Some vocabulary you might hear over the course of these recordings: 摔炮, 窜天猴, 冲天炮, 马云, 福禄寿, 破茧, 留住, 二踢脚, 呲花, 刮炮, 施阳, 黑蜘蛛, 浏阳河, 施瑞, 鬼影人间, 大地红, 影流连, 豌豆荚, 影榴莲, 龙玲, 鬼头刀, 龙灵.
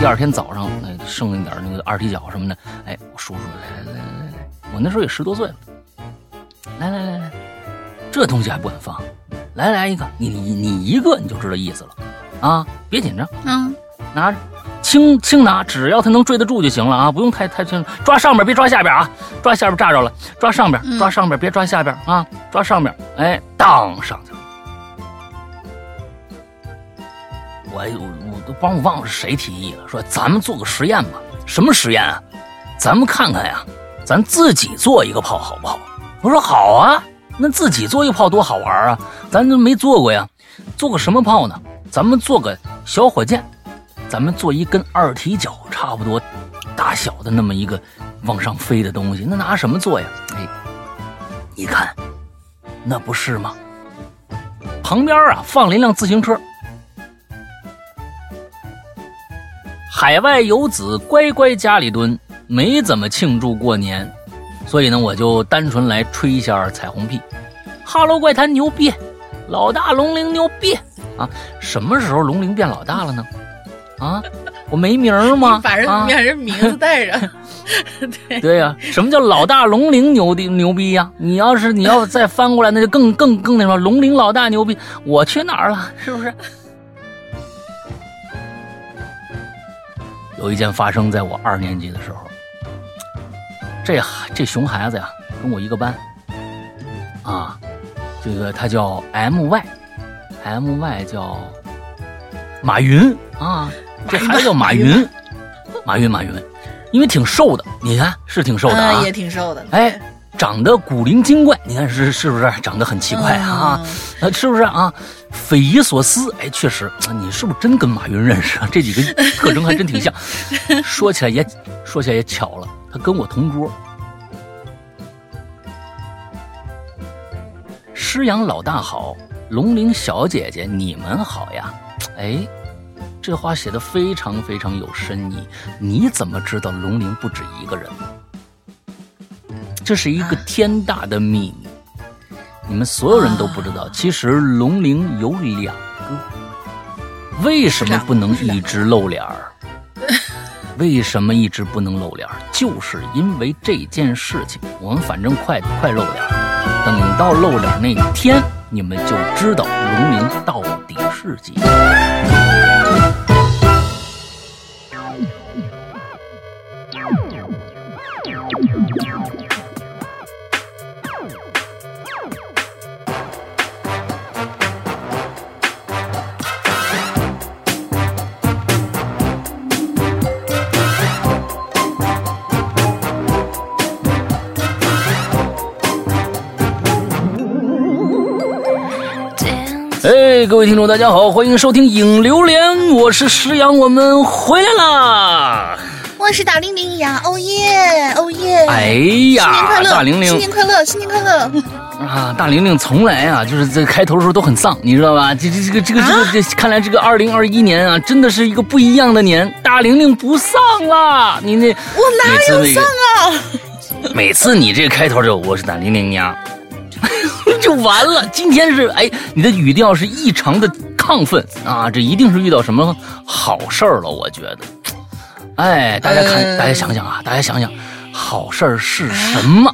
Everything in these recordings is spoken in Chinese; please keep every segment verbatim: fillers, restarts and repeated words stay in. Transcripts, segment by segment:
第二天早上，哎，剩一点那个二踢脚什么的，哎，我叔叔来来来来来，我那时候也十多岁了，来来来来，这东西还不敢放，来来一个，你你你一个你就知道意思了，啊，别紧张，嗯，拿着。轻轻拿，只要它能追得住就行了啊，不用太太轻，抓上边别抓下边啊，抓下边炸着了，抓上边抓上边别抓下边啊，抓上边，哎，当上去了。我我我都帮我忘了谁提议了，说咱们做个实验吧，什么实验啊？咱们看看呀，咱自己做一个炮好不好？我说好啊，那自己做一个炮多好玩啊，咱都没做过呀，做个什么炮呢？咱们做个小火箭。咱们做一根二踢脚差不多大小的那么一个往上飞的东西，那拿什么做呀？哎，你看，那不是吗？旁边啊放了一辆自行车。海外游子乖乖家里蹲，没怎么庆祝过年，所以呢，我就单纯来吹一下彩虹屁。哈喽怪谈牛逼，老大龙灵牛逼啊！什么时候龙灵变老大了呢？啊，我没名儿吗？把人把人名字带上，啊、对对呀、啊，什么叫老大龙灵牛的牛逼呀、啊？你要是你要再翻过来，那就更更更那什么，龙灵老大牛逼，我去哪儿了？是不是？有一件发生在我二年级的时候，这这熊孩子呀，跟我一个班，啊，这个他叫 M Y，M Y 叫马云啊。这孩子叫马云，马云马云，因为挺瘦的，你看是挺瘦的啊，嗯、也挺瘦的。哎，长得古灵精怪，你看是是不是长得很奇怪啊？嗯、是不是啊？匪夷所思，哎，确实，你是不是真跟马云认识啊？这几个特征还真挺像。说起来也说起来也巧了，他跟我同桌。施阳老大好，龙玲小姐姐你们好呀，哎。这话写得非常非常有深意，你怎么知道龙灵不止一个人呢？这是一个天大的秘密，你们所有人都不知道。其实龙灵有两个，为什么不能一直露脸儿？为什么一直不能露脸儿？就是因为这件事情，我们反正快快露脸儿，等到露脸那天，你们就知道龙灵到底是几个。各位听众大家好，欢迎收听影流连，我是石阳，我们回来啦。我是大玲玲呀，哦耶哦耶，哎呀，大玲玲，新年快乐，新年快乐啊！大玲玲从来啊，就是在开头的时候都很丧，你知道吧？这这这个这个这个这，看来这个二零二一年啊，真的是一个不一样的年。大玲玲不丧啦，你那我哪有丧啊？每次你这个开头就我是大玲玲呀。就完了，今天是哎，你的语调是异常的亢奋啊，这一定是遇到什么好事儿了，我觉得。哎，大家看、呃，大家想想啊，大家想想，好事儿是什么？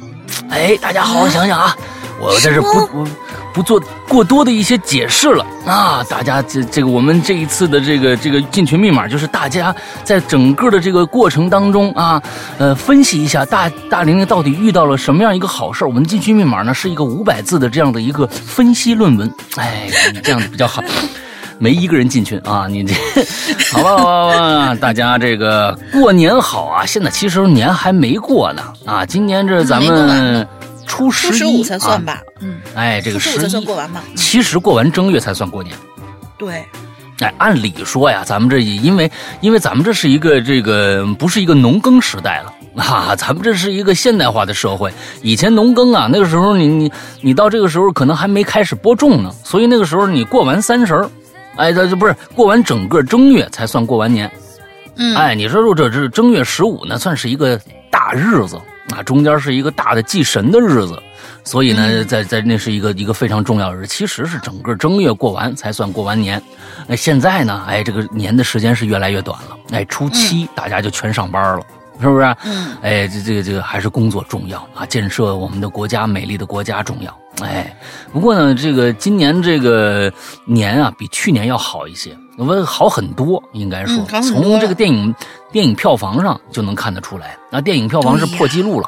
哎，大家好好想想啊，我在这不不不做过多的一些解释了啊，大家这这个我们这一次的这个这个进群密码就是大家在整个的这个过程当中啊，呃，分析一下大大玲玲到底遇到了什么样一个好事儿。我们进群密码呢是一个五百字的这样的一个分析论文，哎，这样子比较好。没一个人进群啊！你这，好吧，好吧，好吧，大家这个过年好啊！现在其实年还没过呢啊，今年这咱们初十一、啊、初十五才算吧，嗯，哎，这个十五才算过完吧，其实过完正月才算过年，对。哎，按理说呀，咱们这因为因为咱们这是一个这个不是一个农耕时代了啊，咱们这是一个现代化的社会。以前农耕啊，那个时候你你你到这个时候可能还没开始播种呢，所以那个时候你过完三十儿。哎，这不是过完整个正月才算过完年，嗯，哎，你说这这正月十五呢，算是一个大日子啊，中间是一个大的祭神的日子，所以呢，在在那是一个一个非常重要的日子，其实是整个正月过完才算过完年。那、呃、现在呢，哎，这个年的时间是越来越短了。哎，初七大家就全上班了。是不是、啊？嗯，哎，这、这个、这个还是工作重要啊！建设我们的国家，美丽的国家重要。哎，不过呢，这个今年这个年啊，比去年要好一些，我好很多，应该说，嗯、从这个电影电影票房上就能看得出来。那、啊、电影票房是破纪录了，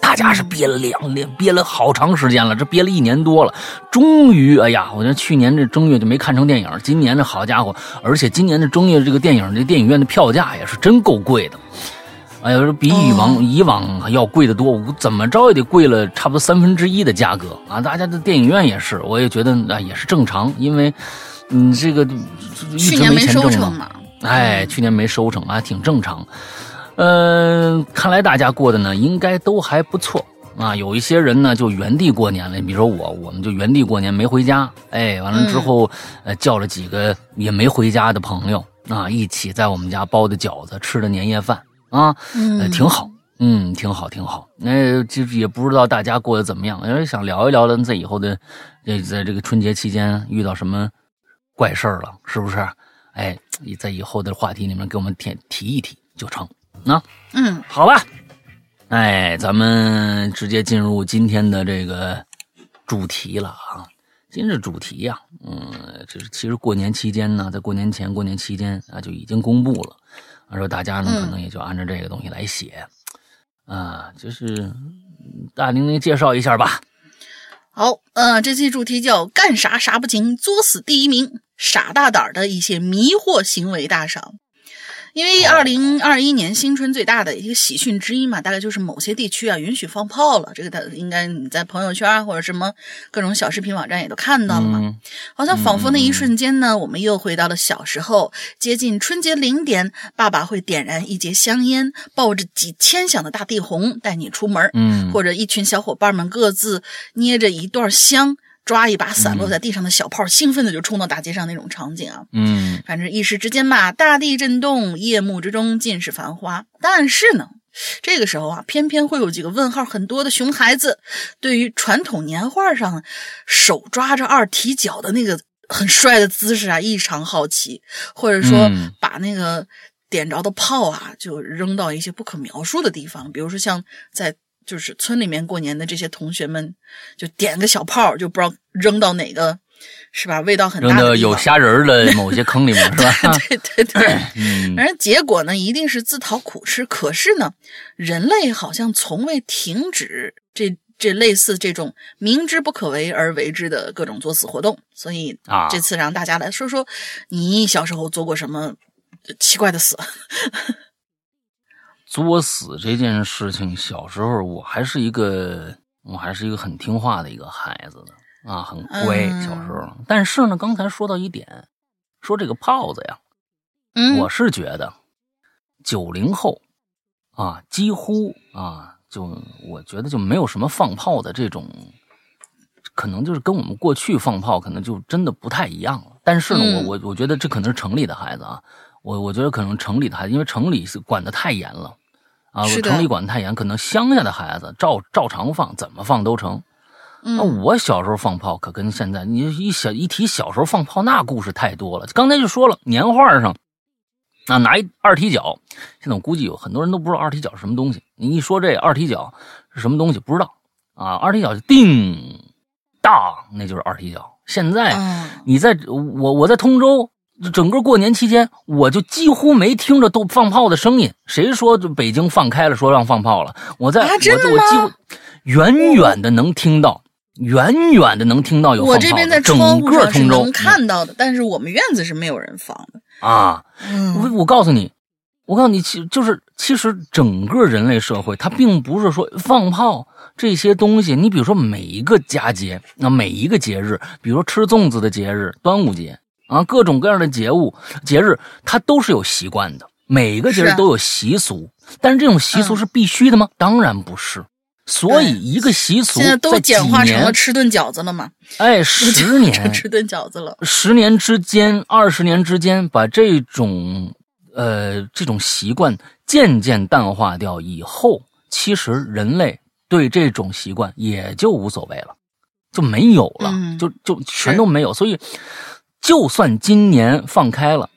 大家是憋了两年，憋了好长时间了，这憋了一年多了，终于，哎呀，我觉得去年这正月就没看成电影，今年这好家伙，而且今年的正月这个电影，这电影院的票价也是真够贵的。哎呀，比以往、嗯、以往要贵得多，我怎么着也得贵了差不多三分之一的价格啊！大家的电影院也是，我也觉得啊也是正常，因为你、嗯、这个去年没收成嘛，哎，去年没收成啊，挺正常。呃，看来大家过的呢应该都还不错啊。有一些人呢就原地过年了，比如说我，我们就原地过年没回家，哎，完了之后、嗯、呃叫了几个也没回家的朋友啊，一起在我们家包的饺子，吃的年夜饭。啊，呃，挺好，嗯，挺好，挺好。那、呃、其实也不知道大家过得怎么样，要是想聊一聊咱在以后的，这在这个春节期间遇到什么怪事儿了，是不是？哎，在以后的话题里面给我们提提一提就成。那、啊，嗯，好吧。哎，咱们直接进入今天的这个主题了啊。今日主题啊，嗯，这是其实过年期间呢，在过年前、过年期间啊，就已经公布了。说大家呢可能也就按照这个东西来写、嗯、啊，就是大玲玲介绍一下吧。好，呃，这期主题叫干啥啥不行，作死第一名，傻大胆的一些迷惑行为大赏。因为二零二一年新春最大的一个喜讯之一嘛，大概就是某些地区啊允许放炮了，这个大应该你在朋友圈啊或者什么各种小视频网站也都看到了嘛。嗯、好像仿佛那一瞬间呢、嗯、我们又回到了小时候，接近春节零点，爸爸会点燃一节香烟，抱着几千响的大地红带你出门，嗯，或者一群小伙伴们各自捏着一段香，抓一把散落在地上的小炮、嗯、兴奋的就冲到大街上那种场景啊。嗯，反正一时之间吧，大地震动，夜幕之中尽是繁花。但是呢，这个时候啊，偏偏会有几个问号很多的熊孩子，对于传统年画上手抓着二踢脚的那个很帅的姿势啊异常好奇，或者说把那个点着的炮啊就扔到一些不可描述的地方，比如说像在就是村里面过年的这些同学们，就点个小炮，就不知道扔到哪个，是吧？味道很大的地方，扔到有虾仁的某些坑里面，是吧？对对对对，嗯。而结果呢，一定是自讨苦吃。可是呢，人类好像从未停止这这类似这种明知不可为而为之的各种作死活动。所以啊，这次让大家来说说，你小时候做过什么奇怪的死？作死这件事情，小时候我还是一个，我还是一个很听话的一个孩子的啊，很乖，小时候、嗯。但是呢，刚才说到一点，说这个炮子呀，嗯、我是觉得九零后啊，几乎啊，就我觉得就没有什么放炮的这种，可能就是跟我们过去放炮可能就真的不太一样了。但是呢，嗯、我我我觉得这可能是城里的孩子啊，我我觉得可能城里的孩子，因为城里管得太严了。啊，城里管太严，可能乡下的孩子照照常放，怎么放都成。那、嗯、我小时候放炮可跟现在，你一小一提小时候放炮，那故事太多了。刚才就说了，年画上啊拿一二踢脚，现在我估计有很多人都不知道二踢脚是什么东西。你一说这二踢脚是什么东西，不知道啊，二踢脚就叮当，那就是二踢脚。现在、嗯、你在我我在通州。整个过年期间，我就几乎没听着都放炮的声音。谁说北京放开了，说让放炮了？我在、啊、我我几乎远远的能听到，远远的能听到有放炮。我这边在窗户上是能看到的，但是我们院子是没有人放的啊。嗯、我我告诉你，我告诉你，其就是其实整个人类社会，它并不是说放炮这些东西。你比如说每一个佳节，那每一个节日，比如说吃粽子的节日，端午节。啊，各种各样的节物、节日，它都是有习惯的，每个节日都有习俗，是啊、但是这种习俗是必须的吗？嗯、当然不是。所以一个习俗在几年，现在都简化成了吃顿饺子了嘛？哎，十年吃顿饺子了，十年之间、二十年之间，把这种呃这种习惯渐渐淡化掉以后，其实人类对这种习惯也就无所谓了，就没有了，嗯、就就全都没有。所以，就算今年放开了，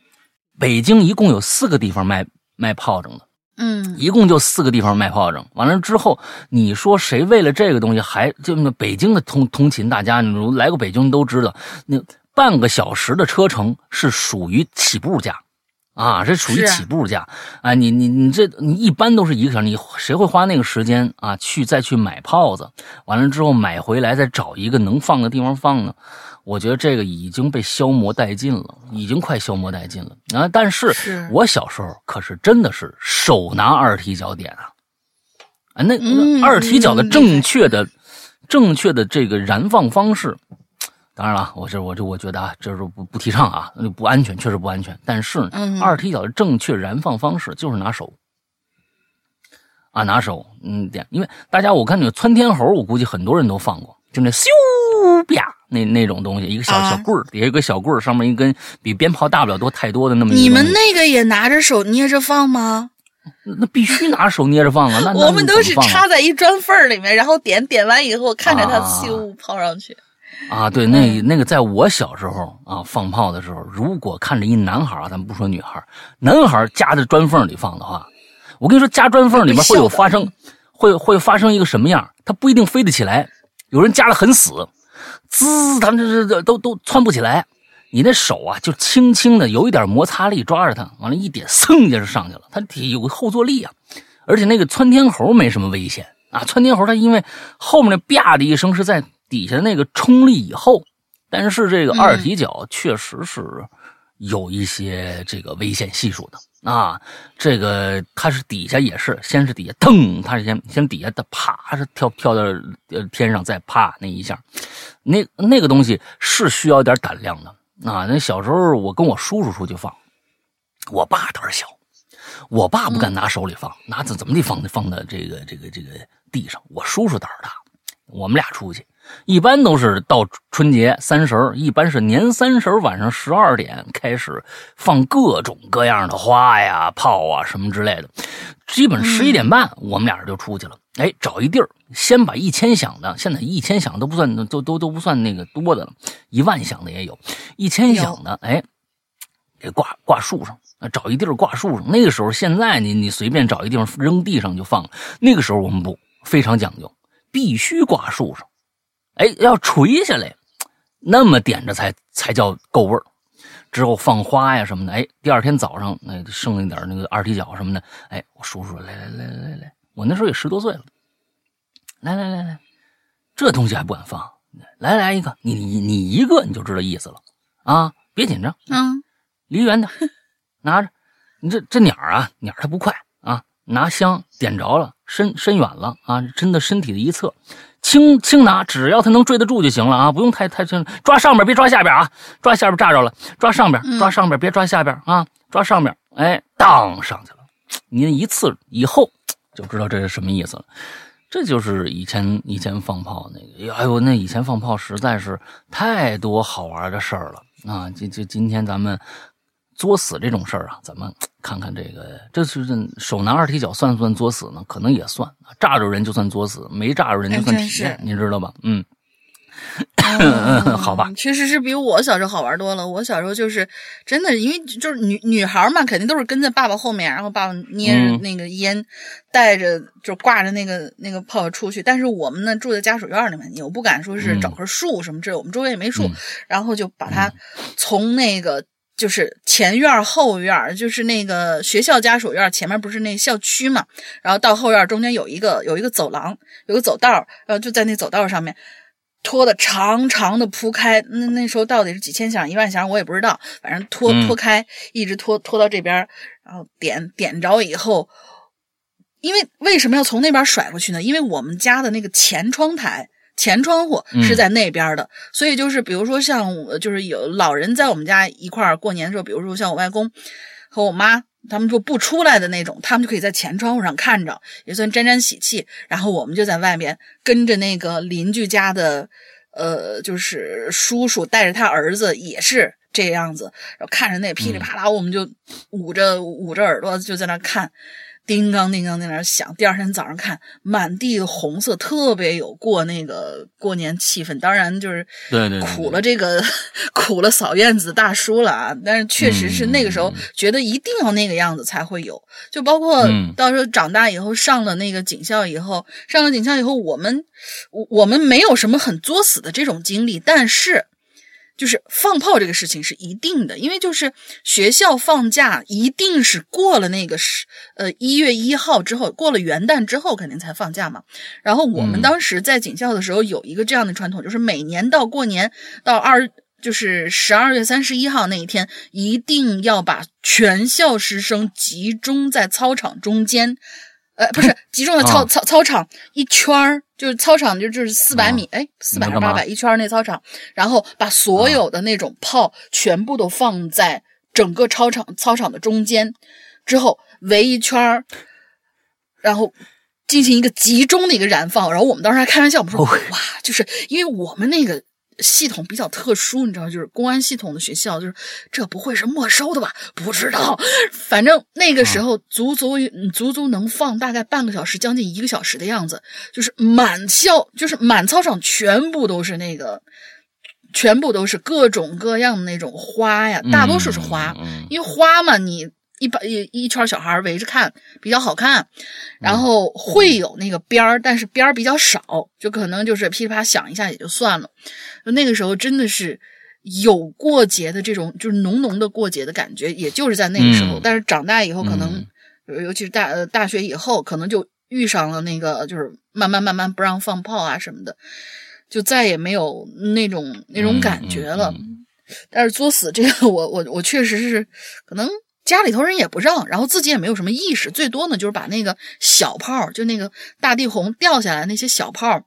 北京一共有四个地方卖卖炮仗的，嗯，一共就四个地方卖炮仗。完了之后，你说谁为了这个东西还就北京的通通勤，大家你来过北京都知道，那半个小时的车程是属于起步价。啊，这属于起步价啊、哎！你你你这你一般都是一个小时，你谁会花那个时间啊？去再去买炮子，完了之后买回来再找一个能放的地方放呢？我觉得这个已经被消磨殆尽了，已经快消磨殆尽了啊！但是我小时候可是真的是手拿二踢脚点啊！啊，那二踢脚的正确的、嗯、正确的这个燃放方式。当然了，我这我这我觉得啊，这是不不提倡啊，不安全，确实不安全。但是呢，嗯、二踢脚的正确燃放方式就是拿手啊，拿手嗯点，因为大家我看那窜天猴，我估计很多人都放过，就那咻啪那那种东西，一个小、啊、小棍儿，也有一个小棍儿，上面一根比鞭炮大不了多太多的那么一个。你们那个也拿着手捏着放吗？那必须拿手捏着放啊！那我们都是插在一砖缝里面，然后点点完以后，看着它咻抛上去。啊，对，那那个在我小时候啊，放炮的时候，如果看着一男孩啊，咱们不说女孩，男孩夹在砖缝里放的话，我跟你说，夹砖缝里面会有发生，会会发生一个什么样？他不一定飞得起来，有人夹得很死，滋，他们这这都都窜不起来。你那手啊，就轻轻的，有一点摩擦力抓着它，完了一点，蹭一下就上去了，它有个后坐力啊。而且那个窜天猴没什么危险啊，窜天猴它因为后面那啪的一声是在。底下那个冲力以后，但是这个二踢脚确实是有一些这个危险系数的、嗯、啊。这个它是底下也是，先是底下蹬，它是先先底下的啪是跳跳到天上，再啪那一下，那那个东西是需要点胆量的啊。那小时候我跟我叔叔出去放，我爸胆小，我爸不敢拿手里放，嗯、拿怎怎么地放放到这个这个这个地上。我叔叔胆大，我们俩出去。一般都是到春节三十，一般是年三十晚上十二点开始放各种各样的花呀、炮啊什么之类的。基本十一点半，我们俩人就出去了。哎，找一地儿，先把一千响的，现在一千响都不算，都都都不算那个多的了，一万响的也有，一千响的，哎，给挂挂树上。找一地儿挂树上。那个时候，现在你你随便找一地方扔地上就放了。那个时候我们不非常讲究，必须挂树上。哎，要垂下来，那么点着才才叫够味儿。之后放花呀什么的，哎，第二天早上那、哎、剩一点那个二踢脚什么的，哎，我叔叔来来来来来，我那时候也十多岁了，来来来来，这东西还不敢放，来来一个，你你你一个你就知道意思了啊，别紧张，嗯，离远点，拿着，你这这鸟啊，鸟它不快啊，拿香点着了，伸伸远了啊，真的身体的一侧。轻轻拿，只要它能追得住就行了啊，不用太太轻，抓上边别抓下边啊，抓下边炸着了，抓上边抓上边别抓下边啊，抓上边，哎，当上去了。您一次以后就知道这是什么意思了。这就是以前以前放炮那个，哎呦，那以前放炮实在是太多好玩的事儿了啊！就就今天咱们作死这种事儿啊，咱们看看这个，这是手拿二踢脚算不算作死呢？可能也算，炸着人就算作死，没炸着人就算体验，你知道吧？嗯，嗯好吧，确实是比我小时候好玩多了。我小时候就是真的，因为就是女女孩嘛，肯定都是跟在爸爸后面，然后爸爸捏着那个烟，嗯、带着就挂着那个那个炮出去。但是我们呢住在家属院里面，也不敢说是找棵树什么之类，嗯、我们周围也没树，嗯、然后就把它从那个。就是前院后院，就是那个学校家属院前面不是那校区嘛，然后到后院中间有一个有一个走廊，有个走道，然后就在那走道上面拖的长长的铺开，那那时候到底是几千响一万响我也不知道，反正拖拖开一直拖拖到这边，然后点点着以后，因为为什么要从那边甩过去呢？因为我们家的那个前窗台。前窗户是在那边的，嗯、所以就是比如说像我就是有老人在我们家一块儿过年的时候，比如说像我外公和我妈他们说不出来的那种，他们就可以在前窗户上看着，也算沾沾喜气。然后我们就在外面跟着那个邻居家的呃就是叔叔带着他儿子也是这样子，然后看着那噼里啪啦，我们就捂着捂着耳朵就在那看，叮当叮当在那响。第二天早上看，满地红色，特别有过那个过年气氛。当然就是苦了这个对对对对苦了扫院子大叔了啊，但是确实是那个时候觉得一定要那个样子才会有。嗯、就包括到时候长大以后上了那个警校以后，上了警校以后，我们我们没有什么很作死的这种经历，但是。就是放炮这个事情是一定的，因为就是学校放假一定是过了那个呃一月一号之后，过了元旦之后肯定才放假嘛。然后我们当时在警校的时候有一个这样的传统，就是每年到过年到二就是十二月三十一号那一天，一定要把全校师生集中在操场中间。呃，不是集中的操、哦、操操场一圈儿，就是操场就就是四百米，哎、哦，四百还是八百一圈那操场，然后把所有的那种炮全部都放在整个操场操场的中间，之后围一圈儿，然后进行一个集中的一个燃放。然后我们当时还开玩笑，我们说、哦、哇，就是因为我们那个。系统比较特殊，你知道，就是公安系统的学校，就是这不会是没收的吧？不知道，反正那个时候足足足足能放大概半个小时，将近一个小时的样子，就是满校，就是满操场全部都是那个，全部都是各种各样的那种花呀，大多数是花，嗯、因为花嘛，你一把一一圈小孩围着看比较好看，然后会有那个边儿，但是边儿比较少，就可能就是噼里啪响一下也就算了。那个时候真的是有过节的这种，就是浓浓的过节的感觉，也就是在那个时候。嗯、但是长大以后，可能、嗯、尤其是大、呃、大学以后，可能就遇上了那个就是慢慢慢慢不让放炮啊什么的，就再也没有那种那种感觉了。嗯嗯嗯、但是作死这个我，我我我确实是可能。家里头人也不让，然后自己也没有什么意识，最多呢就是把那个小炮，就那个大地红掉下来那些小炮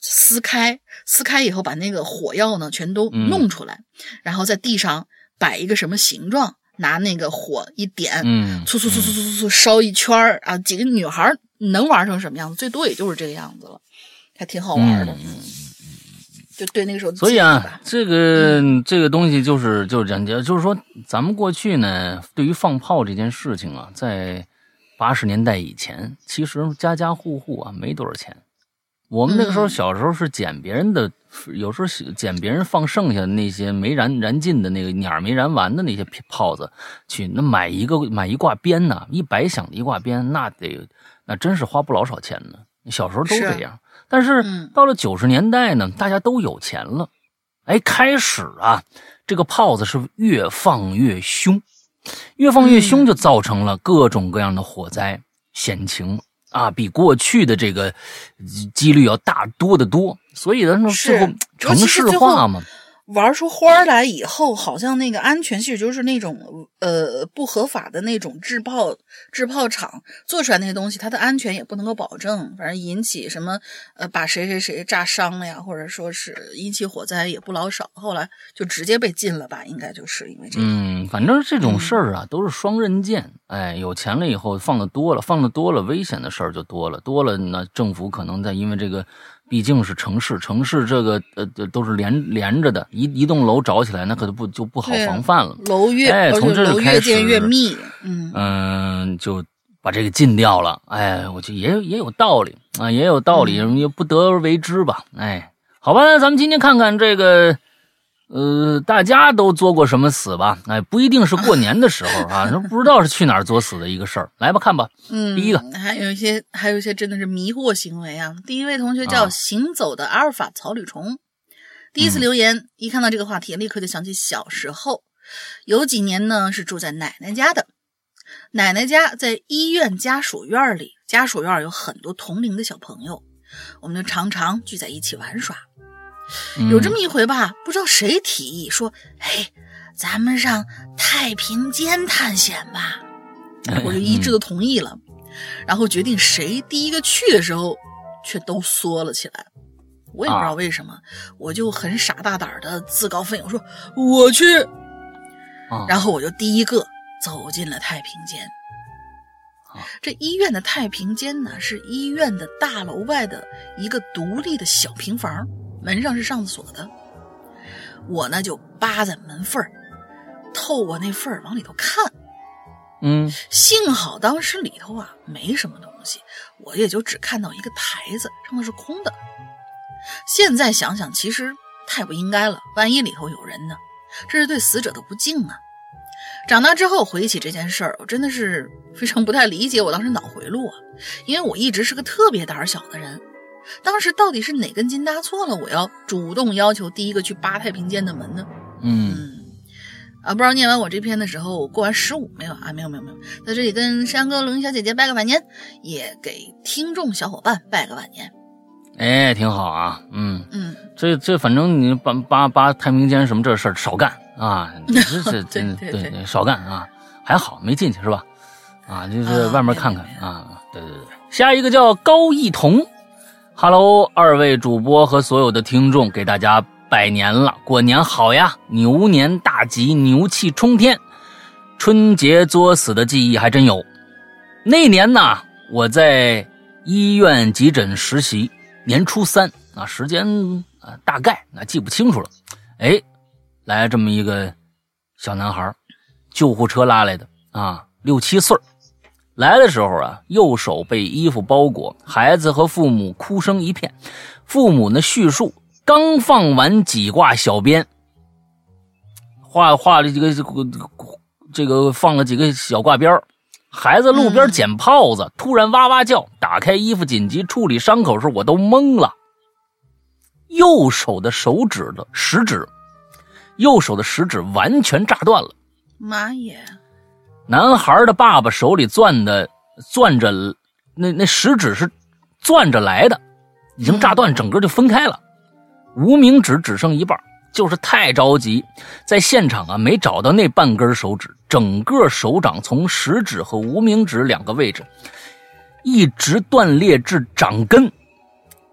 撕开，撕开以后把那个火药呢全都弄出来，嗯、然后在地上摆一个什么形状，拿那个火一点，嗯，簌簌簌簌簌簌烧一圈儿啊，几个女孩能玩成什么样子，最多也就是这个样子了，还挺好玩的。嗯就对那个时候，所以啊，这个这个东西就是就是人家就是说，咱们过去呢，对于放炮这件事情啊，在八十年代以前，其实家家户户啊没多少钱。我们那个时候小时候是捡别人的，嗯、有时候捡别人放剩下的那些没燃燃尽的那个鸟没燃完的那些炮子，去那买一个买一挂鞭呐、啊，一百响的一挂鞭，那得那真是花不老少钱呢。小时候都这样。但是到了九十年代呢，大家都有钱了，哎，开始啊，这个炮子是越放越凶，越放越凶就造成了各种各样的火灾、险情啊，比过去的这个几率要大多得多。所以呢，最后城市化嘛，玩出花来以后，好像那个安全系就是那种呃不合法的那种制炮制炮厂做出来那些东西，它的安全也不能够保证，反正引起什么呃把谁谁谁炸伤了呀，或者说是引起火灾也不老少。后来就直接被禁了吧，应该就是因为这个。嗯，反正这种事儿啊、嗯、都是双刃剑。哎，有钱了以后放的多了，放的多了，危险的事儿就多了，多了那政府可能在因为这个。毕竟是城市，城市这个呃都是连连着的，一一栋楼着起来，那可就不就不好防范了。楼越哎，从这开始楼越建越密，嗯嗯，就把这个禁掉了。哎，我觉得也也有道理啊，也有道理，也不得而为之吧。哎，好吧，咱们今天看看这个，呃，大家都作过什么死吧？哎，不一定是过年的时候啊，不知道是去哪儿作死的一个事儿。来吧，看吧。嗯，第一个，还有一些，还有一些真的是迷惑行为啊。第一位同学叫行走的阿尔法草履虫，啊、第一次留言，嗯、一看到这个话题，立刻就想起小时候，有几年呢是住在奶奶家的，奶奶家在医院家属院里，家属院有很多同龄的小朋友，我们就常常聚在一起玩耍。有这么一回吧，不知道谁提议说，哎，咱们上太平间探险吧。我就一致的同意了，然后决定谁第一个去的时候却都缩了起来。我也不知道为什么，啊、我就很傻大胆的自告奋勇说我去，啊、然后我就第一个走进了太平间。啊、这医院的太平间呢，是医院的大楼外的一个独立的小平房，门上是上锁的。我呢就扒在门缝儿，透我那缝儿往里头看。嗯，幸好当时里头啊没什么东西，我也就只看到一个牌子，上面是空的。现在想想，其实太不应该了，万一里头有人呢？这是对死者的不敬啊！长大之后回忆起这件事儿，我真的是非常不太理解我当时脑回路啊，因为我一直是个特别胆小的人。当时到底是哪根筋搭错了，我要主动要求第一个去扒太平间的门呢？嗯。嗯啊，不知道念完我这篇的时候，我过完十五没有啊？没有没有没有，在这里跟山哥、龙云小姐姐拜个晚年，也给听众小伙伴拜个晚年。哎，挺好啊，嗯嗯，这这反正你扒扒扒太平间什么这事儿少干啊，你这这对对 对, 对少干啊，还好没进去是吧？啊，就是外面看看啊，对对对。下一个叫高一彤，哈喽，二位主播和所有的听众，给大家。百年了，过年好呀，牛年大吉，牛气冲天，春节作死的记忆还真有。那年呢，我在医院急诊实习，年初三啊，时间啊大概啊记不清楚了。哎，来这么一个小男孩，救护车拉来的啊，六七岁。来的时候啊，右手被衣服包裹，孩子和父母哭声一片，父母呢叙述刚放完几挂小鞭，画画了几个这个这个放了几个小挂鞭，孩子路边捡炮子，嗯、突然哇哇叫。打开衣服紧急处理伤口时，我都懵了。右手的手指的食指，右手的食指完全炸断了。妈耶！男孩的爸爸手里攥的攥着那那食指是攥着来的，已经炸断，整个就分开了。嗯无名指只剩一半，就是太着急，在现场啊没找到那半根手指，整个手掌从食指和无名指两个位置一直断裂至掌根。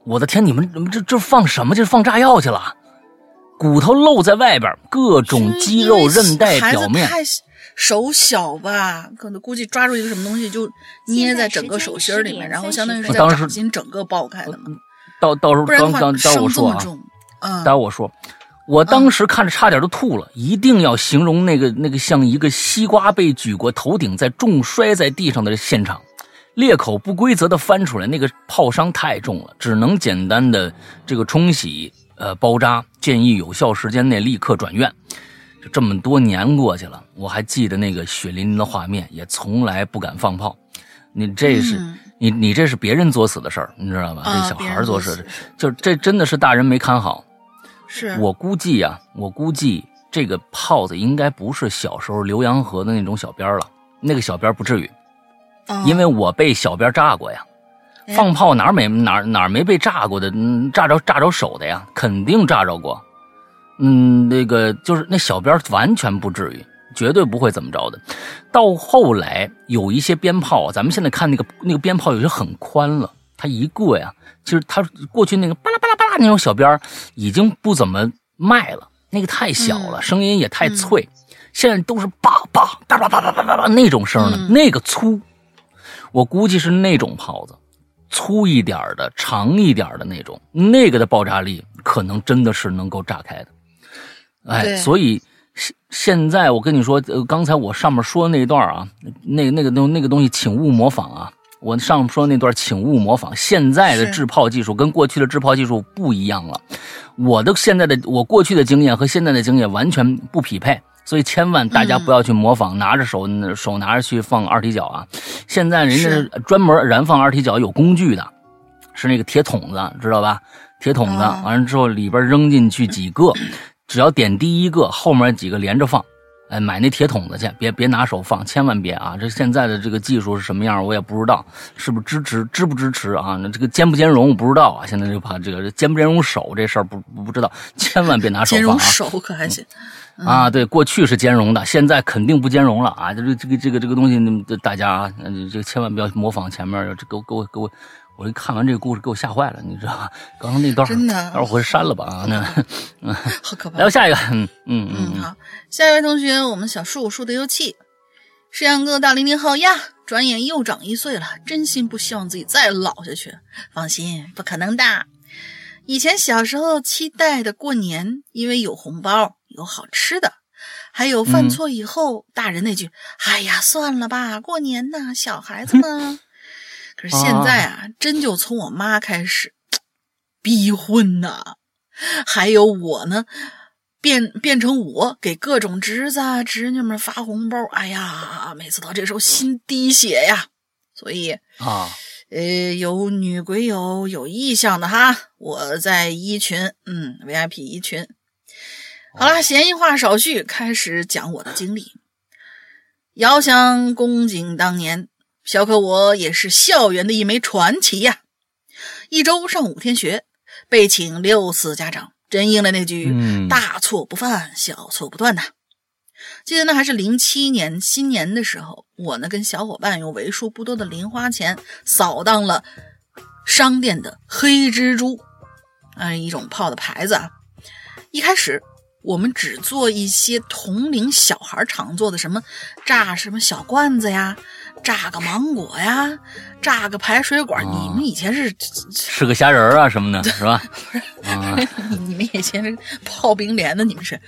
我的天，你们你们这这放什么？这放炸药去了？骨头露在外边，各种肌肉韧带表面。孩子太手小吧，可能估计抓住一个什么东西就捏在整个手心里面，然后相当于是在掌心整个爆开的嘛。到到时候刚刚到我说啊，嗯、到我说，我当时看着差点都吐了。嗯、一定要形容那个那个像一个西瓜被举过头顶，在重摔在地上的现场，裂口不规则的翻出来，那个炮伤太重了，只能简单的这个冲洗呃包扎，建议有效时间内立刻转院。就这么多年过去了，我还记得那个血淋淋的画面，也从来不敢放炮。你这是、嗯、你你这是别人作死的事儿，你知道吧？这小孩作死，就这真的是大人没看好。是我估计啊，我估计这个炮子应该不是小时候浏阳河的那种小鞭了，那个小鞭不至于，哦、因为我被小鞭炸过呀。哎、放炮哪没哪哪没被炸过的，炸着炸着手的呀，肯定炸着过。嗯，那个就是那小鞭完全不至于。绝对不会怎么着的。到后来有一些鞭炮，咱们现在看那个那个鞭炮有些很宽了，它一个呀，其实它过去那个巴拉巴拉巴拉那种小鞭已经不怎么卖了，那个太小了，嗯、声音也太脆。嗯、现在都是叭叭叭叭叭叭叭叭那种声的，嗯、那个粗，我估计是那种炮子，粗一点的、长一点的那种，那个的爆炸力可能真的是能够炸开的。哎，所以。现在我跟你说，呃，刚才我上面说的那一段啊，那那个那那个东西，请勿模仿啊！我上面说的那段，请勿模仿。现在的制炮技术跟过去的制炮技术不一样了，我的现在的我过去的经验和现在的经验完全不匹配，所以千万大家不要去模仿，嗯、拿着手手拿着去放二踢脚啊！现在人家是专门燃放二踢脚有工具的，是那个铁筒子，知道吧？铁筒子完了之后里边扔进去几个。嗯只要点第一个，后面几个连着放，哎，买那铁桶子去，别别拿手放，千万别啊！这现在的这个技术是什么样，我也不知道，是不是支持支不支持啊？那这个兼不兼容，我不知道啊。现在就怕这个兼不兼容手这事儿不不知道，千万别拿手放啊！兼容手可还行、嗯嗯、啊？对，过去是兼容的，现在肯定不兼容了啊！这个这个这个这个东西，大家啊，这个千万不要模仿前面，这给我给我给我。我一看完这个故事，给我吓坏了，你知道吧？刚刚那段，真的，待会儿回去删了吧啊！那，嗯，好可怕。来，下一个，嗯嗯嗯，好，下一位同学，我们小树树的幽气，是阳哥大零零号呀，转眼又长一岁了，真心不希望自己再老下去。放心，不可能的。以前小时候期待的过年，因为有红包，有好吃的。还有犯错以后、嗯、大人那句哎呀算了吧，过年呐，小孩子呢。可是现在啊，啊真就从我妈开始逼婚呐、啊，还有我呢变变成我给各种侄子侄女们发红包，哎呀每次到这时候心滴血呀。所以啊呃有女鬼友有意向的哈，我在一群嗯 V I P 一群。好啦，闲话少叙，开始讲我的经历。遥想公瑾当年，小可我也是校园的一枚传奇呀、啊。一周上五天学，被请六次家长，真应了那句、嗯、大错不犯，小错不断呐。记得那还是零七年新年的时候，我呢跟小伙伴用为数不多的零花钱扫荡了商店的黑蜘蛛，嗯、呃，一种炮的牌子啊。一开始我们只做一些同龄小孩常做的，什么炸什么小罐子呀，炸个芒果呀，炸个排水管、哦、你们以前是吃个虾仁啊什么的是吧？不是、哦、你们以前是泡冰莲的，你们是、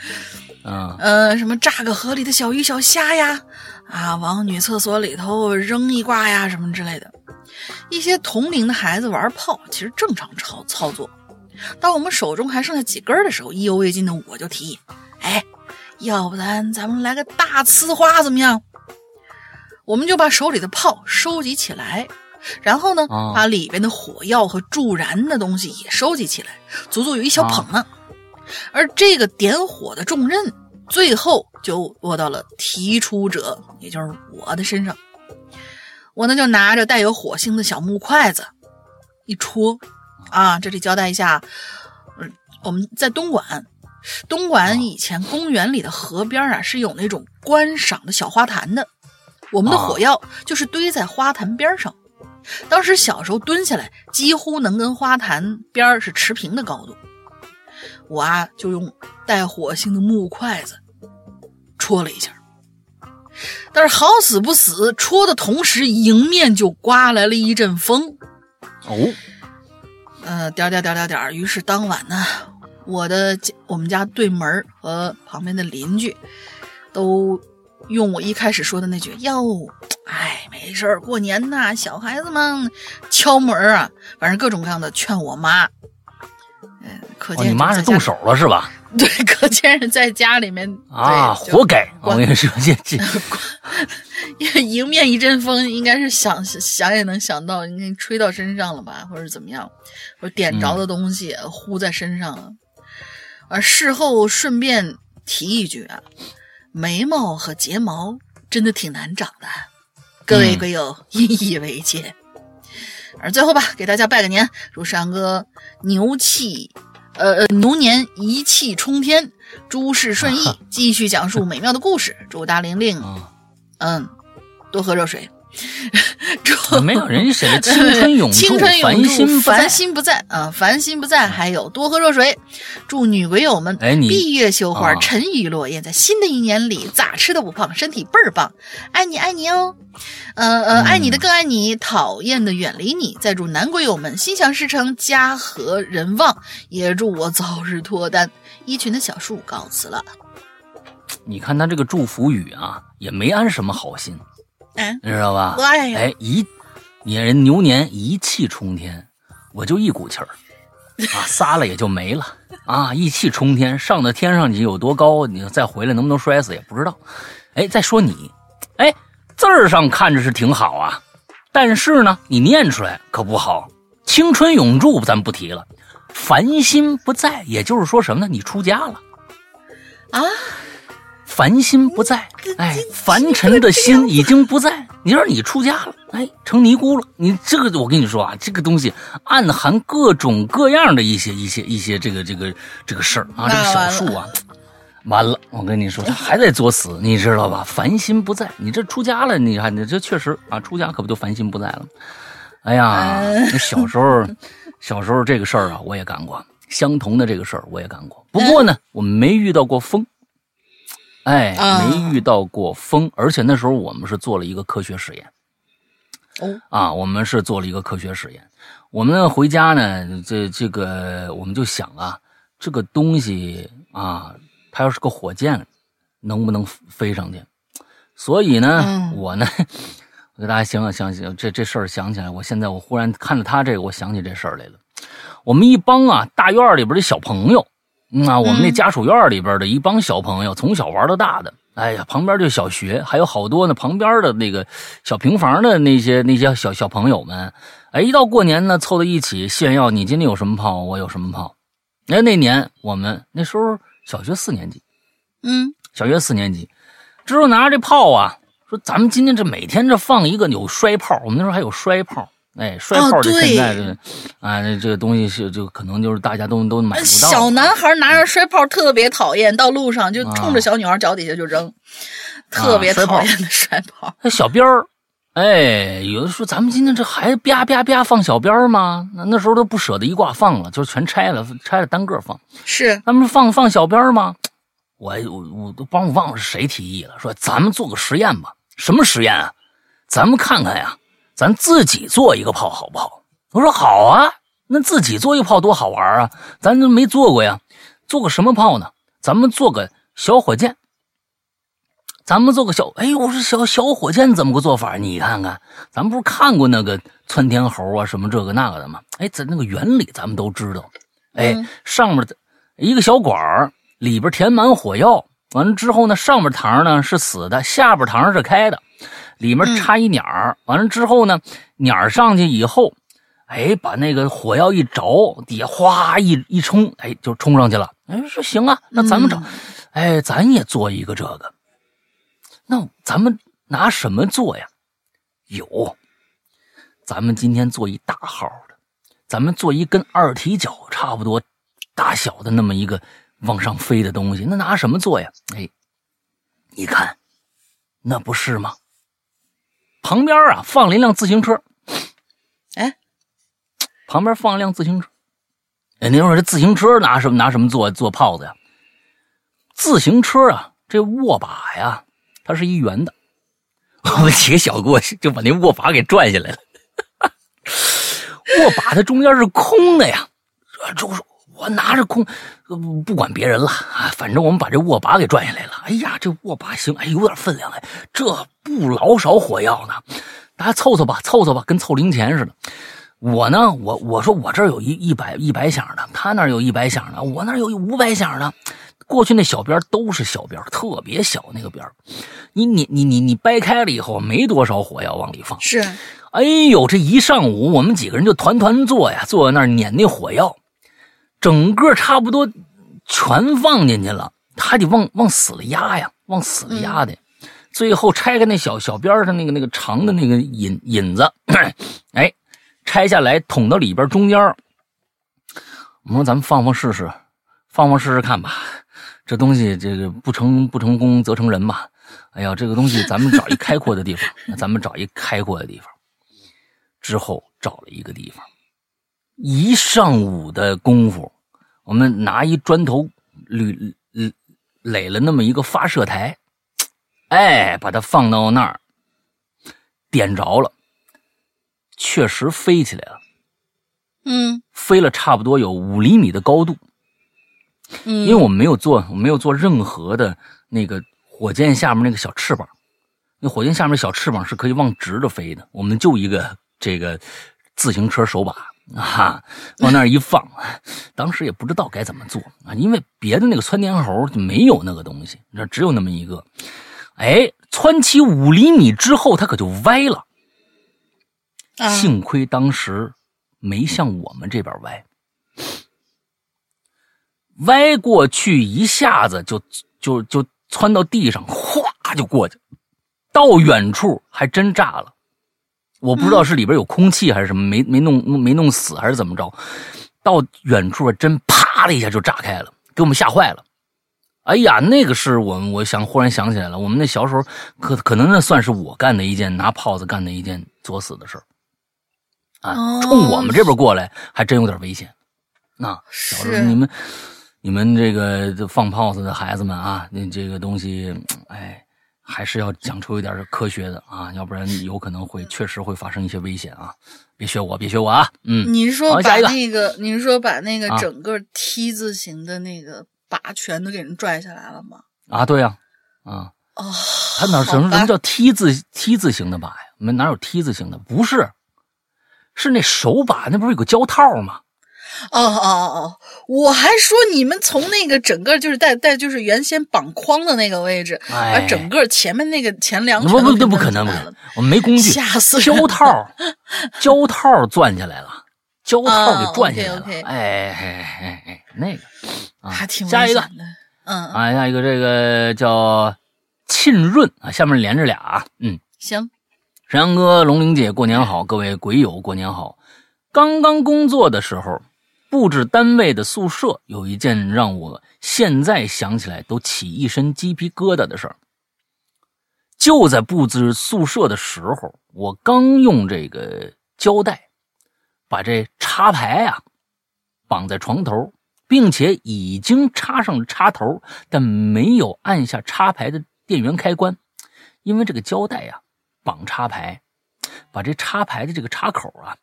哦、呃，什么炸个河里的小鱼小虾呀，啊，往女厕所里头扔一挂呀什么之类的。一些同龄的孩子玩炮其实正常操操作，当我们手中还剩下几根的时候，意犹未尽的我就提议，哎，要不然咱们来个大呲花怎么样？我们就把手里的炮收集起来，然后呢、哦、把里边的火药和助燃的东西也收集起来，足足有一小捧呢、哦、而这个点火的重任最后就落到了提出者，也就是我的身上。我呢就拿着带有火星的小木筷子一戳啊，这里交代一下，我们在东莞，东莞以前公园里的河边啊是有那种观赏的小花坛的，我们的火药就是堆在花坛边上。当时小时候蹲下来，几乎能跟花坛边是持平的高度。我啊就用带火星的木筷子戳了一下，但是好死不死，戳的同时迎面就刮来了一阵风。哦。呃，点点点点点。于是当晚呢，我的我们家对门和旁边的邻居都用我一开始说的那句“哟，哎，没事儿，过年呐，小孩子们”敲门啊，反正各种各样的劝我妈。嗯、呃，可见、哦、你妈是动手了是吧？对，可见是在家里面啊，活该！我跟你说，这这迎面一阵风，应该是想想也能想到，应该吹到身上了吧，或者怎么样，或者点着的东西呼在身上了。而、嗯、事后顺便提一句啊，眉毛和睫毛真的挺难长的，各位鬼友引以为戒。而最后吧，给大家拜个年，祝山哥牛气。呃，牛年一气冲天，诸事顺意，继续讲述美妙的故事。祝大玲玲，哦、嗯，多喝热水。祝没有人谁青春永驻，烦心不在，烦心不在啊，烦心不在。还有多喝热水。祝女鬼友们，哎，闭月羞花，沉鱼落雁，在新的一年里咋吃都不胖，身体倍儿棒。爱你爱你哦，呃呃，爱你的更爱你，讨厌的远离你。再祝男鬼友们心想事成，家和人旺。也祝我早日脱单。一群的小树告辞了。你看他这个祝福语啊，也没安什么好心。你知道吧？哎，一你人牛年一气冲天，我就一股气儿啊，撒了也就没了啊！一气冲天，上到天上去有多高，你再回来能不能摔死也不知道。哎，再说你，哎，字儿上看着是挺好啊，但是呢，你念出来可不好。青春永驻咱不提了，烦心不在，也就是说什么呢？你出家了啊？烦心不在，哎，凡尘的心已经不在。你说你出家了，哎，成尼姑了。你这个，我跟你说啊，这个东西暗含各种各样的一些、一些、一些这个、这个、这个事儿啊，这个小树啊，完了，我跟你说，他还在作死，你知道吧？烦心不在，你这出家了，你看你这确实啊，出家可不就烦心不在了？哎呀，小时候，小时候这个事儿啊，我也干过，相同的这个事儿我也干过。不过呢，我们没遇到过风。哎，没遇到过风、啊，而且那时候我们是做了一个科学实验。哦，啊，我们是做了一个科学实验。我们回家呢，这这个我们就想啊，这个东西啊，它要是个火箭，能不能飞上去。所以呢，嗯、我呢，我给大家想想想想这这事儿想起来，我现在我忽然看着他这个，我想起这事儿来了。我们一帮啊大院里边的小朋友，嗯啊，我们那家属院里边的一帮小朋友，嗯、从小玩到大的。哎呀，旁边就小学，还有好多呢。旁边的那个小平房的那些那些小小朋友们，哎，一到过年呢，凑到一起炫耀，你今天有什么炮，我有什么炮。哎，那年我们那时候小学四年级，嗯，小学四年级之后拿着这炮啊，说咱们今天这每天这放一个有摔炮，我们那时候还有摔炮。哎，摔炮这现在的啊，这个东西是就可能就是大家都都买不到。小男孩拿着摔炮特别讨厌，到路上就冲着小女孩脚底下就扔，啊、特别讨厌的摔炮。那、啊、小鞭儿，哎，有的说咱们今天这还啪啪啪放小鞭儿吗？那那时候都不舍得一挂放了，就是全拆了，拆了单个放。是，咱们放放小鞭儿吗？我我我都帮我忘了是谁提议了，说咱们做个实验吧。什么实验啊？咱们看看呀。咱自己做一个炮好不好？我说好啊，那自己做一个炮多好玩啊，咱都没做过呀。做个什么炮呢？咱们做个小火箭。咱们做个小，哎呦，我说小小火箭怎么个做法？你看看，咱们不是看过那个窜天猴啊，什么这个那个的吗？哎，咱那个原理咱们都知道。哎，嗯、上面一个小管里边填满火药，完了之后呢，上面膛呢是死的，下边膛是开的。里面插一鸟儿，完了之后呢，鸟儿上去以后，哎，把那个火药一着，底下哗一一冲，哎，就冲上去了。哎，说行啊，那咱们找，嗯、哎，咱也做一个这个。那咱们拿什么做呀？有，咱们今天做一大号的，咱们做一跟二踢脚差不多大小的那么一个往上飞的东西。那拿什么做呀？哎，你看，那不是吗？旁边啊放了一辆自行车，哎，旁边放了一辆自行车。哎，您说这自行车拿什么拿什么做做炮子呀？自行车啊，这握把呀，它是一圆的。我们几个小哥就把那握把给拽下来了。握把它中间是空的呀，就是我拿着空，不管别人了啊，反正我们把这握把给拽下来了。哎呀，这握把行，哎，有点分量哎，这不老少火药呢，大家凑凑吧，凑凑吧，跟凑零钱似的。我呢，我我说我这有一一百一百响的，他那有一百响的，我那有五百响的。过去那小边都是小边，特别小那个边，你你你你你掰开了以后没多少火药往里放。是，哎呦，这一上午我们几个人就团团坐呀，坐在那儿撵那火药。整个差不多全放进去了，他得往往死了压呀，往死了压的。嗯、最后拆开那小小边上那个那个长的那个引引子，哎，拆下来捅到里边中间。我们说咱们放放试试，放放试试看吧。这东西这个不成不成功则成人嘛。哎呀，这个东西咱们找一开阔的地方，咱们找一开阔的地方。之后找了一个地方。一上午的功夫，我们拿一砖头垒垒了那么一个发射台，哎，把它放到那儿，点着了，确实飞起来了。嗯，飞了差不多有五厘米的高度。嗯，因为我没有做，我没有做任何的那个火箭下面那个小翅膀，那火箭下面小翅膀是可以往直着飞的，我们就一个这个自行车手把。啊，往那儿一放，当时也不知道该怎么做啊，因为别的那个窜天猴没有那个东西，这只有那么一个。哎，窜起五厘米之后，它可就歪了。啊、幸亏当时没向我们这边歪，歪过去一下子就就就窜到地上，哗就过去，到远处还真炸了。我不知道是里边有空气还是什么，没没弄没弄死还是怎么着，到远处真啪的一下就炸开了，给我们吓坏了。哎呀，那个是我我想忽然想起来了，我们那小时候可可能那算是我干的一件拿炮子干的一件作死的事儿啊，冲我们这边过来还真有点危险。那、啊、小时候你们你们这个放炮子的孩子们啊，那这个东西，哎。还是要讲出一点科学的啊，要不然有可能会确实会发生一些危险啊！别学我，别学我啊！嗯，你是说把那个，你是说把那个整个 T 字形的那个靶全都给人拽下来了吗？啊，对呀、啊，啊。哦，他哪什么什么叫 T 字 T 字形的把呀？我们哪有 T 字形的？不是，是那手把，那不是有个胶套吗？哦哦哦！我还说你们从那个整个就是带带就是原先绑框的那个位置，哎、而整个前面那个前梁不不不不可能不可能，我们没工具，吓死胶套，胶套攥下来了，胶套给攥下来了，哦、okay, okay 哎哎哎哎那个啊，还挺危险的。下一个，嗯啊，下一个这个叫沁润啊，下面连着俩啊，嗯，行，沈阳哥、龙玲姐过年好，各位鬼友过年好，刚刚工作的时候。布置单位的宿舍有一件让我现在想起来都起一身鸡皮疙瘩的事儿。就在布置宿舍的时候，我刚用这个胶带把这插排啊绑在床头，并且已经插上了插头，但没有按下插排的电源开关，因为这个胶带啊绑插排，把这插排的这个插口啊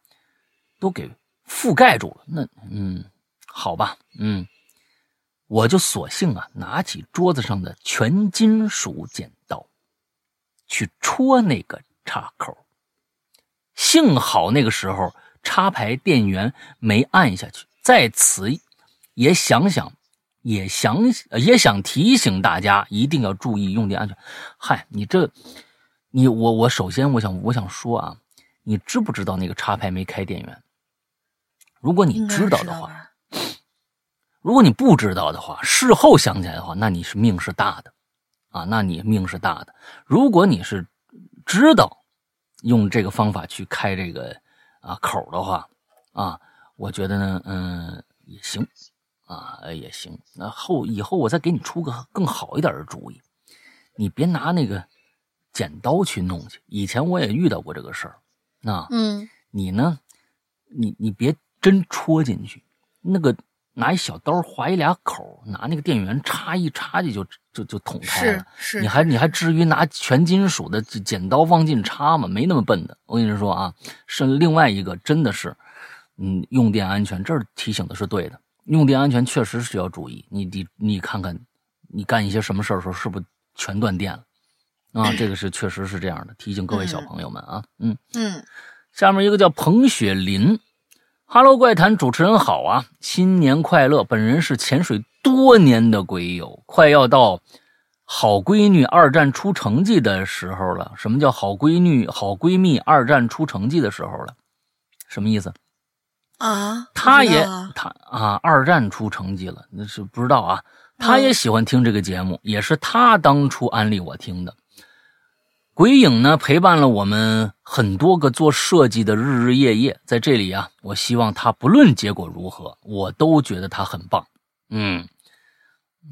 都给覆盖住了，那嗯，好吧，嗯，我就索性啊，拿起桌子上的全金属剪刀，去戳那个插口。幸好那个时候插排电源没按下去。在此也想想，也想也想提醒大家，一定要注意用电安全。嗨，你这，你我我首先我想我想说啊，你知不知道那个插排没开电源？如果你知道的话，如果你不知道的话，事后想起来的话，那你是命是大的啊，那你命是大的。如果你是知道用这个方法去开这个啊口的话啊，我觉得呢，嗯，也行啊，也行。那后以后我再给你出个更好一点的主意，你别拿那个剪刀去弄去。以前我也遇到过这个事儿，啊，嗯，你呢，你你别。真戳进去，那个拿一小刀划一俩口，拿那个电源插一插去就就就捅开了。是是，你还你还至于拿全金属的剪刀往进插吗？没那么笨的。我跟你说啊，是另外一个真的是，嗯，用电安全这儿提醒的是对的，用电安全确实需要注意。你你你看看，你干一些什么事儿的时候是不是全断电了啊？这个是确实是这样的，提醒各位小朋友们啊，嗯嗯。下面一个叫彭雪林。哈喽怪谈主持人好啊，新年快乐，本人是潜水多年的鬼友，快要到好闺女二战出成绩的时候了。什么叫好闺女好闺蜜二战出成绩的时候了？什么意思啊？她也她啊二战出成绩了，那是不知道啊。她也喜欢听这个节目，也是她当初安利我听的。鬼影呢陪伴了我们很多个做设计的日日夜夜，在这里啊，我希望他不论结果如何，我都觉得他很棒，嗯，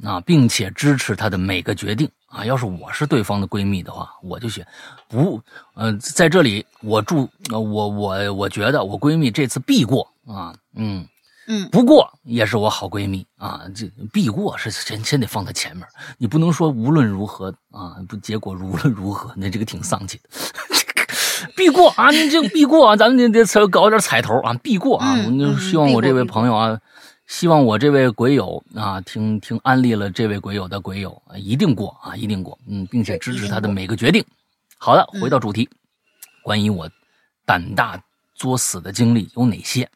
啊，并且支持他的每个决定啊。要是我是对方的闺蜜的话，我就选不，呃，在这里我祝、呃、我我我觉得我闺蜜这次必过啊，嗯嗯，不过也是我好闺蜜啊，这必过是先先得放在前面，你不能说无论如何啊，不结果无论如何，那这个挺丧气的。必过啊，你这个必过啊，咱们这这搞点彩头啊，必过啊，嗯、我希望我这位朋友啊，嗯、希望我这位鬼友啊，听听安利了这位鬼友的鬼友啊，一定过啊，一定过，嗯，并且支持他的每个决定。好的，回到主题，嗯、关于我胆大作死的经历有哪些？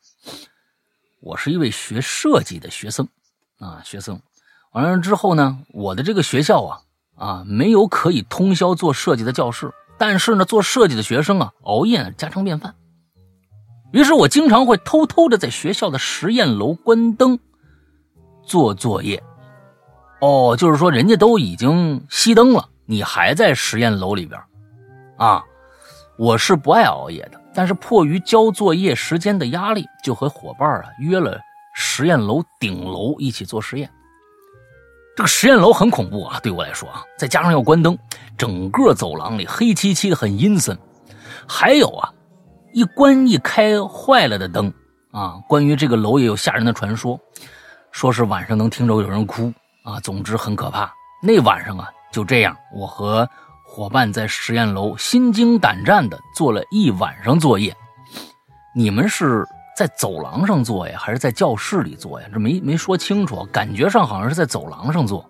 我是一位学设计的学生啊，学生完了之后呢，我的这个学校啊啊没有可以通宵做设计的教室，但是呢，做设计的学生啊熬夜家常便饭。于是我经常会偷偷的在学校的实验楼关灯做作业。哦，就是说人家都已经熄灯了，你还在实验楼里边啊。我是不爱熬夜的，但是迫于交作业时间的压力，就和伙伴啊约了实验楼顶楼一起做实验。这个实验楼很恐怖啊，对我来说啊，再加上要关灯，整个走廊里黑漆漆的，很阴森。还有啊，一关一开坏了的灯啊，关于这个楼也有吓人的传说，说是晚上能听着有人哭啊，总之很可怕。那晚上啊，就这样，我和伙伴在实验楼心惊胆战的做了一晚上作业。你们是在走廊上做呀，还是在教室里做呀？这没没说清楚，感觉上好像是在走廊上做。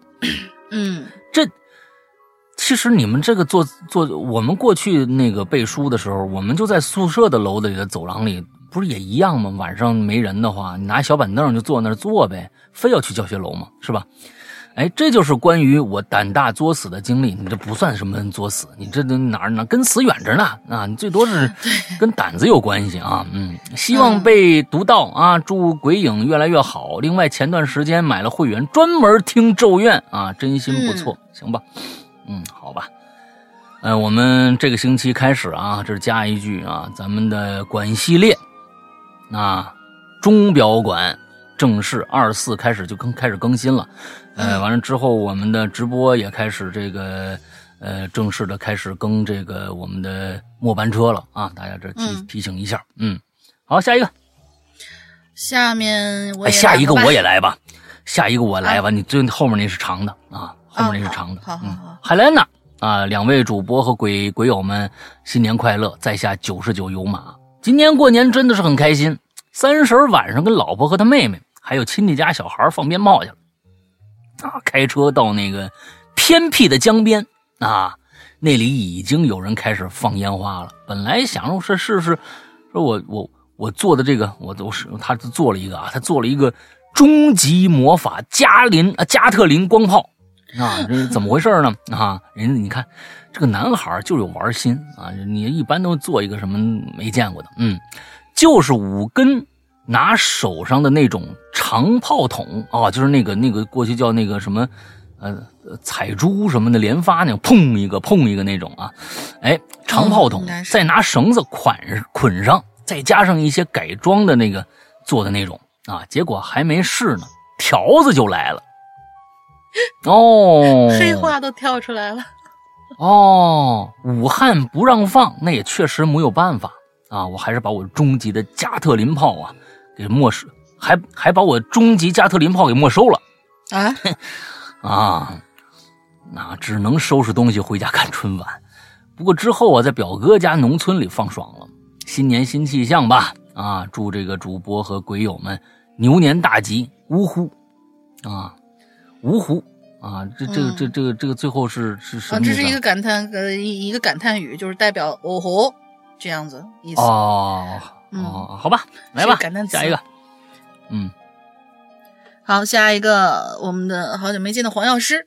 嗯，这其实你们这个做做，我们过去那个背书的时候，我们就在宿舍的楼里的走廊里，不是也一样吗？晚上没人的话，你拿小板凳就坐那儿坐呗，非要去教学楼嘛，是吧？哎，这就是关于我胆大作死的经历。你这不算什么作死，你这哪儿呢？跟死远着呢啊！你最多是跟胆子有关系啊。嗯，希望被读到啊，祝鬼影越来越好。另外，前段时间买了会员，专门听咒怨啊，真心不错。嗯、行吧，嗯，好吧。呃，我们这个星期开始啊，这加一句啊，咱们的馆系列啊，钟表馆。正式二十四开始就更开始更新了，呃，完了之后我们的直播也开始这个呃正式的开始更这个我们的末班车了啊，大家这提、嗯、提醒一下，嗯，好，下一个，下面我也来吧、哎、下一个我也来吧，下一个我来吧，啊、你最后面那是长的啊，后面那是长的，啊、嗯，海莱娜啊，两位主播和鬼鬼友们新年快乐，在下九十九油马，今年过年真的是很开心，三十晚上跟老婆和他妹妹。还有亲戚家小孩放鞭炮去了，啊，开车到那个偏僻的江边啊，那里已经有人开始放烟花了。本来想说是是是，说我我我做的这个，我都是他做了一个啊，他做了一个终极魔法加林啊加特林光炮啊，这怎么回事呢？啊，人家你看这个男孩就有玩心啊，你一般都做一个什么没见过的，嗯，就是五根。拿手上的那种长炮筒啊，就是那个那个过去叫那个什么，呃，彩珠什么的连发那种，砰一个砰一个那种啊，哎，长炮筒，嗯、再拿绳子捆捆上，再加上一些改装的那个做的那种啊，结果还没试呢，条子就来了，哦，黑话都跳出来了，哦，武汉不让放，那也确实没有办法啊，我还是把我终极的加特林炮啊。给没收，还还把我终极加特林炮给没收了啊啊！那只能收拾东西回家看春晚。不过之后啊，在表哥家农村里放爽了。新年新气象吧！啊，祝这个主播和鬼友们牛年大吉！呜呼！啊，呜呼！啊，这这个这这个这个最后是是什么意思、啊？这是一个感叹呃一个感叹语，就是代表哦吼这样子意思哦。嗯、哦，好吧，来吧，下一个，嗯，好，下一个，我们的好久没见的黄药师，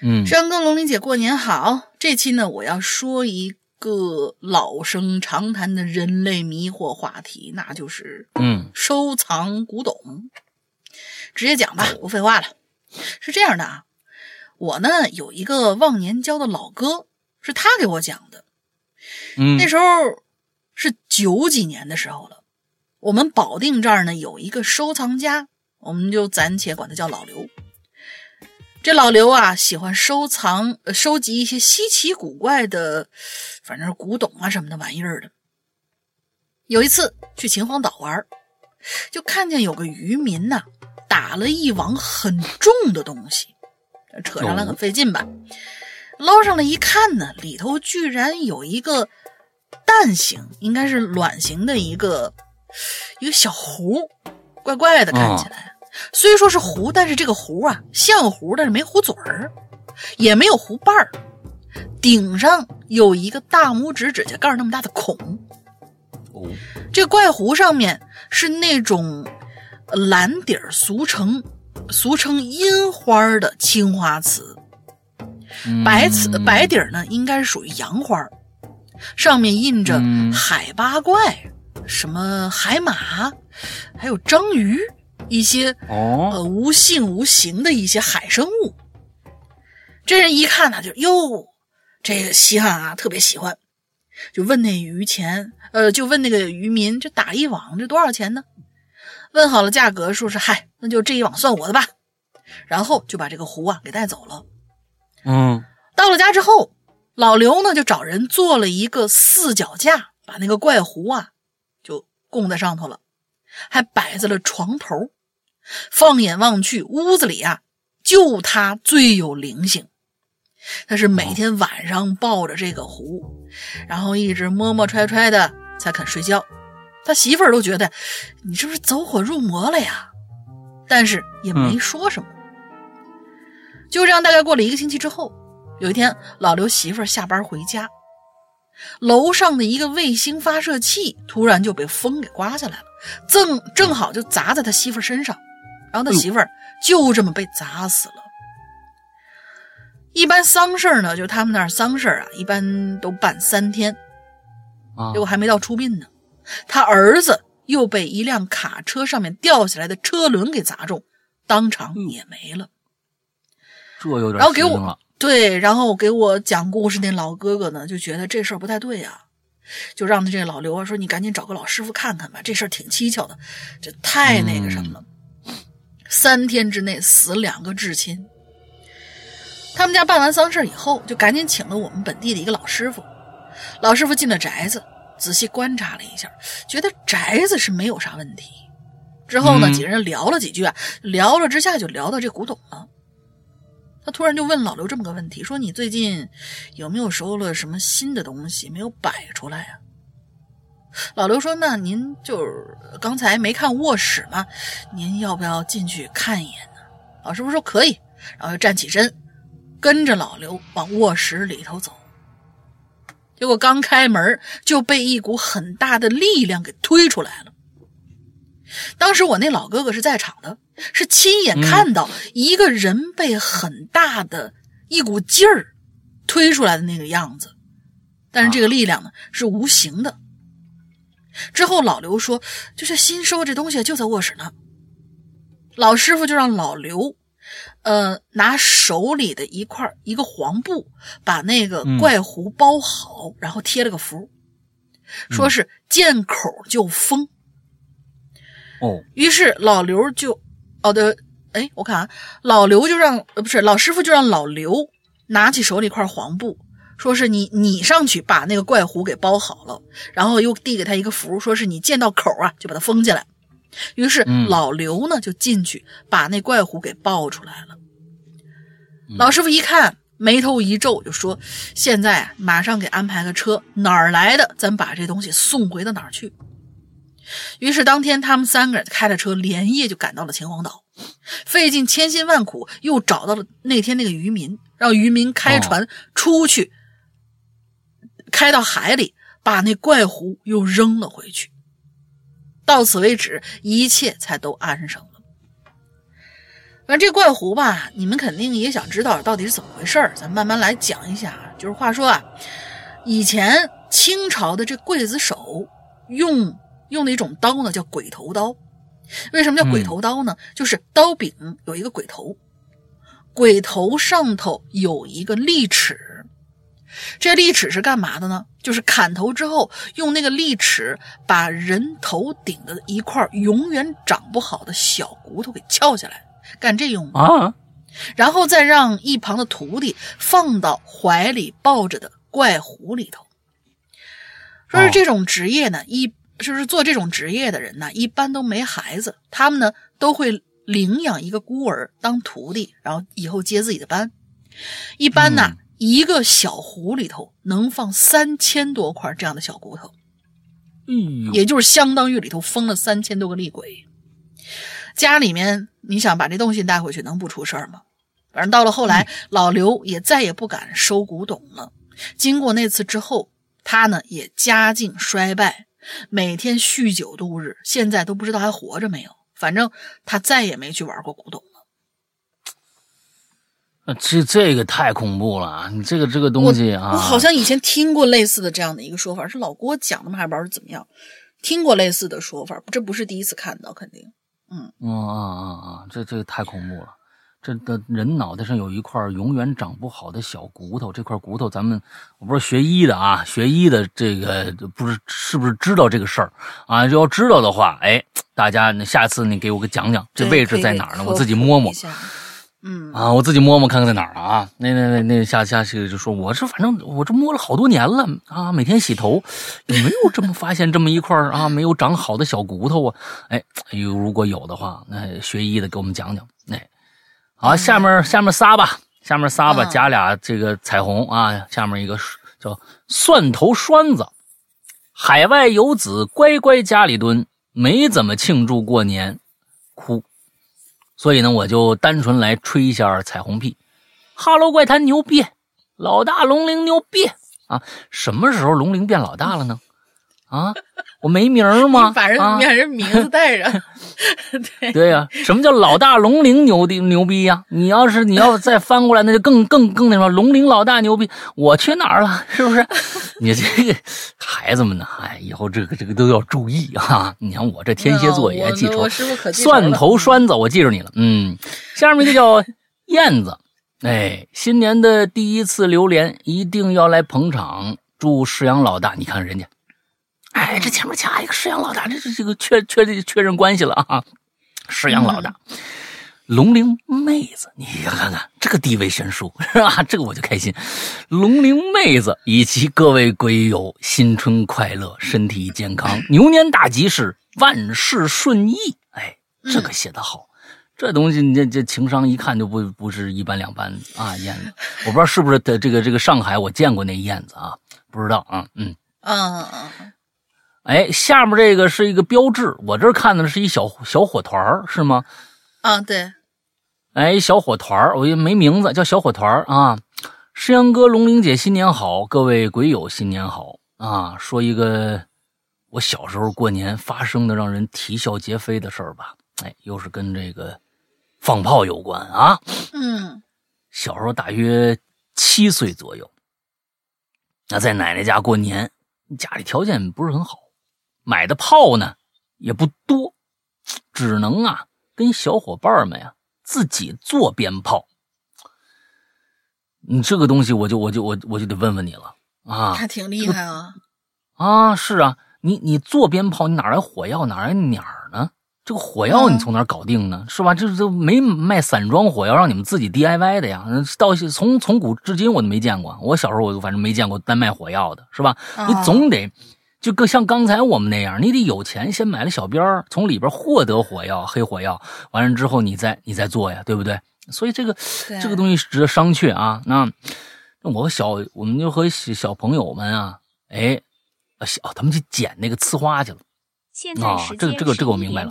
嗯，山哥龙玲姐过年好，这期呢我要说一个老生常谈的人类迷惑话题，那就是嗯，收藏古董，直接讲吧，不废话了，是这样的啊，我呢有一个忘年交的老哥，是他给我讲的，嗯，那时候。是九几年的时候了，我们保定这儿呢有一个收藏家，我们就暂且管他叫老刘。这老刘啊，喜欢收藏、呃、收集一些稀奇古怪的，反正是古董啊什么的玩意儿的。有一次去秦皇岛玩，就看见有个渔民呐、啊，打了一网很重的东西，扯上来很费劲吧，捞上来一看呢，里头居然有一个。蛋形应该是卵形的一个一个小壶，怪怪的看起来、哦、虽说是壶，但是这个壶啊像壶，但是没壶嘴儿，也没有壶瓣儿，顶上有一个大拇指指甲盖那么大的孔、哦、这怪壶上面是那种蓝底儿，俗称俗称樱花的青花瓷、嗯、白瓷白底儿呢应该是属于洋花，上面印着海八怪、嗯、什么海马，还有章鱼，一些、哦、呃无性无形的一些海生物。这人一看呢、啊，就哟，这个稀罕啊，特别喜欢，就问那渔钱，呃，就问那个渔民，这打一网这多少钱呢？问好了价格，说是嗨，那就这一网算我的吧，然后就把这个壶啊给带走了。嗯，到了家之后。老刘呢就找人做了一个四脚架，把那个怪壶啊就供在上头了，还摆在了床头。放眼望去，屋子里啊就他最有灵性，他是每天晚上抱着这个壶，然后一直摸摸揣揣的才肯睡觉。他媳妇儿都觉得你是不是走火入魔了呀，但是也没说什么、嗯、就这样大概过了一个星期之后，有一天，老刘媳妇儿下班回家，楼上的一个卫星发射器突然就被风给刮下来了，正正好就砸在他媳妇儿身上，然后他媳妇儿就这么被砸死了。一般丧事儿呢，就他们那儿丧事儿啊，一般都办三天，结果还没到出殡呢，他儿子又被一辆卡车上面掉下来的车轮给砸中，当场也没了。这有点然后给我对，然后给我讲故事那老哥哥呢，就觉得这事儿不太对啊，就让他这老刘啊说：“你赶紧找个老师傅看看吧，这事儿挺蹊跷的，这太那个什么了。嗯”三天之内死两个至亲。他们家办完丧事以后，就赶紧请了我们本地的一个老师傅。老师傅进了宅子，仔细观察了一下，觉得宅子是没有啥问题。之后呢，几个人聊了几句啊，聊了之下就聊到这古董了。他突然就问老刘这么个问题，说你最近有没有收了什么新的东西没有摆出来啊？老刘说，那您就是刚才没看卧室吗？您要不要进去看一眼呢？老师傅说可以，然后就站起身，跟着老刘往卧室里头走。结果刚开门就被一股很大的力量给推出来了。当时我那老哥哥是在场的，是亲眼看到一个人被很大的一股劲儿推出来的那个样子，但是这个力量呢是无形的。之后老刘说，就是新收这东西就在卧室呢。老师傅就让老刘呃，拿手里的一块一个黄布把那个怪狐包好、嗯、然后贴了个符，说是见口就封、嗯、于是老刘就哦对，诶我看啊，老刘就让呃不是老师傅就让老刘拿起手里一块黄布，说是你你上去把那个怪狐给包好了，然后又递给他一个符，说是你见到口啊就把它封起来。于是老刘呢就进去把那怪狐给抱出来了。老师傅一看眉头一皱，就说现在马上给安排个车，哪儿来的咱把这东西送回到哪儿去。于是当天他们三个人开着车连夜就赶到了秦皇岛，费尽千辛万苦又找到了那天那个渔民，让渔民开船出去、哦、开到海里把那怪狐又扔了回去。到此为止，一切才都安生了。反正这怪狐吧，你们肯定也想知道到底是怎么回事，咱慢慢来讲一下。就是话说啊，以前清朝的这刽子手用用的一种刀呢，叫鬼头刀。为什么叫鬼头刀呢？嗯、就是刀柄有一个鬼头，鬼头上头有一个利齿。这利齿是干嘛的呢？就是砍头之后用那个利齿把人头顶的一块永远长不好的小骨头给撬下来，干这用啊，然后再让一旁的徒弟放到怀里抱着的怪狐里头。说是这种职业呢，一就是做这种职业的人呢一般都没孩子，他们呢都会领养一个孤儿当徒弟，然后以后接自己的班。一般呢、嗯一个小壶里头能放三千多块这样的小骨头，嗯，也就是相当于里头封了三千多个厉鬼。家里面你想把这东西带回去能不出事儿吗？反正到了后来、嗯、老刘也再也不敢收古董了。经过那次之后，他呢也家境衰败，每天酗酒度日，现在都不知道还活着没有，反正他再也没去玩过古董。这这个太恐怖了，你这个这个东西啊，我好像以前听过类似的这样的一个说法，是老郭讲的吗？还不知道是怎么样，听过类似的说法，这不是第一次看到，肯定。嗯，啊啊啊！这这个太恐怖了，这的人脑袋上有一块永远长不好的小骨头，这块骨头咱们我不是学医的啊，学医的这个不是是不是知道这个事儿啊？要知道的话，哎，大家下次你给我个讲讲，这位置在哪儿呢？我自己摸摸。嗯啊，我自己摸摸看看在哪儿了啊？那那那那下下去就说，我这反正我这摸了好多年了啊，每天洗头有没有这么发现这么一块啊没有长好的小骨头啊？哎，如果有的话，那学医的给我们讲讲。哎，好，下面下面仨吧，下面仨吧，加俩这个彩虹啊，下面一个叫蒜头栓子，海外游子乖乖家里蹲，没怎么庆祝过年，哭。所以呢，我就单纯来吹一下彩虹屁。哈喽怪谈牛逼，老大龙鳞牛逼啊！什么时候龙鳞变老大了呢？啊，我没名儿吗？把人把人名字带着，啊、对对呀、啊。什么叫老大龙鳞牛的牛逼呀、啊？你要是你要再翻过来，那就更更更那什么，龙鳞老大牛逼，我去哪儿了？是不是？你这个孩子们呢？哎，以后这个这个都要注意啊！你看我这天蝎座也记仇，蒜头栓子，我记住你了。嗯，下面一个叫燕子，哎，新年的第一次榴莲一定要来捧场，祝石阳老大，你看人家。哎，这前面掐一个石阳老大，这这这个确确确认关系了啊！石阳老大，嗯、龙鳞妹子，你看看这个地位悬殊是吧？这个我就开心。龙鳞妹子以及各位鬼友，新春快乐，身体健康，牛年大吉事，万事顺意。哎，这个写得好，嗯、这东西你这这情商一看就不不是一般两般啊！燕子，我不知道是不是的这个这个上海我见过那燕子啊，不知道啊，嗯嗯嗯。嗯哎，下面这个是一个标志，我这看的是一小小火团是吗？啊，对。哎，小火团我也没名字，叫小火团啊。石阳哥、龙玲姐，新年好！各位鬼友，新年好啊！说一个我小时候过年发生的让人啼笑皆非的事儿吧。哎，又是跟这个放炮有关啊。嗯。小时候大约七岁左右，那在奶奶家过年，家里条件不是很好。买的炮呢也不多，只能啊跟小伙伴们呀自己做鞭炮。你这个东西我就我就我我就得问问你了啊！还挺厉害啊！啊，是啊，你你做鞭炮，你哪来火药，哪来鸟呢？这个火药你从哪搞定呢？嗯、是吧？这这没卖散装火药，让你们自己 D I Y 的呀。到从从古至今我都没见过，我小时候我反正没见过单卖火药的，是吧？哦、你总得。就更像刚才我们那样，你得有钱先买了小鞭，从里边获得火药、黑火药，完了之后你再你再做呀，对不对？所以这个这个东西值得商榷啊。那我小我们就和小朋友们啊，哎，小、哦、他们去捡那个呲花去了。现在时间、哦、这个这个这个我明白了，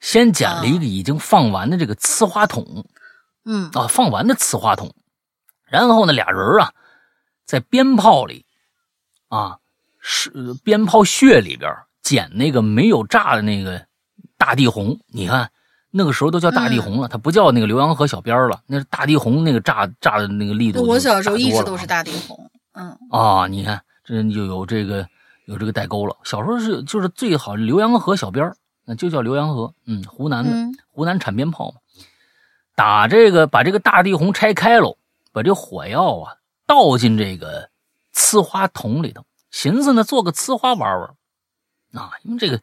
先捡了一个已经放完的这个呲花筒，嗯啊，放完的呲花筒，然后呢，俩人啊，在鞭炮里啊。是鞭炮屑里边捡那个没有炸的那个大地红，你看那个时候都叫大地红了，嗯、它不叫那个浏阳河小鞭了，那是大地红，那个炸炸的那个力度。我小时候一直都是大地红，嗯啊，你看这就有这个有这个代沟了。小时候是就是最好浏阳河小鞭，那就叫浏阳河，嗯，湖南的、嗯、湖南产鞭炮嘛，打这个把这个大地红拆开喽，把这火药啊倒进这个呲花筒里头。寻思呢，做个呲花玩玩，啊，因为这个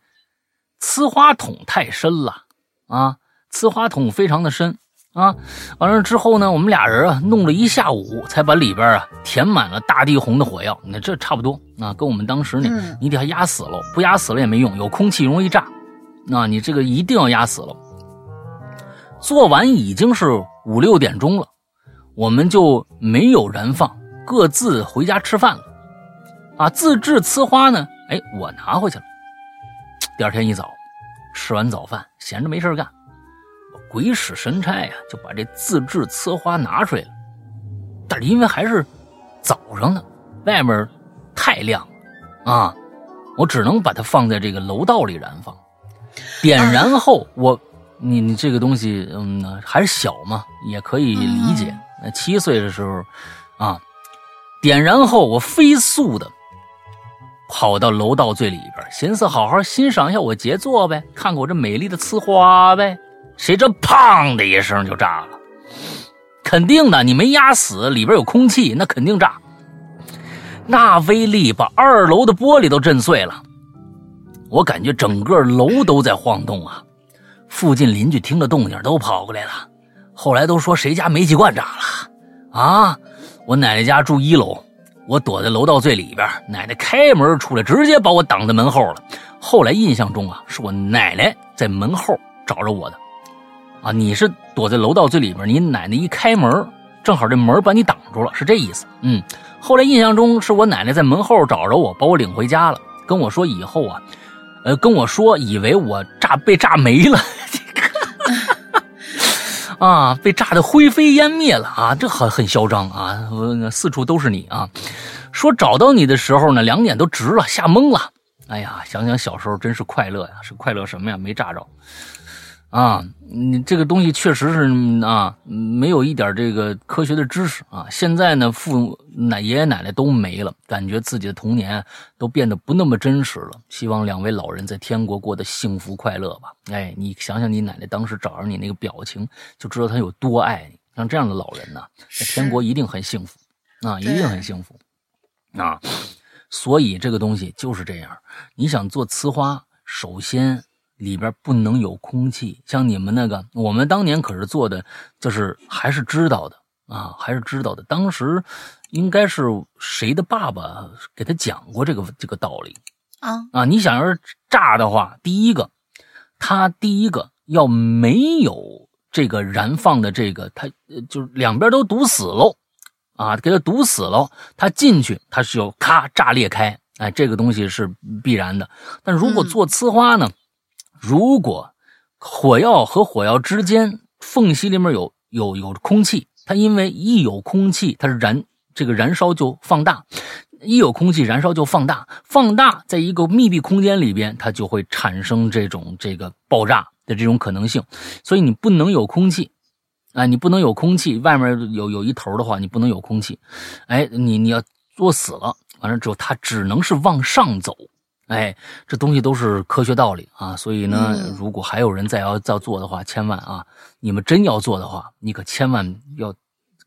呲花筒太深了啊，呲花筒非常的深啊。完了之后呢，我们俩人啊弄了一下午，才把里边啊填满了大地红的火药。那这差不多啊，跟我们当时呢，嗯、你得要压死了，不压死了也没用，有空气容易炸。那你这个一定要压死了。做完已经是五六点钟了，我们就没有燃放，各自回家吃饭了。啊，自制呲花呢？哎，我拿回去了。第二天一早，吃完早饭，闲着没事干，我鬼使神差呀、啊，就把这自制呲花拿出来了。但是因为还是早上呢，外面太亮了啊，我只能把它放在这个楼道里燃放。点燃后，我你你这个东西，嗯，还是小嘛，也可以理解。那七岁的时候，啊，点燃后我飞速的。跑到楼道最里边，寻思好好欣赏一下我杰作呗，看看我这美丽的呲花呗。谁知砰的一声就炸了，肯定的，你没压死，里边有空气，那肯定炸。那威力把二楼的玻璃都震碎了，我感觉整个楼都在晃动啊。附近邻居听着动静都跑过来了，后来都说谁家煤气罐炸了啊？我奶奶家住一楼。我躲在楼道最里边，奶奶开门出来，直接把我挡在门后了。后来印象中啊，是我奶奶在门后找着我的。啊，你是躲在楼道最里边，你奶奶一开门，正好这门把你挡住了，是这意思。嗯，后来印象中是我奶奶在门后找着我，把我领回家了，跟我说以后啊，呃，跟我说以为我炸被炸没了。啊，被炸得灰飞烟灭了啊，这很很嚣张啊，四处都是你啊。说找到你的时候呢，两眼都直了，吓懵了。哎呀，想想小时候真是快乐呀，是快乐什么呀？没炸着。啊，你这个东西确实是啊，没有一点这个科学的知识啊。现在呢，父奶爷爷奶奶都没了，感觉自己的童年都变得不那么真实了。希望两位老人在天国过得幸福快乐吧。哎，你想想你奶奶当时找着你那个表情，就知道她有多爱你。像这样的老人呢，在天国一定很幸福啊，一定很幸福啊。所以这个东西就是这样，你想做瓷花，首先里边不能有空气，像你们那个，我们当年可是做的，就是还是知道的啊，还是知道的。当时应该是谁的爸爸给他讲过这个这个道理啊啊！你想要是炸的话，第一个，他第一个要没有这个燃放的这个，他就是两边都堵死喽啊，给他堵死喽，他进去他是有咔炸裂开，哎，这个东西是必然的。但如果做呲花呢？嗯，如果火药和火药之间缝隙里面有有有空气，它因为一有空气，它燃这个燃烧就放大，一有空气燃烧就放大，放大在一个密闭空间里边，它就会产生这种这个爆炸的这种可能性。所以你不能有空气，哎，你不能有空气，外面有有一头的话，你不能有空气，哎，你你要做死了，完了之后它只能是往上走。哎，这东西都是科学道理啊，所以呢，嗯、如果还有人再要再做的话，千万啊，你们真要做的话，你可千万要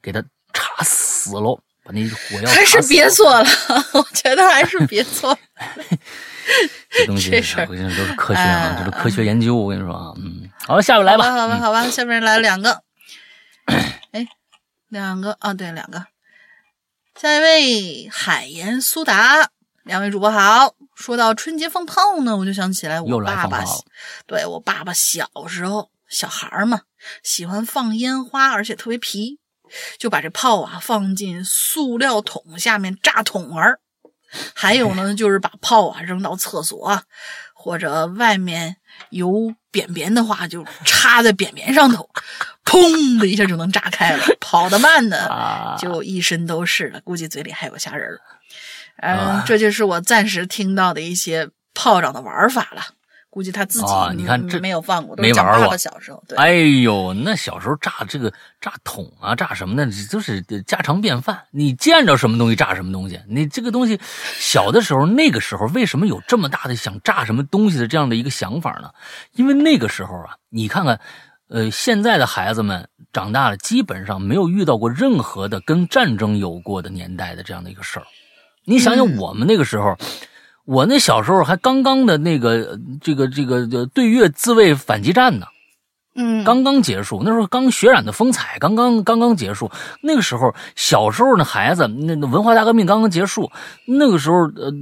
给他查死喽，把那火药还是别做了，我觉得还是别做了。这东西这事都是科学啊，这是科学研究，我跟你说啊，嗯，好了，下面来吧，好吧，好吧，好吧，嗯、下面来两个，哎，两个啊、哦，对，两个，下一位海盐苏达。两位主播好，说到春节放炮呢，我就想起来我爸爸，对，我爸爸小时候，小孩嘛，喜欢放烟花，而且特别皮，就把这炮啊放进塑料桶下面炸桶儿。还有呢，就是把炮啊扔到厕所啊，或者外面有扁扁的话，就插在扁扁上头，砰的一下就能炸开了。跑得慢的就一身都是了，估计嘴里还有虾仁儿。嗯，这就是我暂时听到的一些炮仗的玩法了。估计他自己、啊、你看这没有放过，都讲爸爸小时候。对，哎呦，那小时候炸这个炸桶啊，炸什么的，就是家常便饭。你见着什么东西炸什么东西，你这个东西小的时候，那个时候为什么有这么大的想炸什么东西的这样的一个想法呢？因为那个时候啊，你看看。呃，现在的孩子们长大了，基本上没有遇到过任何的跟战争有过的年代的这样的一个事儿。你想想我们那个时候，嗯、我那小时候还刚刚的那个这个这个、这个、对越自卫反击战呢，嗯，刚刚结束，那时候刚血染的风采刚刚刚刚结束。那个时候小时候的孩子，那文化大革命刚刚结束，那个时候呃，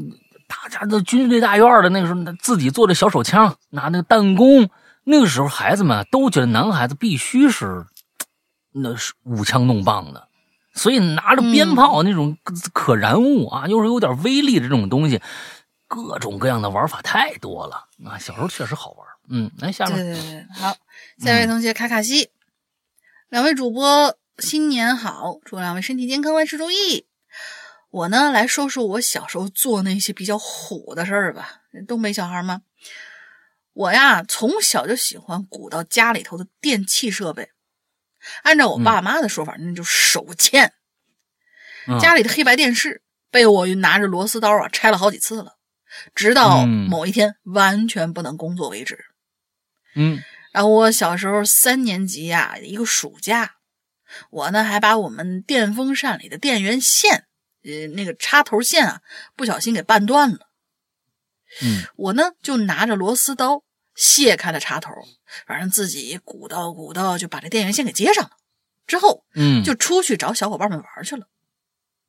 大家的军队大院的那个时候，自己做着小手枪，拿那个弹弓。那个时候孩子们都觉得男孩子必须是那是舞枪弄棒的，所以拿着鞭炮那种可燃物啊，又是有点威力的这种东西，各种各样的玩法太多了啊！小时候确实好玩。嗯，来下面。对对对，好，下一位同学卡卡西，嗯、两位主播新年好，祝两位身体健康，万事如意。我呢来说说我小时候做那些比较虎的事儿吧，东北小孩吗？我呀，从小就喜欢鼓捣家里头的电器设备。按照我爸妈的说法，嗯、那就手欠。嗯、家里的黑白电视被我拿着螺丝刀啊拆了好几次了，直到某一天完全不能工作为止。嗯，然后我小时候三年级呀、啊，一个暑假，我呢还把我们电风扇里的电源线，呃，那个插头线啊，不小心给绊断了。嗯，我呢就拿着螺丝刀卸开了插头，反正自己鼓捣鼓捣就把这电源线给接上了。之后，嗯，就出去找小伙伴们玩去了。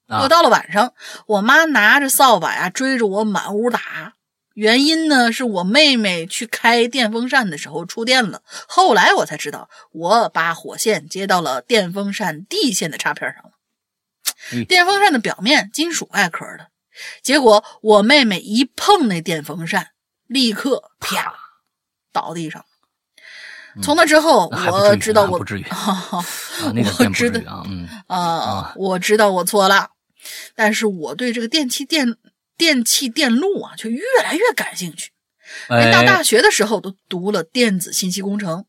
啊、又到了晚上，我妈拿着扫把呀、啊、追着我满屋打。原因呢是我妹妹去开电风扇的时候触电了，后来我才知道我把火线接到了电风扇地线的插片上了。嗯、电风扇的表面金属外壳的。结果我妹妹一碰那电风扇，立刻啪倒地上。从那之后，我知道我不至于，那个不至于啊，嗯啊，我知道我错了，但是我对这个电器电电器电路啊，却越来越感兴趣。人到大学的时候都读了电子信息工程，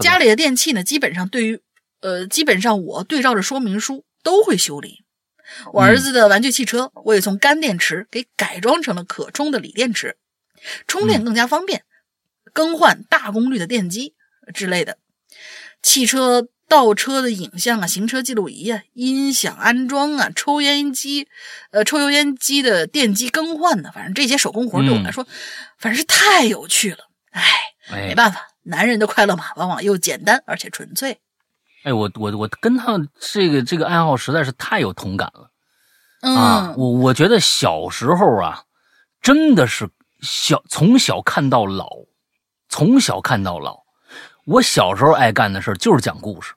家里的电器呢，基本上对于呃，基本上我对照着说明书都会修理。我儿子的玩具汽车，我也从干电池给改装成了可充的锂电池，充电更加方便。更换大功率的电机之类的，汽车倒车的影像啊，行车记录仪啊，音响安装啊，抽烟机，呃，抽油烟机的电机更换呢、啊，反正这些手工活对我来说，嗯、反正是太有趣了。哎，没办法，男人的快乐嘛，往往又简单而且纯粹。哎，我我我跟他这个这个爱好实在是太有同感了。嗯，啊、我我觉得小时候啊，真的是小从小看到老。从小看到老，我小时候爱干的事就是讲故事，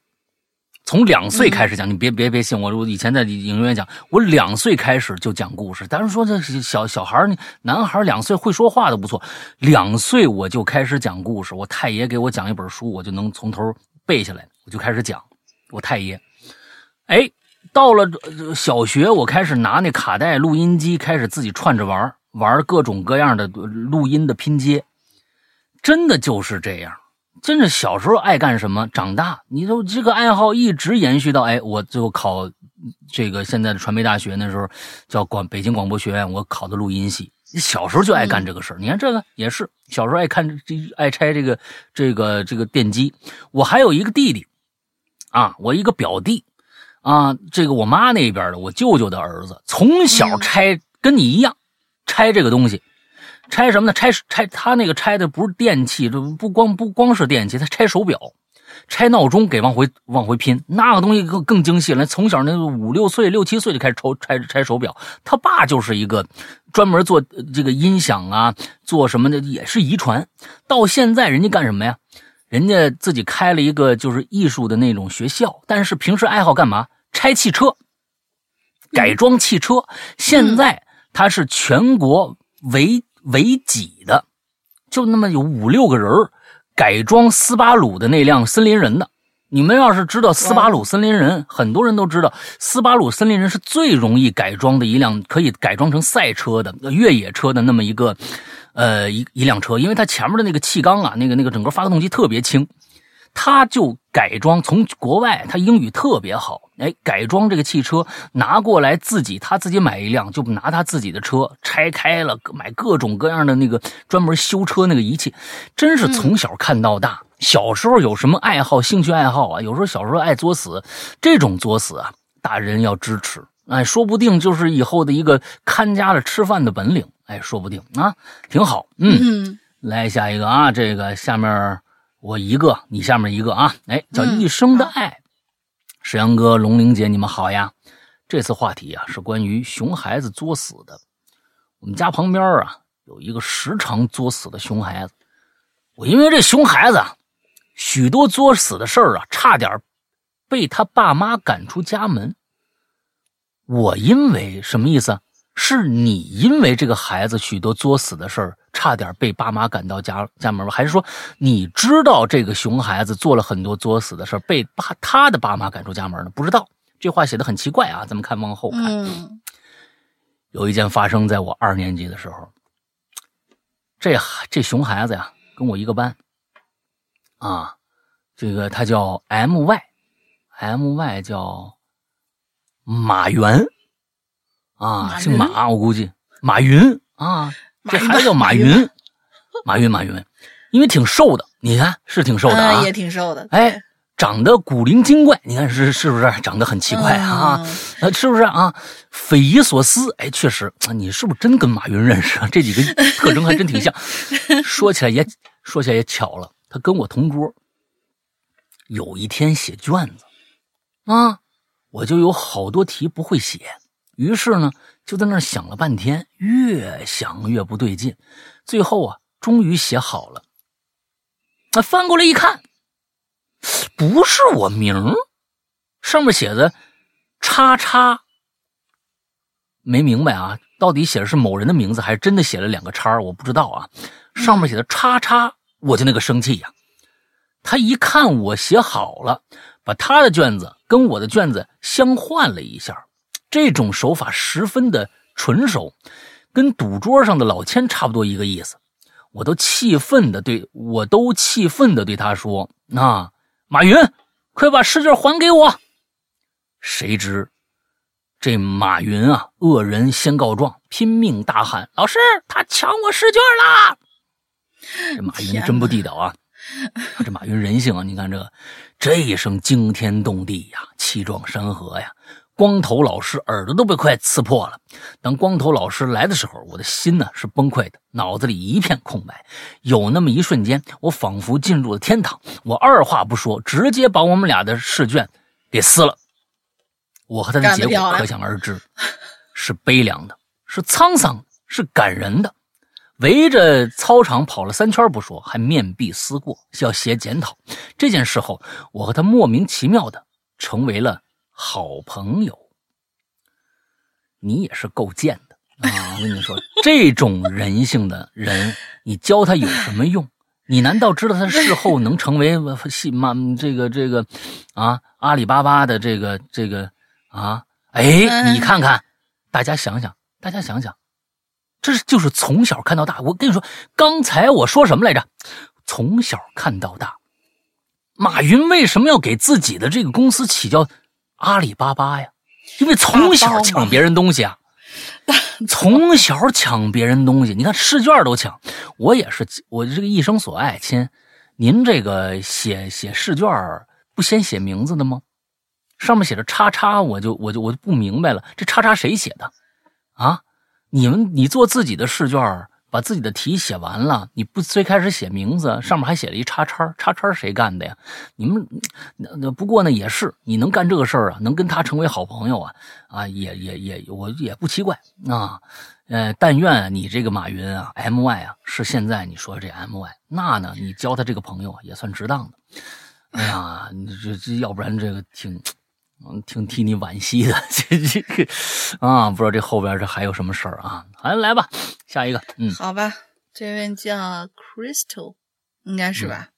从两岁开始讲。你别别别信我，我以前在影院讲，我两岁开始就讲故事。当然说这小小孩男孩两岁会说话都不错，两岁我就开始讲故事。我太爷给我讲一本书，我就能从头背下来，我就开始讲。我太爷，哎，到了小学，我开始拿那卡带录音机，开始自己串着玩，玩各种各样的录音的拼接。真的就是这样，真的小时候爱干什么，长大你都这个爱好一直延续到哎，我最后考这个现在的传媒大学，那时候叫广北京广播学院，我考的录音系。小时候就爱干这个事儿，你看这个也是小时候爱看爱拆这个这个这个电机。我还有一个弟弟啊，我一个表弟啊，这个我妈那边的我舅舅的儿子，从小拆跟你一样拆这个东西。拆什么呢？拆拆他那个拆的不是电器，这不光不光是电器，他拆手表、拆闹钟，给往回往回拼。那个东西更更精细了。从小那五六岁、六七岁就开始抽拆拆手表。他爸就是一个专门做这个音响啊，做什么的也是遗传。到现在人家干什么呀？人家自己开了一个就是艺术的那种学校，但是平时爱好干嘛？拆汽车，改装汽车。嗯、现在他是全国唯。为己的，就那么有五六个人改装斯巴鲁的那辆森林人的。你们要是知道斯巴鲁森林人，很多人都知道斯巴鲁森林人是最容易改装的一辆，可以改装成赛车的越野车的那么一个呃一一辆车，因为它前面的那个气缸啊，那个那个整个发动机特别轻。他就改装，从国外他英语特别好，哎，改装这个汽车拿过来自己，他自己买一辆，就拿他自己的车拆开了，买各种各样的那个专门修车那个仪器，真是从小看到大。嗯、小时候有什么爱好、兴趣爱好啊？有时候小时候爱作死，这种作死啊，大人要支持，哎，说不定就是以后的一个看家的吃饭的本领，哎，说不定啊，挺好。嗯，嗯来下一个啊，这个下面。我一个，你下面一个啊，哎，叫一生的爱。嗯、石阳哥、龙玲姐，你们好呀！这次话题啊是关于熊孩子作死的。我们家旁边啊有一个时常作死的熊孩子，我因为这熊孩子啊，许多作死的事儿啊，差点被他爸妈赶出家门。我因为什么意思啊？是你因为这个孩子许多作死的事儿，差点被爸妈赶到家家门吗？还是说你知道这个熊孩子做了很多作死的事儿，被爸他的爸妈赶出家门呢？不知道，这话写得很奇怪啊！咱们看往后看，嗯、有一件发生在我二年级的时候，这这熊孩子呀、啊，跟我一个班啊，这个他叫 M Y，M Y 叫马云。啊，姓马，我估计马云啊，这孩子叫马云，马云马云，因为挺瘦的，你看是挺瘦的啊，嗯、也挺瘦的，哎，长得古灵精怪，你看是是不是长得很奇怪啊？嗯、啊，是不是啊？匪夷所思，哎，确实，你是不是真跟马云认识啊？这几个特征还真挺像。说起来也说起来也巧了，他跟我同桌，有一天写卷子啊，我就有好多题不会写。于是呢，就在那儿想了半天，越想越不对劲，最后啊，终于写好了。那翻过来一看，不是我名，上面写的叉叉，没明白啊，到底写的是某人的名字，还是真的写了两个叉，我不知道啊。上面写的叉叉，我就那个生气呀、啊，他一看我写好了，把他的卷子跟我的卷子相换了一下，这种手法十分的纯熟，跟赌桌上的老千差不多一个意思。我都气愤的对我都气愤的对他说，啊，马云，快把试卷还给我。谁知这马云啊，恶人先告状，拼命大喊，老师，他抢我试卷啦！这马云真不地道啊，这马云人性啊，你看这这一声惊天动地呀，气壮山河呀，光头老师耳朵都被快刺破了。当光头老师来的时候，我的心呢是崩溃的，脑子里一片空白。有那么一瞬间，我仿佛进入了天堂。我二话不说，直接把我们俩的试卷给撕了。我和他的结果可想而知，是悲凉的，是沧桑的，是感人的。围着操场跑了三圈不说，还面壁思过，要写检讨。这件事后，我和他莫名其妙的成为了好朋友。你也是够贱的啊！我跟你说，这种人性的人，你教他有什么用？你难道知道他事后能成为这个这个啊阿里巴巴的这个这个啊？哎，你看看，大家想想，大家想想。这就是从小看到大。我跟你说，刚才我说什么来着？从小看到大。马云为什么要给自己的这个公司起叫阿里巴巴呀？因为从小抢别人东西啊，从小抢别人东西。你看试卷都抢，我也是，我这个一生所爱，亲，您这个写写试卷不先写名字的吗？上面写着叉叉，我就我就我就不明白了，这叉叉谁写的啊？你们，你做自己的试卷，把自己的题写完了，你不最开始写名字，上面还写了一叉叉，叉叉谁干的呀？你们，不过呢也是，你能干这个事儿啊，能跟他成为好朋友啊，啊，也也也，我也不奇怪啊。呃，但愿你这个马云啊 ，M Y 啊，是现在你说这 M Y， 那呢，你交他这个朋友啊，也算值当的。哎呀，你这这，要不然这个挺。挺替你惋惜的，这这个啊，不知道这后边这还有什么事儿啊？来来吧，下一个，嗯，好吧，这位叫 Crystal， 应该是吧？嗯、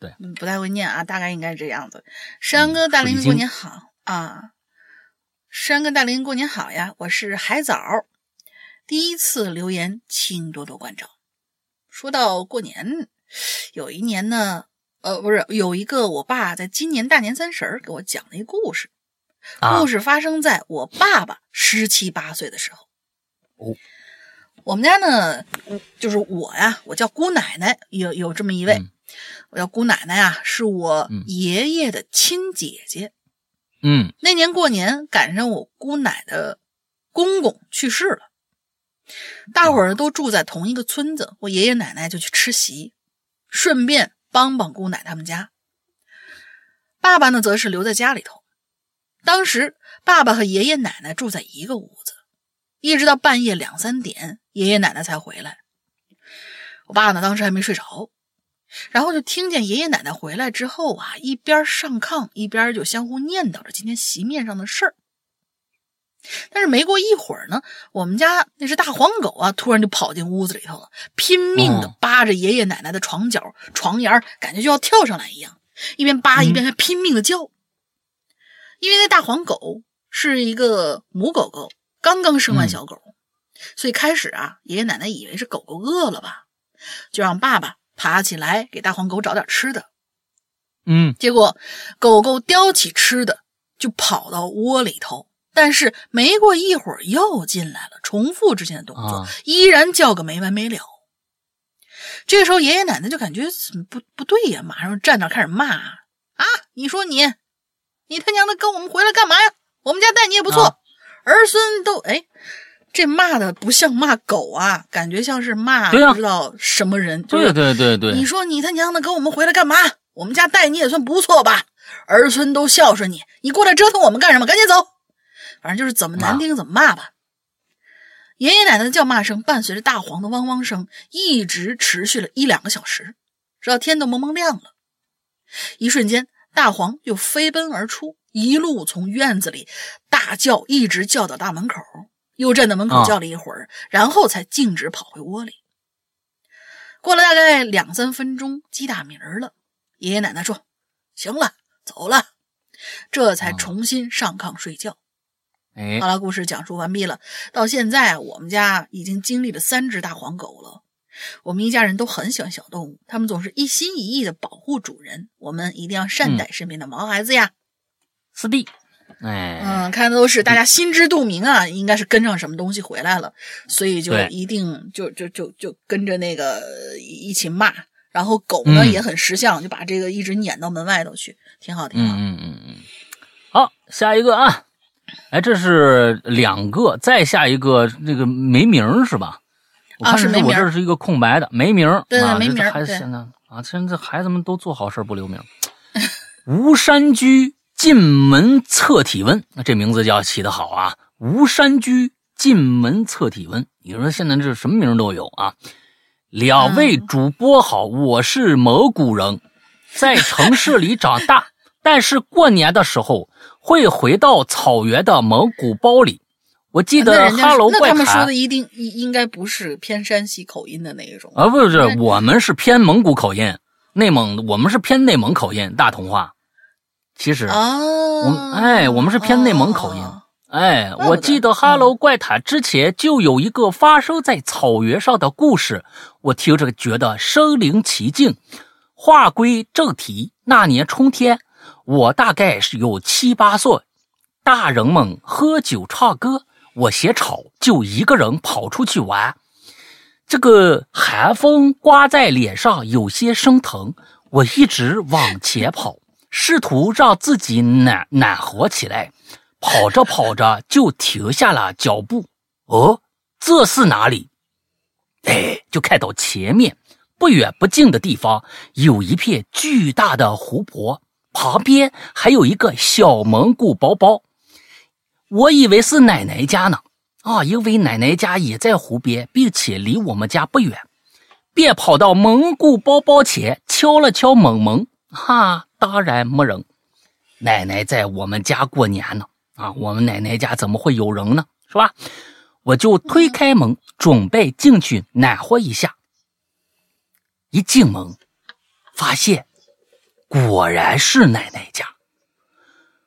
对、嗯，不太会念啊，大概应该是这样子。山哥大林过年好、嗯、啊！山哥大林过年好呀！我是海藻，第一次留言，请多多关照。说到过年，有一年呢。呃，不是，有一个我爸在今年大年三十给我讲了一故事，故事发生在我爸爸十七八岁的时候。哦，我们家呢，就是我呀，我叫姑奶奶，有有这么一位，嗯、我叫姑奶奶呀、啊，是我爷爷的亲姐姐。嗯，那年过年赶上我姑奶的公公去世了，大伙儿都住在同一个村子，我爷爷奶奶就去吃席，顺便。帮帮姑奶他们家，爸爸呢则是留在家里头。当时爸爸和爷爷奶奶住在一个屋子，一直到半夜两三点，爷爷奶奶才回来。我爸呢当时还没睡着，然后就听见爷爷奶奶回来之后啊，一边上炕一边就相互念叨着今天席面上的事儿。但是没过一会儿呢，我们家那只大黄狗啊，突然就跑进屋子里头了，拼命的扒着爷爷奶奶的床角、嗯、床沿，感觉就要跳上来一样，一边扒一边还拼命的叫、嗯。因为那大黄狗是一个母狗狗，刚刚生完小狗、嗯，所以开始啊，爷爷奶奶以为是狗狗饿了吧，就让爸爸爬起来给大黄狗找点吃的。嗯，结果狗狗叼起吃的就跑到窝里头。但是没过一会儿又进来了，重复之前的动作、啊、依然叫个没完没了。这时候爷爷奶奶就感觉不不对呀、啊、马上站那开始骂啊，你说你你他娘的跟我们回来干嘛呀，我们家待你也不错、啊、儿孙都，哎，这骂的不像骂狗啊，感觉像是骂不知道什么人。对、啊、对对对，你说你他娘的跟我们回来干嘛，我们家待你也算不错吧，儿孙都孝顺你，你过来折腾我们干什么，赶紧走。反正就是怎么难听怎么骂吧。爷爷奶奶的叫骂声伴随着大黄的汪汪声，一直持续了一两个小时，直到天都蒙蒙亮了。一瞬间，大黄又飞奔而出，一路从院子里大叫，一直叫到大门口，又站在门口叫了一会儿，然后才径直跑回窝里。过了大概两三分钟，鸡打鸣了，爷爷奶奶说行了走了，这才重新上炕睡觉。哎，好了，故事讲述完毕了。到现在我们家已经经历了三只大黄狗了。我们一家人都很喜欢小动物，他们总是一心一意的保护主人，我们一定要善待身边的毛孩子呀。四弟，哎，嗯，看的都是大家心知肚明啊，应该是跟上什么东西回来了，所以就一定就就就就跟着那个一起骂。然后狗呢、嗯、也很识相，就把这个一直撵到门外头去，挺好挺好。嗯嗯嗯。好，下一个啊，哎，这是两个，再下一个这个没名是吧？啊，是没名。我这是一个空白的，没名。对对，啊、没名。孩子现在啊，现在孩子们都做好事不留名。吴山居进门测体温，这名字叫起得好啊！吴山居进门测体温，你说现在这什么名都有啊？两位主播好，我是蒙古人，在城市里长大，但是过年的时候会回到草原的蒙古包里。我记得哈喽怪谈，那他们说的一定应该不是偏山西口音的那一种啊，不是，我们是偏蒙古口音，内蒙，我们是偏内蒙口音，大同话。其实，哦、我们哎，我们是偏内蒙口音。哦、哎，我记得《哈喽怪谈》之前就有一个发生在草原上的故事，我听着觉得身临其境。话归正题，那年春天，我大概是有七八岁，大人们喝酒唱歌，我嫌吵，就一个人跑出去玩。这个寒风刮在脸上，有些生疼，我一直往前跑。试图让自己暖暖和起来，跑着跑着就停下了脚步。哦，这是哪里？哎，就看到前面不远不近的地方有一片巨大的湖泊，旁边还有一个小蒙古包包。我以为是奶奶家呢，啊，因为奶奶家也在湖边，并且离我们家不远，便跑到蒙古包包前敲了敲门门。哈，当然没人。奶奶在我们家过年呢，啊，我们奶奶家怎么会有人呢？是吧？我就推开门，准备进去暖和一下。一进门，发现果然是奶奶家。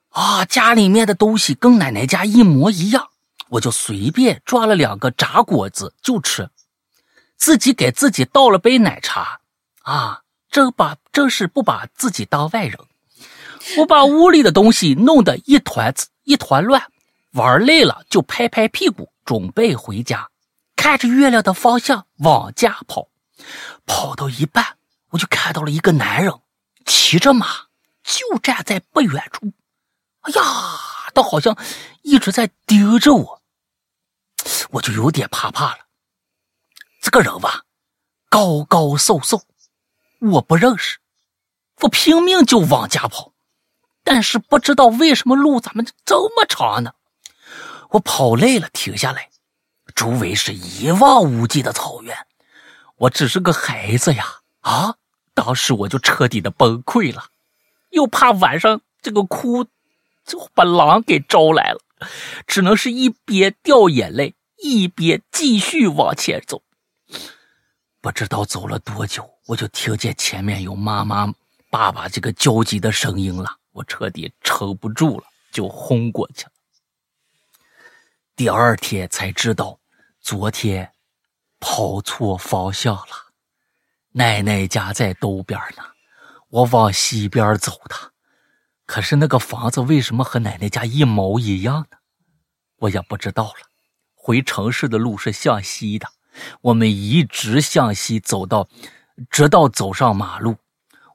啊，家里面的东西跟奶奶家一模一样，我就随便抓了两个炸果子就吃，自己给自己倒了杯奶茶，啊。真把真是不把自己当外人，我把屋里的东西弄得一团一团乱，玩累了就拍拍屁股准备回家，看着月亮的方向往家跑，跑到一半我就看到了一个男人骑着马就站在不远处，哎呀，他好像一直在盯着我，我就有点怕怕了。这个人吧，高高瘦瘦，我不认识，我拼命就往家跑，但是不知道为什么路咱们这么长呢？我跑累了停下来，周围是一望无际的草原，我只是个孩子呀，啊！当时我就彻底的崩溃了，又怕晚上这个哭就把狼给招来了，只能是一边掉眼泪一边继续往前走。不知道走了多久，我就听见前面有妈妈爸爸这个焦急的声音了，我彻底撑不住了就昏过去了。第二天才知道昨天跑错方向了，奶奶家在东边呢，我往西边走的，可是那个房子为什么和奶奶家一毛一样呢？我也不知道了。回城市的路是向西的，我们一直向西走到，直到走上马路，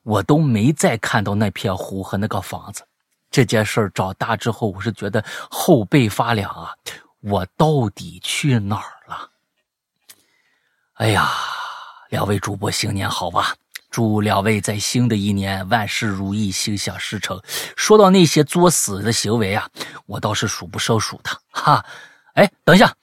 我都没再看到那片湖和那个房子。这件事儿长大之后，我是觉得后背发凉啊！我到底去哪儿了？哎呀，两位主播新年好吧！祝两位在新的一年万事如意，心想事成。说到那些作死的行为啊，我倒是数不胜数的哈。哎，等一下，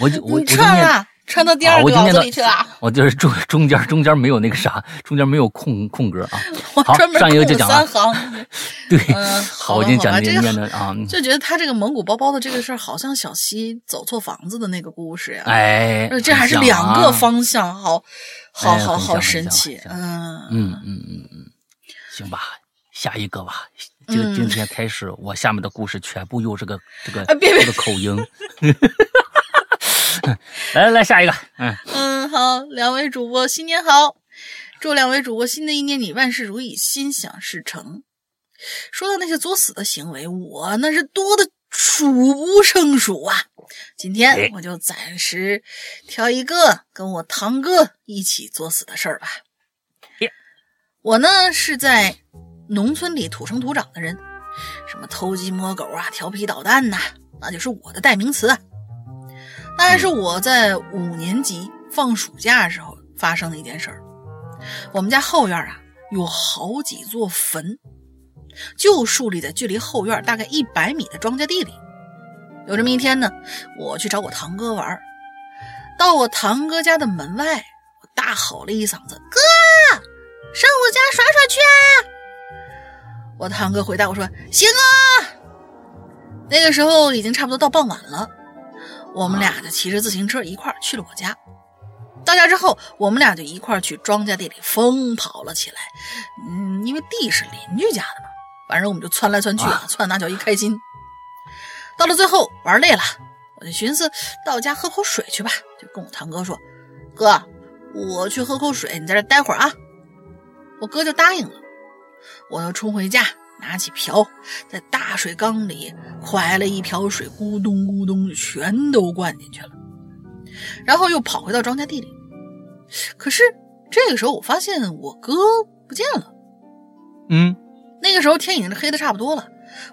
我我我今天。穿到第二个稿子里去了、啊我。我就是中中间中间没有那个啥，中间没有空空格啊。好，上一个就讲了。三行对，呃、好，我今天讲今天的啊，就觉得他这个蒙古包包的这个事儿，好像小西走错房子的那个故事呀、啊。哎，这还是两个方向，啊、好，好，好，好神奇。嗯嗯嗯嗯嗯。行吧，下一个吧。就今天开始，嗯、我下面的故事全部用这个这个、啊、别别这个口音。来来来，下一个。嗯嗯，好，两位主播新年好，祝两位主播新的一年里万事如意，心想事成。说到那些作死的行为，我那是多的数不胜数啊。今天我就暂时挑一个跟我堂哥一起作死的事儿吧。我呢是在农村里土生土长的人，什么偷鸡摸狗啊，调皮捣蛋呐、啊，那就是我的代名词啊。大概是我在五年级放暑假的时候发生的一件事儿。我们家后院啊有好几座坟，就树立在距离后院大概一百米的庄稼地里。有这么一天呢，我去找我堂哥玩，到我堂哥家的门外，我大吼了一嗓子：“哥，上我家耍耍去啊！”我堂哥回答我说：“行啊。”那个时候已经差不多到傍晚了，我们俩就骑着自行车一块儿去了我家。到家之后，我们俩就一块儿去庄稼地里疯跑了起来。嗯，因为地是邻居家的嘛，反正我们就窜来窜去啊，窜哪脚一开心。到了最后玩累了，我就寻思到家喝口水去吧，就跟我堂哥说：“哥，我去喝口水，你在这待会儿啊。”我哥就答应了，我就冲回家拿起瓢，在大水缸里蒯了一瓢水，咕咚咕咚全都灌进去了，然后又跑回到庄稼地里。可是这个时候我发现我哥不见了。嗯，那个时候天已经黑得差不多了，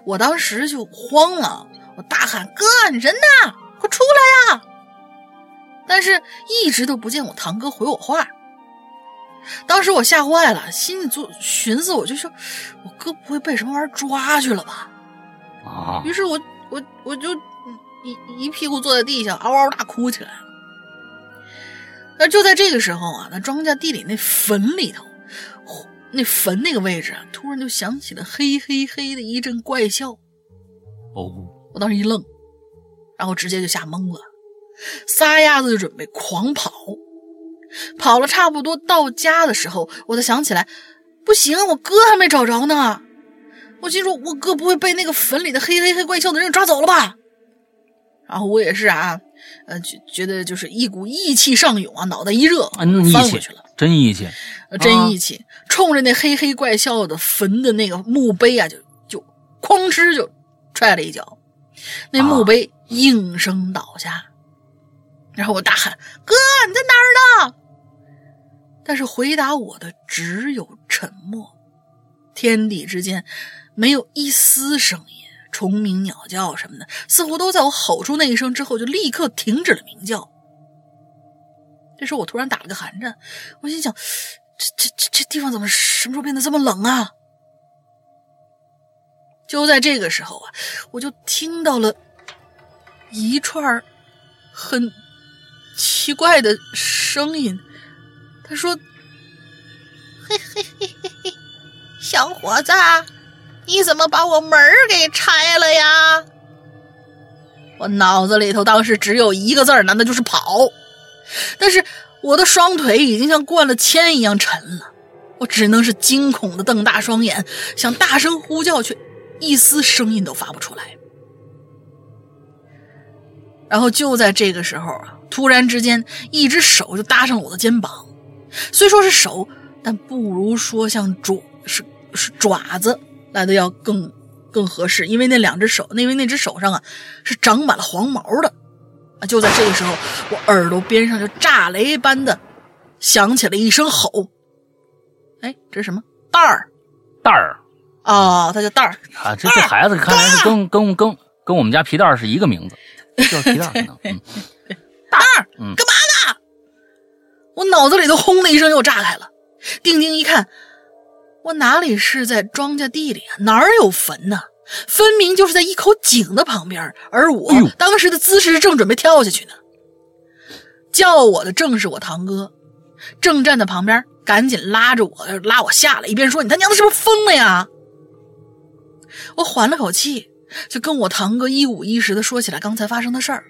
我当时就慌了，我大喊：“哥，你人哪？快出来呀！”但是一直都不见我堂哥回我话。当时我吓坏了，心里就寻思，我就说我哥不会被什么玩意儿抓去了吧？啊！于是我我我就一一屁股坐在地下，嗷嗷大哭起来了。而就在这个时候啊，那庄稼地里那坟里头，那坟那个位置啊，突然就响起了嘿嘿嘿的一阵怪笑。哦！我当时一愣，然后直接就吓懵了，撒丫子就准备狂跑。跑了差不多到家的时候，我才想起来，不行，我哥还没找着呢。我心说，我哥不会被那个坟里的黑黑黑怪笑的人抓走了吧？然后我也是啊，呃，觉得就是一股义气上涌啊，脑袋一热，嗯，翻回去了，真义气，真义气，冲着那黑黑怪笑的坟的那个墓碑啊，就就哐哧就踹了一脚，那墓碑应声倒下。啊、然后我大喊：“哥，你在哪儿呢？”但是回答我的只有沉默，天地之间没有一丝声音，虫鸣鸟叫什么的似乎都在我吼出那一声之后就立刻停止了鸣叫。这时候我突然打了个寒战，我心想，这这这地方怎么什么时候变得这么冷啊？就在这个时候啊，我就听到了一串很奇怪的声音，他说：“嘿嘿嘿嘿嘿，小伙子，你怎么把我门儿给拆了呀？”我脑子里头当时只有一个字儿，难道就是跑？但是我的双腿已经像灌了铅一样沉了，我只能是惊恐地瞪大双眼，想大声呼叫，却一丝声音都发不出来。然后就在这个时候啊，突然之间，一只手就搭上了我的肩膀。虽说是手，但不如说像爪是是爪子来的要更更合适，因为那两只手，因为那只手上啊是长满了黄毛的啊。就在这个时候，我耳朵边上就炸雷般的响起了一声吼。哎，这是什么？蛋儿，蛋儿哦，它叫蛋儿啊。这这孩子看来是跟跟跟跟我们家皮蛋是一个名字，叫皮蛋呢。嗯，蛋儿，嗯，干嘛呢？我脑子里头轰的一声又炸开了，定睛一看，我哪里是在庄稼地里啊，哪有坟呢？分明就是在一口井的旁边，而我当时的姿势正准备跳下去呢。叫我的正是我堂哥，正站在旁边，赶紧拉着我拉我下来，一边说：“你他娘的是不是疯了呀？”我缓了口气，就跟我堂哥一五一十的说起来刚才发生的事儿。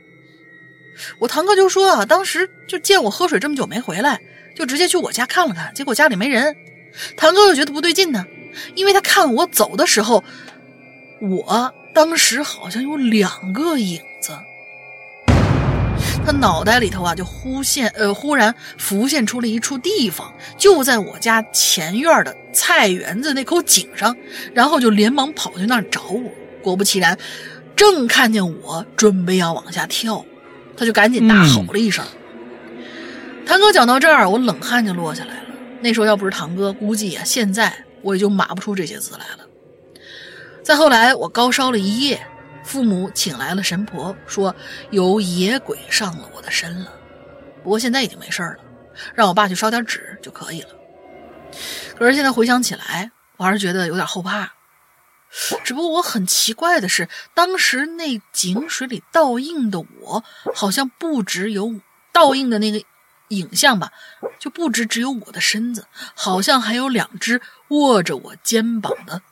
我堂哥就说啊，当时就见我喝水这么久没回来，就直接去我家看了看，结果家里没人。堂哥就觉得不对劲呢，因为他看我走的时候，我当时好像有两个影子。他脑袋里头啊，就忽现呃忽然浮现出了一处地方，就在我家前院的菜园子那口井上，然后就连忙跑去那儿找我。果不其然，正看见我准备要往下跳，他就赶紧大吼了一声。堂哥讲到这儿，我冷汗就落下来了。那时候要不是堂哥，估计啊，现在我也就码不出这些字来了。再后来，我高烧了一夜，父母请来了神婆，说有野鬼上了我的身了。不过现在已经没事了，让我爸去烧点纸就可以了。可是现在回想起来，我还是觉得有点后怕。只不过我很奇怪的是，当时那井水里倒映的我，好像不只有倒映的那个影像吧，就不只只有我的身子，好像还有两只握着我肩膀的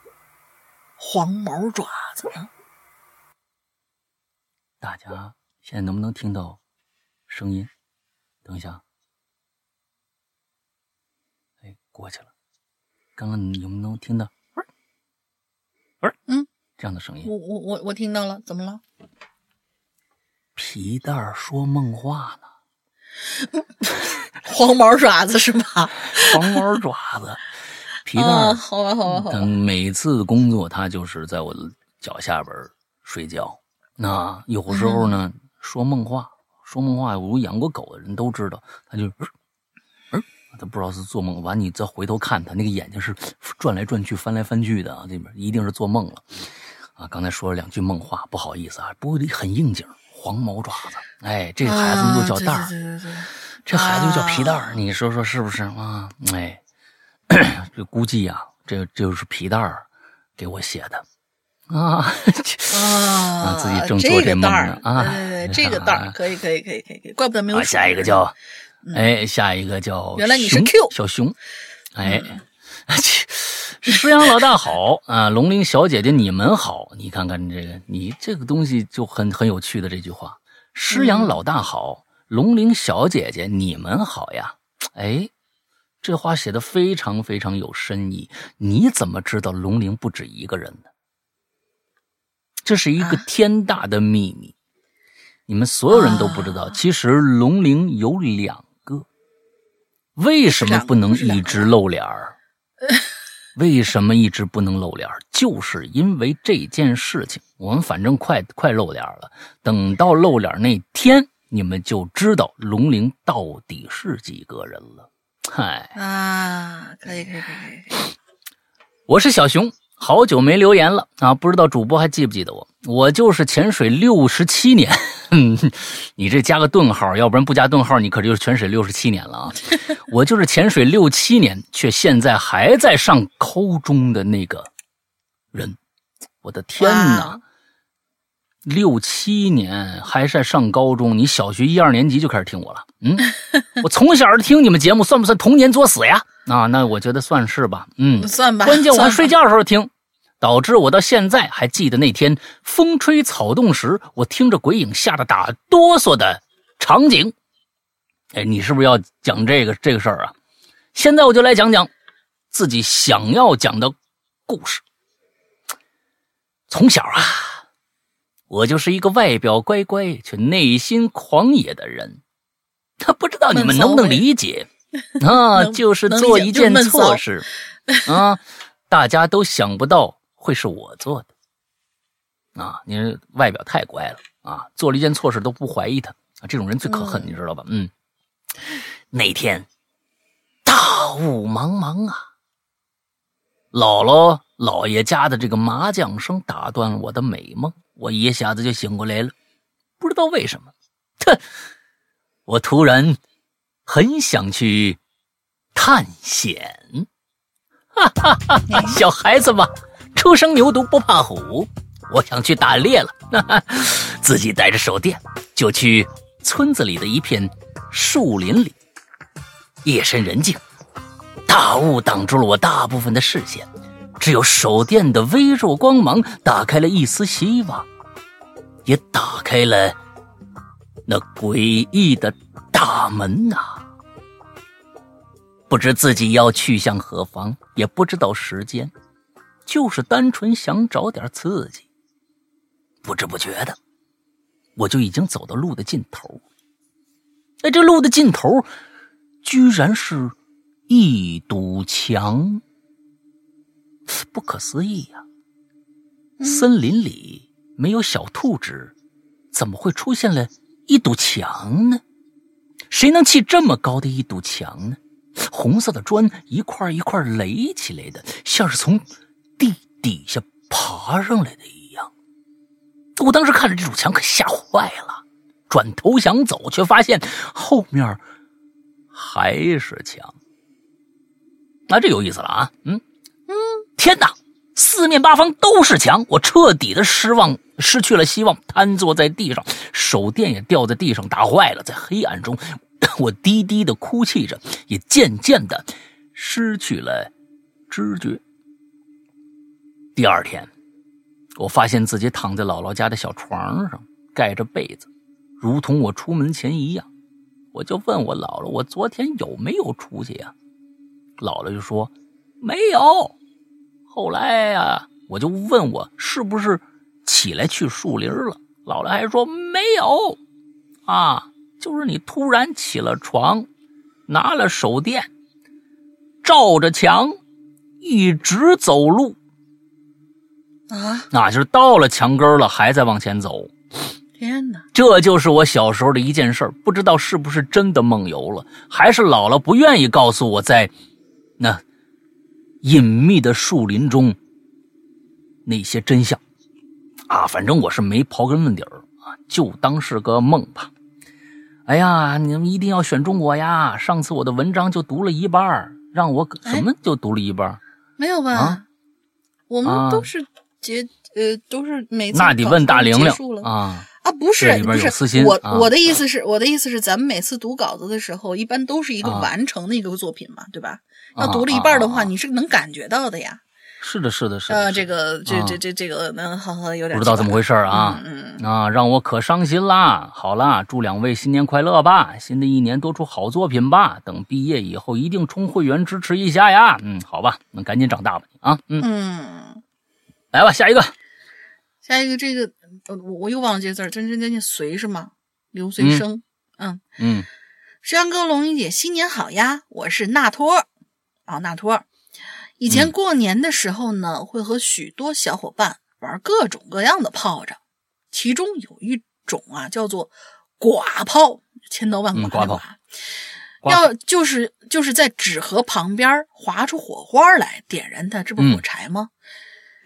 黄毛爪子呢。大家现在能不能听到声音？等一下，哎，过去了。刚刚你有没有听到？嗯，这样的声音，我我我我听到了，怎么了？皮蛋儿说梦话呢。黄毛爪子是吧？黄毛爪子，皮蛋儿、啊。好吧，好吧，好吧。每次工作，他就是在我的脚下边睡觉。那有时候呢，嗯、说梦话，说梦话。我养过狗的人都知道，他就，嗯，他不知道是做梦。完，你再回头看他那个眼睛是转来转去、翻来翻去的啊，这边一定是做梦了。啊，刚才说了两句梦话，不好意思啊，不过很应景。黄毛爪子，哎，这个孩子们就叫蛋儿、啊，对对对对，这孩子就叫皮蛋儿、啊，你说说是不是啊？哎，这估计啊，这这就是皮蛋儿给我写的啊 啊, 啊，自己正做这梦呢、这个、啊，对对对，这个蛋儿可以可以可以可以，怪不得没有、啊。下一个叫，哎，下一个叫，原来你是 Q 小熊，哎。嗯石阳老大好啊，龙玲小姐姐你们好，你看看这个，你这个东西就很很有趣的这句话，石阳老大好，龙玲小姐姐你们好呀，哎，这话写得非常非常有深意。你怎么知道龙玲不止一个人呢？这是一个天大的秘密，你们所有人都不知道，其实龙玲有两个，为什么不能一直露脸儿？为什么一直不能露脸？就是因为这件事情，我们反正快快露脸了，等到露脸那天，你们就知道龙玲到底是几个人了。嗨啊，可以可以可以。我是小熊，好久没留言了啊，不知道主播还记不记得我？我就是潜水六十七年。嗯，你这加个顿号，要不然不加顿号，你可就是潜水六十七年了啊！我就是潜水六七年，却现在还在上高中的那个人，我的天哪！ 六七年还在上高中，你小学一二年级就开始听我了？嗯，我从小就听你们节目，算不算童年作死呀？啊，那我觉得算是吧，嗯，算吧。关键我还睡觉的时候听。导致我到现在还记得那天风吹草动时，我听着鬼影吓得打哆嗦的场景。哎，你是不是要讲这个这个事儿啊？现在我就来讲讲自己想要讲的故事。从小啊，我就是一个外表乖乖却内心狂野的人，他不知道你们能不能理解啊？就是做一件错事啊，大家都想不到。会是我做的啊！你外表太乖了啊，做了一件错事都不怀疑他啊，这种人最可恨，嗯、你知道吧？嗯，那天大雾茫茫啊，姥姥姥爷家的这个麻将声打断了我的美梦，我一下子就醒过来了。不知道为什么，我突然很想去探险，哈哈哈哈！小孩子嘛。初生牛犊不怕虎，我想去打猎了，哈哈，自己带着手电就去村子里的一片树林里。夜深人静，大雾挡住了我大部分的视线，只有手电的微弱光芒打开了一丝希望，也打开了那诡异的大门呐、啊。不知自己要去向何方，也不知道时间。就是单纯想找点刺激。不知不觉的，我就已经走到路的尽头。哎，这路的尽头居然是一堵墙，不可思议呀、啊！嗯、森林里没有小兔子，怎么会出现了一堵墙呢？谁能砌这么高的一堵墙呢？红色的砖一块一块垒起来的，像是从地底下爬上来的一样。我当时看着这堵墙可吓坏了，转头想走，却发现后面还是墙。那、啊、这有意思了啊！嗯嗯，天哪，四面八方都是墙，我彻底的失望，失去了希望，瘫坐在地上，手电也掉在地上打坏了，在黑暗中。我低低的哭泣着，也渐渐的失去了知觉。第二天，我发现自己躺在姥姥家的小床上，盖着被子，如同我出门前一样。我就问我姥姥，我昨天有没有出去呀、啊？姥姥就说没有。后来啊，我就问我是不是起来去树林了，姥姥还说没有啊。就是你突然起了床，拿了手电，照着墙一直走路啊，那、啊、就是到了墙根了还在往前走。天哪，这就是我小时候的一件事，不知道是不是真的梦游了，还是姥姥不愿意告诉我在那隐秘的树林中那些真相啊。反正我是没刨根问底儿啊，就当是个梦吧。哎呀，你们一定要选中我呀！上次我的文章就读了一半，让我什么就读了一半？哎、没有吧？啊、我们都是结、啊、呃，都是每次那得问大玲玲啊啊！不是不是，我、啊、我的意思是，我的意思是，咱们每次读稿子的时候，一般都是一个完成的一个作品嘛，啊、对吧？要读了一半的话，啊、你是能感觉到的呀。是的，是的，是的。呃，这个，这这这这个，那好好有点不知道怎么回事啊，嗯嗯啊，让我可伤心啦。好啦，祝两位新年快乐吧，新的一年多出好作品吧。等毕业以后一定充会员支持一下呀。嗯，好吧，那赶紧长大吧啊。嗯嗯，来吧，下一个，下一个这个，我我又忘了这个字儿，真真真真随是吗？刘随生，嗯嗯，石阳哥、龙云姐，新年好呀，我是纳托，啊、哦，纳托。以前过年的时候呢，会和许多小伙伴玩各种各样的炮仗，其中有一种啊叫做寡炮，千刀万剐的剐，要就是就是在纸盒旁边划出火花来，点燃它，这不火柴吗？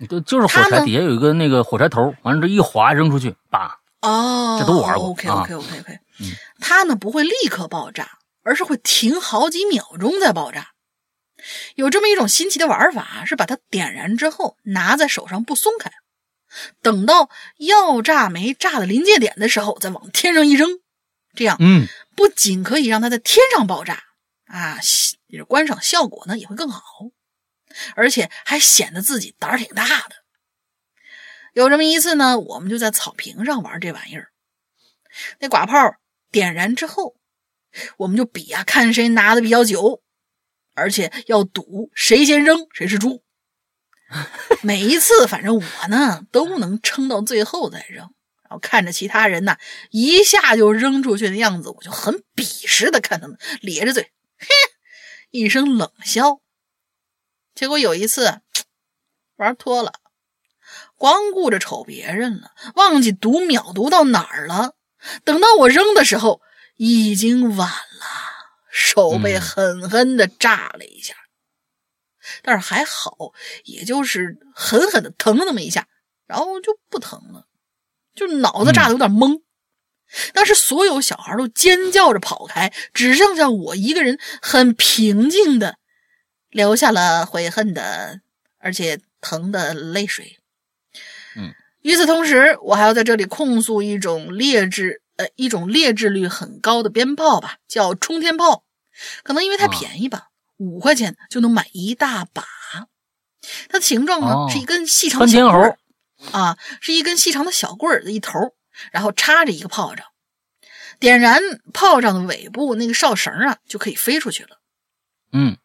嗯、就是火柴底下有一个那个火柴头，完了这一划扔出去，叭！哦，这都玩过。OK OK OK OK，、嗯、它呢不会立刻爆炸，而是会停好几秒钟再爆炸。有这么一种新奇的玩法，是把它点燃之后拿在手上不松开，等到要炸没炸的临界点的时候再往天上一扔，这样嗯，不仅可以让它在天上爆炸啊，观赏效果呢也会更好，而且还显得自己胆儿挺大的。有这么一次呢，我们就在草坪上玩这玩意儿，那寡炮点燃之后，我们就比啊看谁拿的比较久，而且要赌谁先扔谁是猪。每一次反正我呢都能撑到最后再扔，然后看着其他人呢一下就扔出去的样子，我就很鄙视的看他们，咧着嘴嘿一声冷笑。结果有一次玩脱了，光顾着瞅别人了，忘记读秒读到哪儿了，等到我扔的时候已经晚了，手被狠狠的炸了一下，嗯、但是还好，也就是狠狠的疼那么一下，然后就不疼了，就脑子炸的有点懵。嗯、当时所有小孩都尖叫着跑开，只剩下我一个人很平静的，留下了悔恨的，而且疼的泪水。嗯，与此同时，我还要在这里控诉一种劣质。呃，一种劣质率很高的鞭炮吧，叫冲天炮，可能因为太便宜吧，五、啊、块钱就能买一大把。它的形状呢、啊、是一根细长的小棍儿啊，是一根细长的小棍儿的一头，然后插着一个炮仗，点燃炮仗的尾部那个哨绳啊，就可以飞出去了。嗯，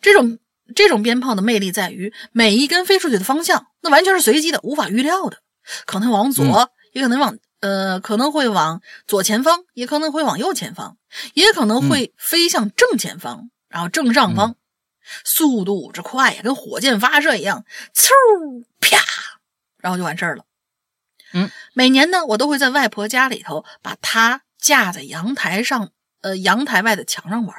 这种这种鞭炮的魅力在于每一根飞出去的方向那完全是随机的，无法预料的，可能往左、嗯、也可能往呃可能会往左前方，也可能会往右前方，也可能会飞向正前方、嗯、然后正上方、嗯、速度之快呀，跟火箭发射一样，嗖啪，然后就完事儿了。嗯，每年呢我都会在外婆家里头把它架在阳台上呃阳台外的墙上玩。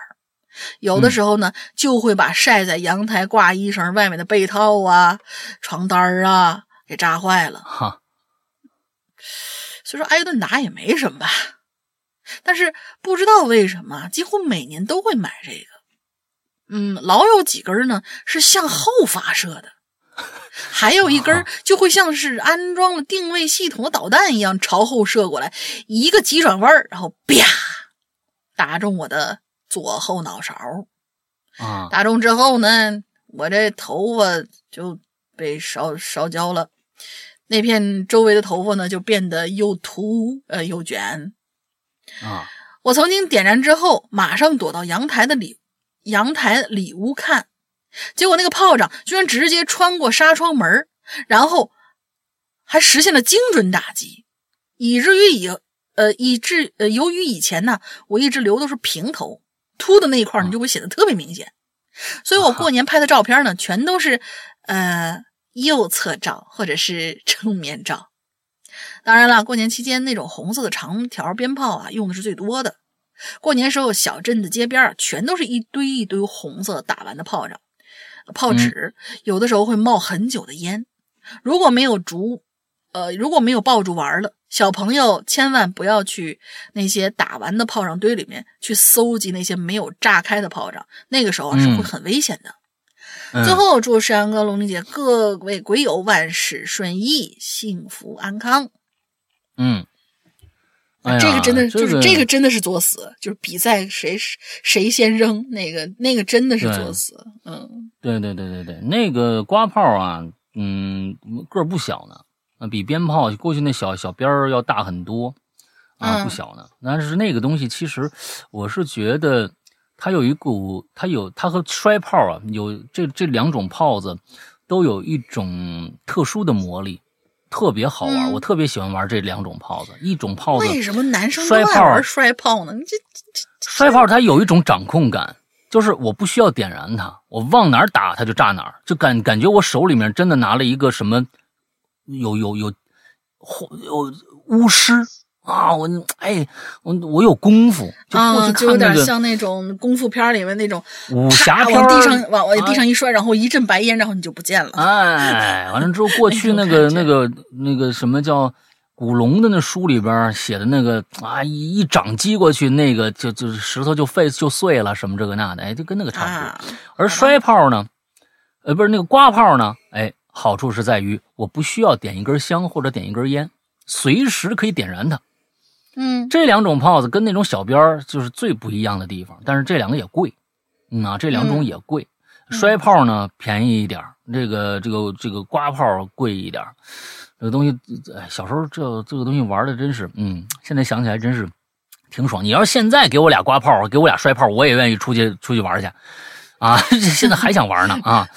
有的时候呢、嗯、就会把晒在阳台挂衣绳外面的被套啊床单啊给炸坏了。哈，所以说挨顿打也没什么吧。但是不知道为什么几乎每年都会买这个。嗯，老有几根呢是向后发射的。还有一根就会像是安装了定位系统的导弹一样朝后射过来，一个急转弯，然后啪打中我的左后脑勺啊！打中之后呢，我这头发就被烧烧焦了，那片周围的头发呢就变得又秃呃又卷啊！我曾经点燃之后，马上躲到阳台的里阳台里屋看。结果那个炮仗居然直接穿过纱窗门，然后还实现了精准打击，以至于以呃以至呃由于以前呢我一直留的是平头，秃的那一块你就会显得特别明显，所以我过年拍的照片呢全都是呃右侧照或者是正面照。当然了，过年期间那种红色的长条鞭炮啊用的是最多的，过年时候小镇的街边啊全都是一堆一堆红色打完的炮仗。炮纸有的时候会冒很久的烟，如果没有竹，呃，如果没有爆竹玩了，小朋友千万不要去那些打完的炮仗堆里面去搜集那些没有炸开的炮仗，那个时候、啊、是会很危险的。嗯、最后祝山羊哥、龙玲姐各位鬼友万事顺意，幸福安康。嗯，哎、这个真的就是、就是、这个真的是作死，就是比赛谁谁先扔那个那个真的是作死。嗯。对对对对对，那个刮炮啊，嗯，个儿不小呢，比鞭炮过去那小小边儿要大很多啊，不小呢。但是那个东西其实，我是觉得它有一股，它有它和摔炮啊，有这这两种炮子都有一种特殊的魔力，特别好玩。嗯、我特别喜欢玩这两种炮子，一种炮子为什么男生都爱玩摔炮呢？你这这摔炮它有一种掌控感。就是我不需要点燃它，我往哪儿打它就炸哪儿，就感感觉我手里面真的拿了一个什么，有有有，有巫师啊！我哎，我我有功夫，就过去看那个、啊，就有点像那种功夫片里面那种武侠片，往地上往往地上一摔、啊，然后一阵白烟，然后你就不见了。哎，完了之后过去那个那个那个什么叫？古龙的那书里边写的那个啊，一掌击过去，那个就就石头就废就碎了，什么这个那的，哎，就跟那个差不多。啊、而摔炮呢，呃，不是那个刮炮呢，哎，好处是在于我不需要点一根香或者点一根烟，随时可以点燃它。嗯，这两种炮子跟那种小鞭就是最不一样的地方，但是这两个也贵，嗯啊，这两种也贵。嗯、摔炮呢便宜一点，这个这个这个刮炮贵一点。这个东西，哎，小时候这这个东西玩的真是，嗯，现在想起来真是挺爽。你要是现在给我俩刮炮，给我俩摔炮，我也愿意出去出去玩去，啊，现在还想玩呢啊！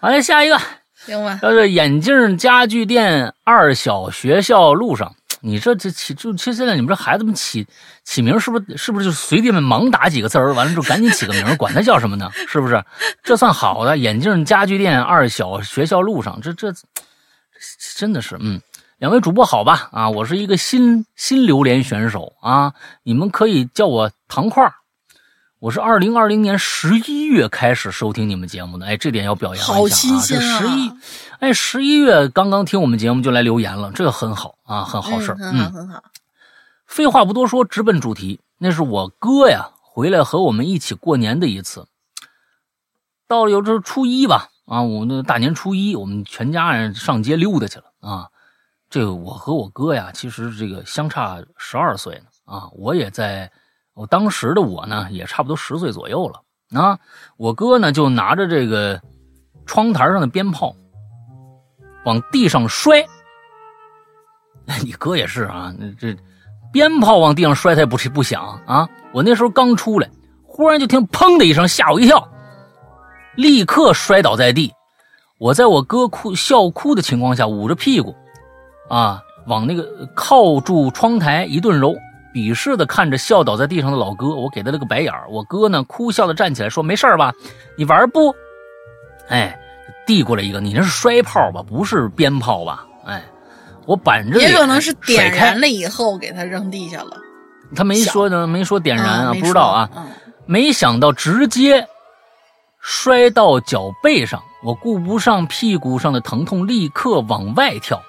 好嘞，下一个，行吧？叫做眼镜家具店二小学校路上，你这这起就其实现在你们这孩子们起起名是不是是不是就随便盲打几个字儿，完了就赶紧起个名，管它叫什么呢？是不是？这算好的？眼镜家具店二小学校路上，这这。真的是，嗯，两位主播好吧？啊，我是一个新新榴莲选手啊，你们可以叫我糖块儿。我是二零二零年十一月开始收听你们节目的，哎，这点要表扬一下啊！好新鲜啊！这十一，哎，十一月刚刚听我们节目就来留言了，这个很好啊，很好事，嗯，很好，很好。废话不多说，直奔主题，那是我哥呀回来和我们一起过年的一次，到了有这初一吧。啊，我那大年初一，我们全家人上街溜达去了啊。这个我和我哥呀，其实这个相差十二岁呢啊。我也在，我当时的我呢，也差不多十岁左右了啊。我哥呢，就拿着这个窗台上的鞭炮往地上摔。你哥也是啊，这鞭炮往地上摔，他也不不响啊。我那时候刚出来，忽然就听砰的一声，吓我一跳。立刻摔倒在地。我在我哥哭笑哭的情况下，捂着屁股啊，往那个靠住窗台一顿揉，鄙视的看着笑倒在地上的老哥，我给他了个白眼儿。我哥呢，哭笑的站起来说：“没事吧？你玩不？”哎，递过来一个，你那是摔炮吧？不是鞭炮吧？哎，我板着脸，也可能是点燃了以后给他扔地下了。他没说呢，没说点燃啊，嗯、不知道啊、嗯。没想到直接摔到脚背上，我顾不上屁股上的疼痛，立刻往外跳。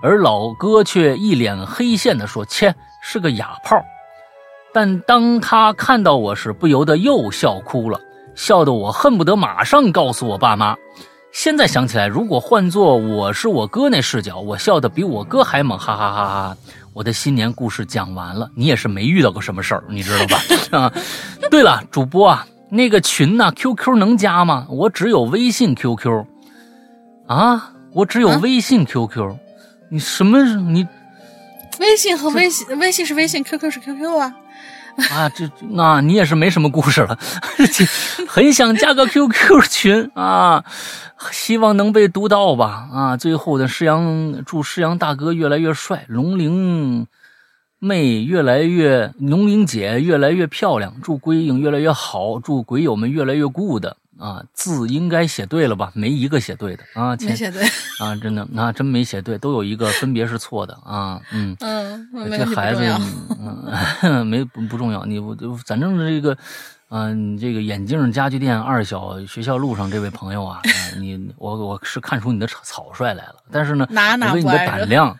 而老哥却一脸黑线的说：“切，是个哑炮。”但当他看到我时，不由得又笑哭了，笑得我恨不得马上告诉我爸妈。现在想起来，如果换做我是我哥那视角，我笑得比我哥还猛，哈哈哈哈！我的新年故事讲完了，你也是没遇到过什么事儿，你知道吧？啊，对了，主播啊，那个群呢、啊、Q Q 能加吗？我只有微信 Q Q 啊，我只有微信 Q Q、啊。你什么？你微信和微信，微信是微信 ，Q Q 是 Q Q 啊！啊，这那你也是没什么故事了，很想加个 Q Q 群啊，希望能被读到吧！啊，最后的施阳，祝施阳大哥越来越帅，龙玲妹越来越，龙玲姐越来越漂亮，祝归影越来越好，祝鬼友们越来越 good。啊，字应该写对了吧？没一个写对的啊，没写对啊，真的啊，真没写对，都有一个分别是错的啊，嗯嗯，这孩子，嗯，没不不重要，你我反正这个，嗯、呃，这个眼镜家具店二小学校路上这位朋友啊，呃、你我我是看出你的草率来了，但是呢，哪哪我为你的胆量。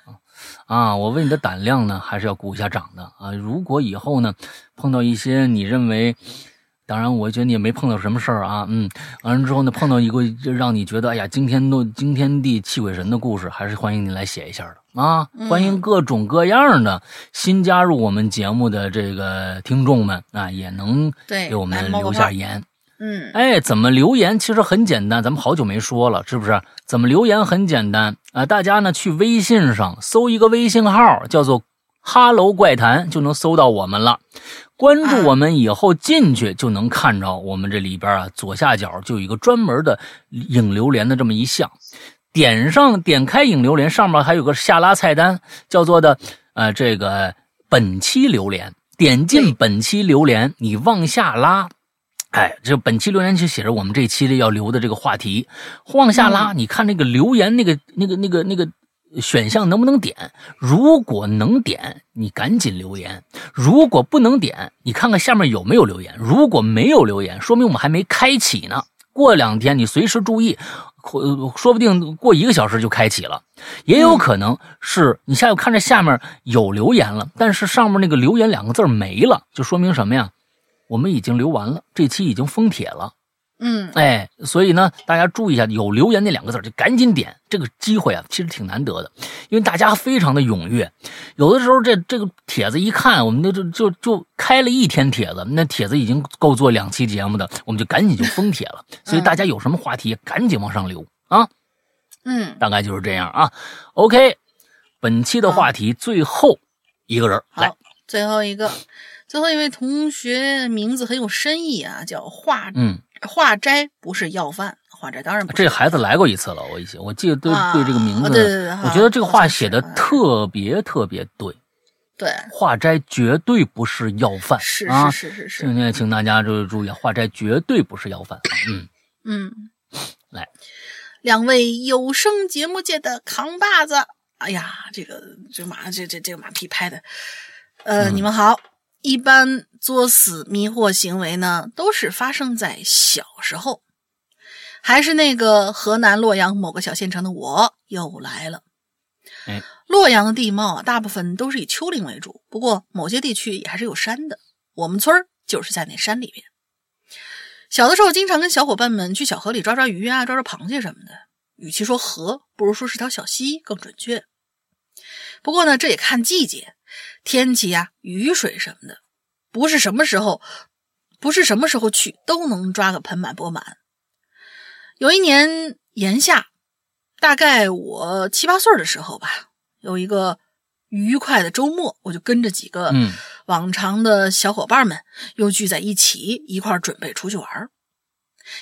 啊，我为你的胆量呢，还是要鼓一下掌的啊！如果以后呢，碰到一些你认为。当然我觉得你也没碰到什么事儿啊，嗯，完了之后呢，碰到一个让你觉得哎呀惊天都惊天地泣鬼神的故事，还是欢迎你来写一下的啊、嗯、欢迎各种各样的新加入我们节目的这个听众们啊，也能给我们留下言。嗯，哎，怎么留言其实很简单，咱们好久没说了是不是？怎么留言很简单啊、呃、大家呢去微信上搜一个微信号叫做哈喽怪谈，就能搜到我们了。关注我们以后进去就能看着我们这里边啊，左下角就有一个专门的影流连的这么一项，点上点开影流连，上面还有个下拉菜单叫做的呃这个本期流连，点进本期流连，你往下拉，哎，这本期留言就写着我们这期要留的这个话题，往下拉，你看那个留言那个那个那个那个。那个选项能不能点？如果能点，你赶紧留言；如果不能点，你看看下面有没有留言。如果没有留言，说明我们还没开启呢。过两天你随时注意，说不定过一个小时就开启了。也有可能是你下午看着下面有留言了，但是上面那个留言两个字没了，就说明什么呀？我们已经留完了，这期已经封帖了。嗯，哎，所以呢，大家注意一下，有留言那两个字就赶紧点，这个机会啊，其实挺难得的，因为大家非常的踊跃。有的时候这这个帖子一看，我们就就就就开了一天帖子，那帖子已经够做两期节目的，我们就赶紧就封帖了。所以大家有什么话题，赶紧往上留啊。嗯，大概就是这样啊。OK， 本期的话题最后一个人来，最后一个，最后一位同学名字很有深意啊，叫画嗯。化斋不是要饭，化斋当然不是。这孩子来过一次了，我一起我记得都对这个名字、啊对对对，我觉得这个话写的特别特别对。对，化斋绝对不是要饭，是是是是是。今、啊、天请大家就注意，化斋绝对不是要饭。嗯嗯，来，两位有声节目界的扛把子，哎呀，这个这马这这这个马屁拍的，呃，嗯、你们好。一般作死迷惑行为呢，都是发生在小时候。还是那个河南洛阳某个小县城的我又来了、哎、洛阳的地貌啊，大部分都是以丘陵为主，不过某些地区也还是有山的，我们村就是在那山里边。小的时候经常跟小伙伴们去小河里抓抓鱼啊，抓抓螃蟹什么的，与其说河，不如说是条小溪更准确。不过呢，这也看季节天气啊，雨水什么的，不是什么时候，不是什么时候去都能抓个盆满钵满。有一年炎夏，大概我七八岁的时候吧，有一个愉快的周末，我就跟着几个往常的小伙伴们又聚在一起，一块准备出去玩。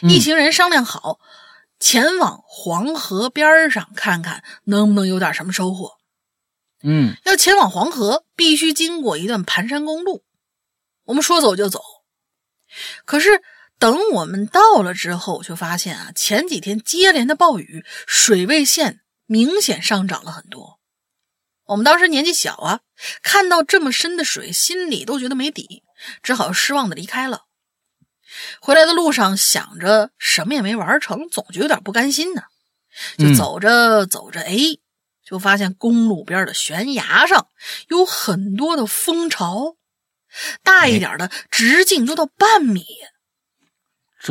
一行人商量好，嗯、前往黄河边上看看能不能有点什么收获。嗯，要前往黄河，必须经过一段盘山公路。我们说走就走，可是等我们到了之后，却发现啊，前几天接连的暴雨，水位线明显上涨了很多。我们当时年纪小啊，看到这么深的水，心里都觉得没底，只好失望的离开了。回来的路上想着什么也没玩成，总觉得有点不甘心呢。就走着走着，哎，就发现公路边的悬崖上有很多的蜂巢，大一点的直径都到半米。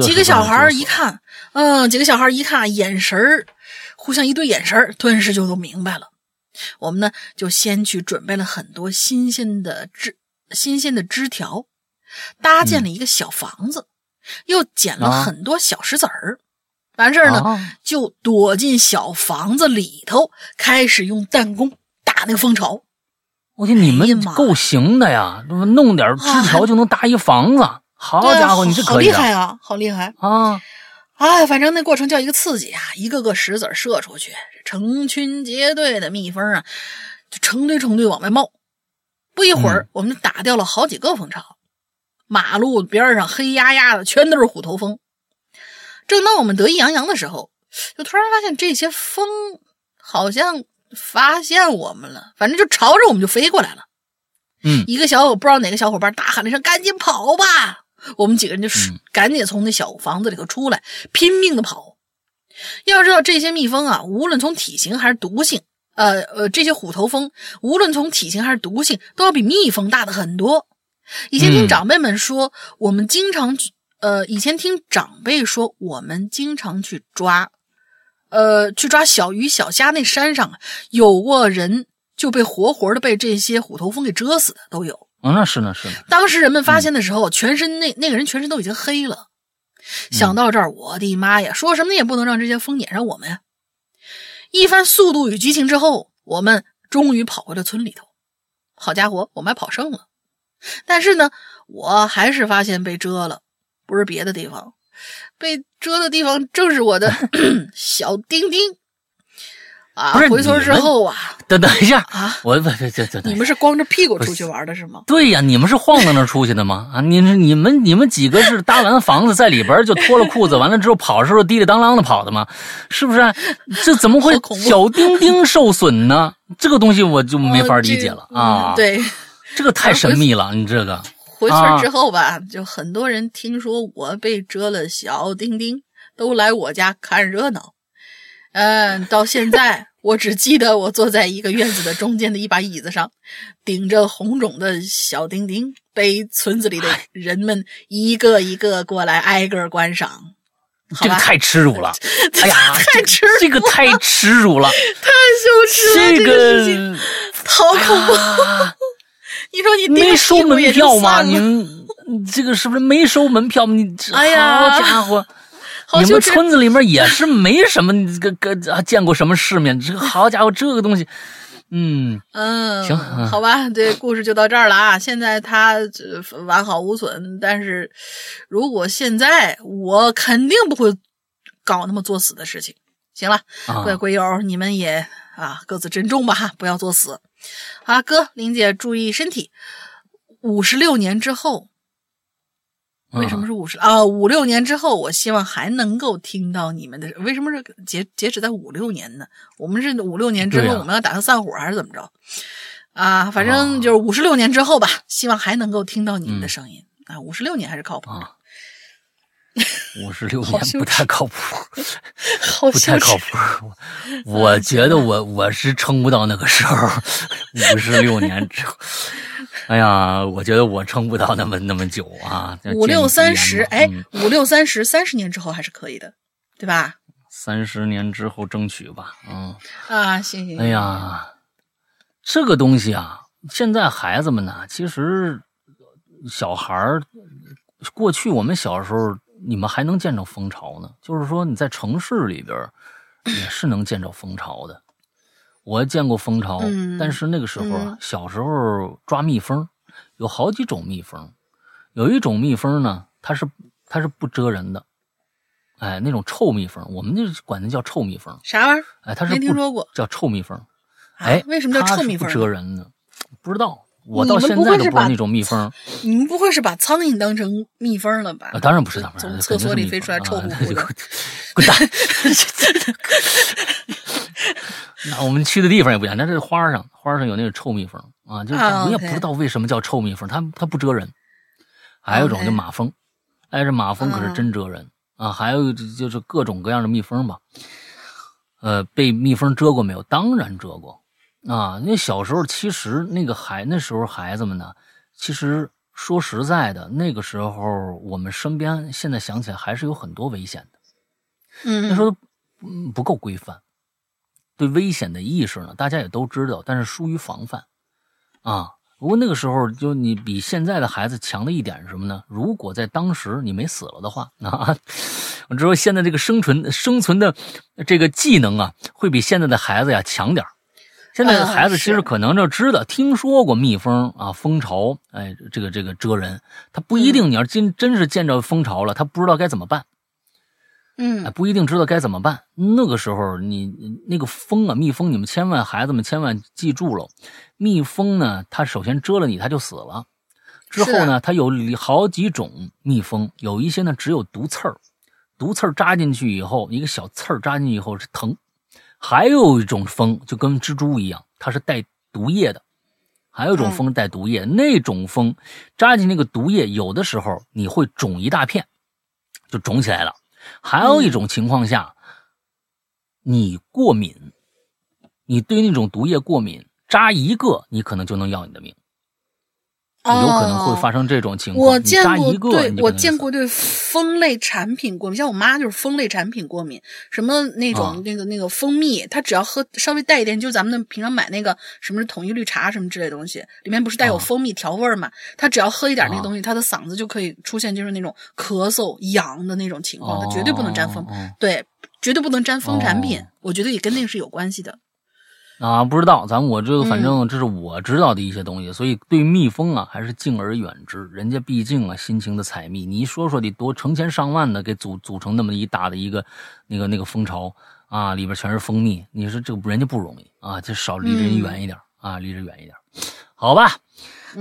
几个小孩一看，嗯，几个小孩一看，眼神互相一对眼神，顿时就都明白了。我们呢就先去准备了很多新鲜的枝新鲜的枝条，搭建了一个小房子，嗯、又捡了很多小石子儿。完事儿呢、啊、就躲进小房子里头，开始用弹弓打那个蜂巢。我天，你们够行的呀，弄点枝条就能搭一房子。啊、好家伙，你这可以、啊、好厉害啊，好厉害啊！哎，反正那过程叫一个刺激啊！一个个石子射出去，成群结队的蜜蜂啊，就成堆成堆往外冒。不一会儿，嗯、我们打掉了好几个蜂巢。马路边上黑压压的，全都是虎头蜂。正当我们得意洋洋的时候，就突然发现这些蜂好像发现我们了，反正就朝着我们就飞过来了。嗯，一个小伙不知道哪个小伙伴大喊了一声：“赶紧跑吧！”我们几个人就赶紧从那小房子里头出来，拼命的跑。要知道这些蜜蜂啊，无论从体型还是毒性，呃呃，这些虎头蜂无论从体型还是毒性，都要比蜜蜂大的很多。以前听长辈们说，嗯、我们经常呃，以前听长辈说，我们经常去抓，呃，去抓小鱼小虾。那山上有过人就被活活的被这些虎头蜂给蛰死的都有。啊、哦，那是那是。当时人们发现的时候，嗯、全身那那个人全身都已经黑了。想到这儿，我的妈呀！说什么也不能让这些蜂撵上我们呀！一番速度与激情之后，我们终于跑回了村里头。好家伙，我们还跑剩了。但是呢，我还是发现被蛰了，不是别的地方，被蛰的地方正是我的小丁丁。啊！回村之后啊，等等一下啊！我不这这这，你们是光着屁股出去玩的是吗？对呀、啊，你们是晃到那出去的吗？啊，你你们你们几个是搭完房子在里边就脱了裤子，完了之后跑的时候滴里当啷的跑的吗？是不是、啊？这怎么会小丁丁受损呢？这个东西我就没法理解了、哦、啊！对，这个太神秘了，你这个回村之后吧、啊，就很多人听说我被蛰了小丁丁，都来我家看热闹。嗯，到现在。我只记得我坐在一个院子的中间的一把椅子上，顶着红肿的小丁丁，被村子里的人们一个一个过来挨个观赏。这个太耻辱了！哎呀，太耻辱了，这个太耻辱了，太羞耻了！这个事情好恐怖！啊、你说你没收门票吗？你这个是不是没收门票吗？你哎呀，好家伙！你们村子里面也是没什么个个见过什么世面，这个好家伙，这个东西，嗯嗯，行，好吧，这故事就到这儿了啊。现在它完好无损，但是如果现在我肯定不会搞那么作死的事情。行了，各位鬼友，你们也啊各自珍重吧，不要作死。啊，哥，林姐注意身体。五十六年之后。为什么是五十啊？五六年之后，我希望还能够听到你们的。为什么是截截止在五六年呢？我们是五六年之后，我们要打算散伙还是怎么着？啊，反正就是五十六年之后吧，希望还能够听到你们的声音、嗯、啊。五十六年还是靠谱。五十六年不太靠谱，不太靠谱。我觉得我我是撑不到那个时候，五十六年之后。哎呀，我觉得我撑不到那么那么久啊！五六三十，哎，五六三十，三十年之后还是可以的，对吧？三十年之后争取吧，嗯啊，行行。哎呀，这个东西啊，现在孩子们呢，其实小孩儿，过去我们小时候，你们还能见着蜂巢呢，就是说你在城市里边也是能见着蜂巢的。我见过蜂巢、嗯、但是那个时候、嗯、小时候抓蜜蜂有好几种蜜蜂，有一种蜜蜂呢它是它是不蛰人的，哎，那种臭蜜蜂，我们就管它叫臭蜜蜂。啥玩意儿？哎，它是没听说过，叫臭蜜蜂。啊、哎，为什么叫臭蜜蜂？不蜇人呢？不知道，我到现在都不是那种蜜蜂。你们不会是把苍蝇当成蜜蜂了吧？啊、当然不是，当然从厕所里飞出来臭乎乎的，啊、滚蛋！那我们去的地方也不一样，那这花上花上有那个臭蜜蜂啊，就我也不知道为什么叫臭蜜蜂，它它不蜇人。还有一种就马蜂， okay. 哎，这马蜂可是真蜇人。嗯啊，还有就是各种各样的蜜蜂吧，呃，被蜜蜂蜇过没有？当然蜇过啊！因为小时候其实那个孩那时候孩子们呢，其实说实在的，那个时候我们身边现在想起来还是有很多危险的。嗯，那时候不够规范，对危险的意识呢，大家也都知道，但是疏于防范啊。不过那个时候就你比现在的孩子强的一点是什么呢？如果在当时你没死了的话，啊，我知道现在这个生存生存的这个技能啊，会比现在的孩子呀强点。现在的孩子其实可能就知道、呃、听说过蜜蜂啊蜂巢，哎，这个这个蜇人，他不一定你要真真是见着蜂巢了，他不知道该怎么办。嗯、哎，不一定知道该怎么办。那个时候你那个蜂啊，蜜蜂，你们千万孩子们千万记住了，蜜蜂呢它首先蜇了你它就死了，之后呢它有好几种蜜蜂，有一些呢只有毒刺儿，毒刺儿扎进去以后，一个小刺儿扎进去以后是疼，还有一种蜂就跟蜘蛛一样，它是带毒液的，还有一种蜂带毒液、嗯、那种蜂扎进那个毒液，有的时候你会肿一大片就肿起来了，还有一种情况下、嗯、你过敏，你对那种毒液过敏，扎一个你可能就能要你的命、哦、有可能会发生这种情况。我见过对我见过对蜂类产品过敏，像我妈就是蜂类产品过敏，什么那种、啊、那个那个蜂蜜，她只要喝稍微带一点，就咱们平常买那个什么统一绿茶什么之类的东西，里面不是带有蜂蜜调味嘛？她、啊、只要喝一点那个东西，她、啊、的嗓子就可以出现就是那种咳嗽痒的那种情况，她、啊、绝对不能沾蜂、啊、对，绝对不能沾蜂产品、啊、我觉得也跟那个是有关系的啊，不知道，咱们我这个反正这是我知道的一些东西、嗯、所以对蜜蜂啊还是敬而远之，人家毕竟啊辛勤的采蜜，你一说说得多成千上万的给组组成那么一大的一个那个那个蜂巢啊，里边全是蜂蜜，你说这个人家不容易啊，就少离人远一点、嗯、啊，离人远一点。好吧，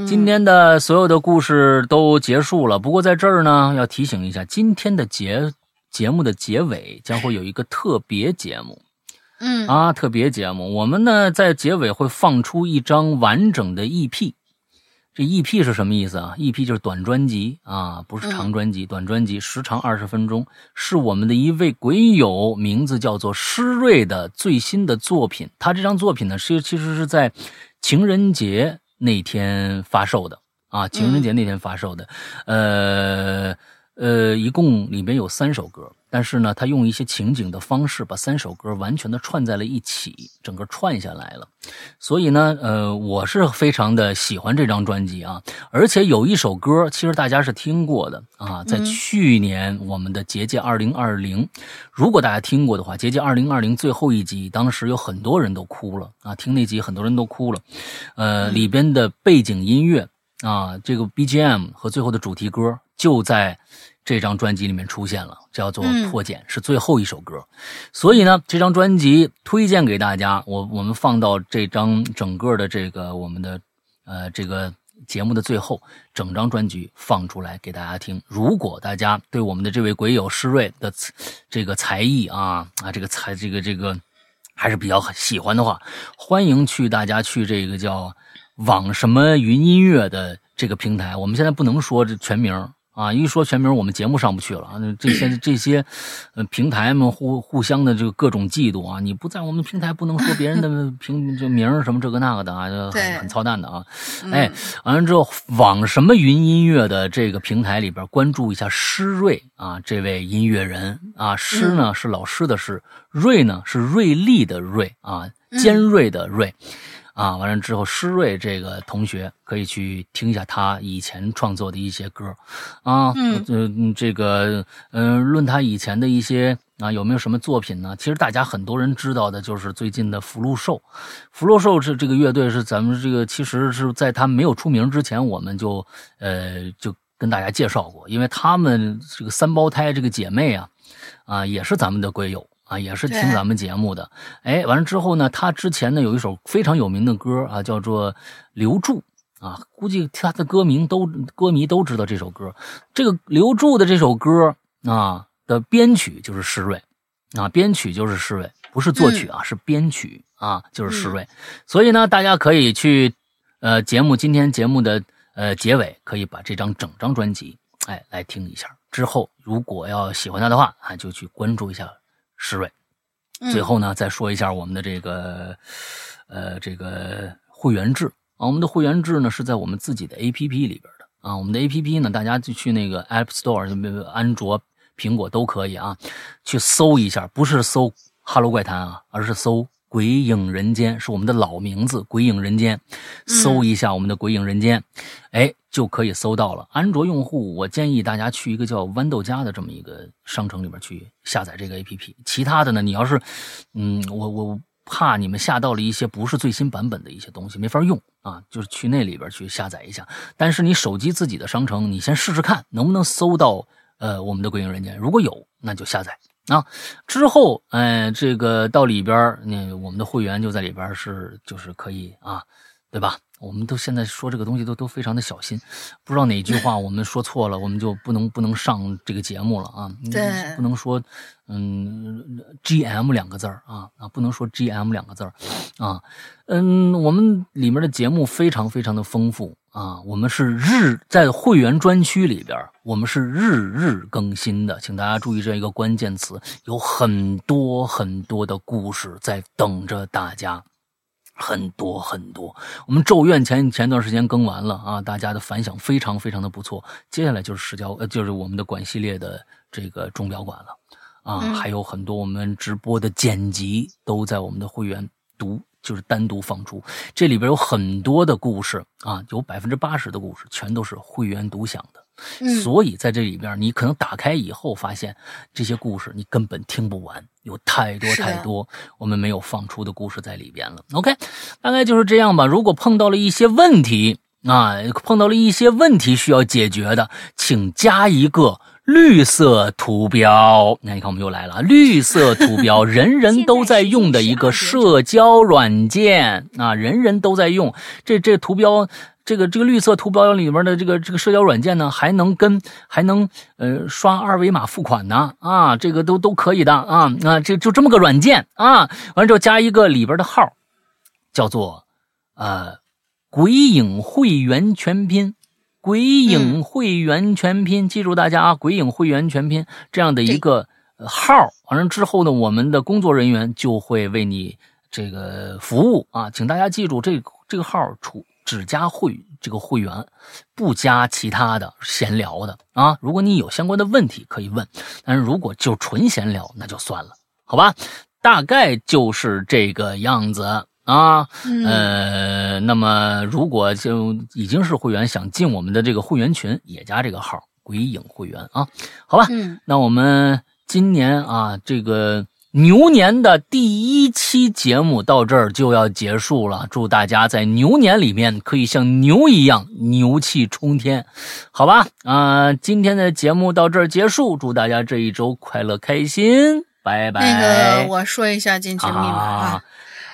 今天的所有的故事都结束了，不过在这儿呢要提醒一下，今天的节节目的结尾将会有一个特别节目。嗯啊，特别节目，我们呢在结尾会放出一张完整的 E P， 这 E P 是什么意思啊 ？E P 就是短专辑啊，不是长专辑，短专辑时长二十分钟，是我们的一位鬼友，名字叫做施瑞的最新的作品。他这张作品呢，是其实是在情人节那天发售的啊，情人节那天发售的，嗯、呃。呃，一共里面有三首歌，但是呢，他用一些情景的方式把三首歌完全的串在了一起，整个串下来了。所以呢，呃，我是非常的喜欢这张专辑啊，而且有一首歌其实大家是听过的啊，在去年我们的结界二零二零，如果大家听过的话，结界二零二零最后一集，当时有很多人都哭了啊，听那集很多人都哭了，呃，里边的背景音乐啊，这个 B G M 和最后的主题歌就在这张专辑里面出现了，叫做破茧、嗯、是最后一首歌。所以呢这张专辑推荐给大家，我我们放到这张整个的这个我们的呃这个节目的最后，整张专辑放出来给大家听。如果大家对我们的这位鬼友施瑞的这个才艺啊啊这个才这个这个还是比较喜欢的话，欢迎去大家去这个叫网什么云音乐的这个平台，我们现在不能说这全名啊，一说全名我们节目上不去了啊。这些这些呃平台们互互相的这个各种嫉妒啊，你不在我们平台不能说别人的平这名什么这个那个的啊，就很很操蛋的啊。哎，完了之后网什么云音乐的这个平台里边关注一下施瑞啊这位音乐人啊，施呢是老师的施，瑞呢是锐利的锐啊，尖锐的锐。嗯啊，完了之后施瑞这个同学可以去听一下他以前创作的一些歌啊，嗯、呃、这个嗯、呃、论他以前的一些啊有没有什么作品呢，其实大家很多人知道的就是最近的福禄寿，福禄寿是这个乐队是咱们这个其实是在他没有出名之前我们就呃就跟大家介绍过，因为他们这个三胞胎这个姐妹啊，啊也是咱们的龟友啊，也是听咱们节目的。哎，完了之后呢，他之前呢有一首非常有名的歌啊，叫做《留住》啊，估计他的歌迷都歌迷都知道这首歌。这个《留住》的这首歌啊的编曲就是施瑞啊，编曲就是施瑞，不是作曲啊，嗯、是编曲啊，就是施瑞。嗯、所以呢，大家可以去呃节目今天节目的。呃，结尾可以把这张整张专辑，哎，来听一下。之后如果要喜欢他的话，啊，就去关注一下施瑞。嗯、最后呢，再说一下我们的这个，呃，这个会员制啊，我们的会员制呢是在我们自己的 A P P 里边的啊。我们的 A P P 呢，大家就去那个 App Store， 安卓、苹果都可以啊，去搜一下，不是搜哈喽怪谈啊，而是搜鬼影人间，是我们的老名字鬼影人间，搜一下我们的鬼影人间，哎，就可以搜到了。安卓用户我建议大家去一个叫豌豆荚的这么一个商城里边去下载这个 A P P。 其他的呢，你要是嗯，我我怕你们下到了一些不是最新版本的一些东西没法用啊，就是去那里边去下载一下。但是你手机自己的商城你先试试看能不能搜到呃我们的鬼影人间，如果有那就下载啊。之后，呃，这个到里边，那我们的会员就在里边是，就是可以啊，对吧？我们都现在说这个东西都都非常的小心，不知道哪句话我们说错了，我们就不能不能上这个节目了啊！对，不能说嗯 G M 两个字儿啊啊，不能说 G M 两个字儿啊。嗯，我们里面的节目非常非常的丰富啊，我们是日在会员专区里边，我们是日日更新的，请大家注意这一个关键词，有很多很多的故事在等着大家。很多很多，我们咒怨前前段时间更完了啊，大家的反响非常非常的不错。接下来就是石雕，呃，就是我们的管系列的这个钟表馆了啊，嗯、还有很多我们直播的剪辑都在我们的会员独就是单独放出，这里边有很多的故事啊，有 百分之八十 的故事全都是会员独享的。嗯、所以在这里边你可能打开以后发现这些故事你根本听不完，有太多太多我们没有放出的故事在里边了。 OK， 大概就是这样吧。如果碰到了一些问题啊，碰到了一些问题需要解决的，请加一个绿色图标。那你看我们又来了，绿色图标人人都在用的一个社交软件啊，人人都在用这这图标，这个这个绿色图标里面的这个这个社交软件呢，还能跟还能呃刷二维码付款呢啊，这个都都可以的啊啊，这就这么个软件啊。完之后加一个里边的号，叫做呃鬼影会员全拼，鬼影会员全拼，嗯、记住大家啊，鬼影会员全拼这样的一个号。完了之后呢，我们的工作人员就会为你这个服务啊，请大家记住这个这个号出。只加会这个会员，不加其他的闲聊的啊。如果你有相关的问题可以问，但是如果就纯闲聊那就算了，好吧？大概就是这个样子啊。嗯、呃，那么如果就已经是会员，想进我们的这个会员群，也加这个号“鬼影会员”啊，好吧？嗯、那我们今年啊，这个。牛年的第一期节目到这儿就要结束了，祝大家在牛年里面可以像牛一样牛气冲天，好吧？啊、呃，今天的节目到这儿结束，祝大家这一周快乐开心，拜拜。那个我说一下进群密码啊。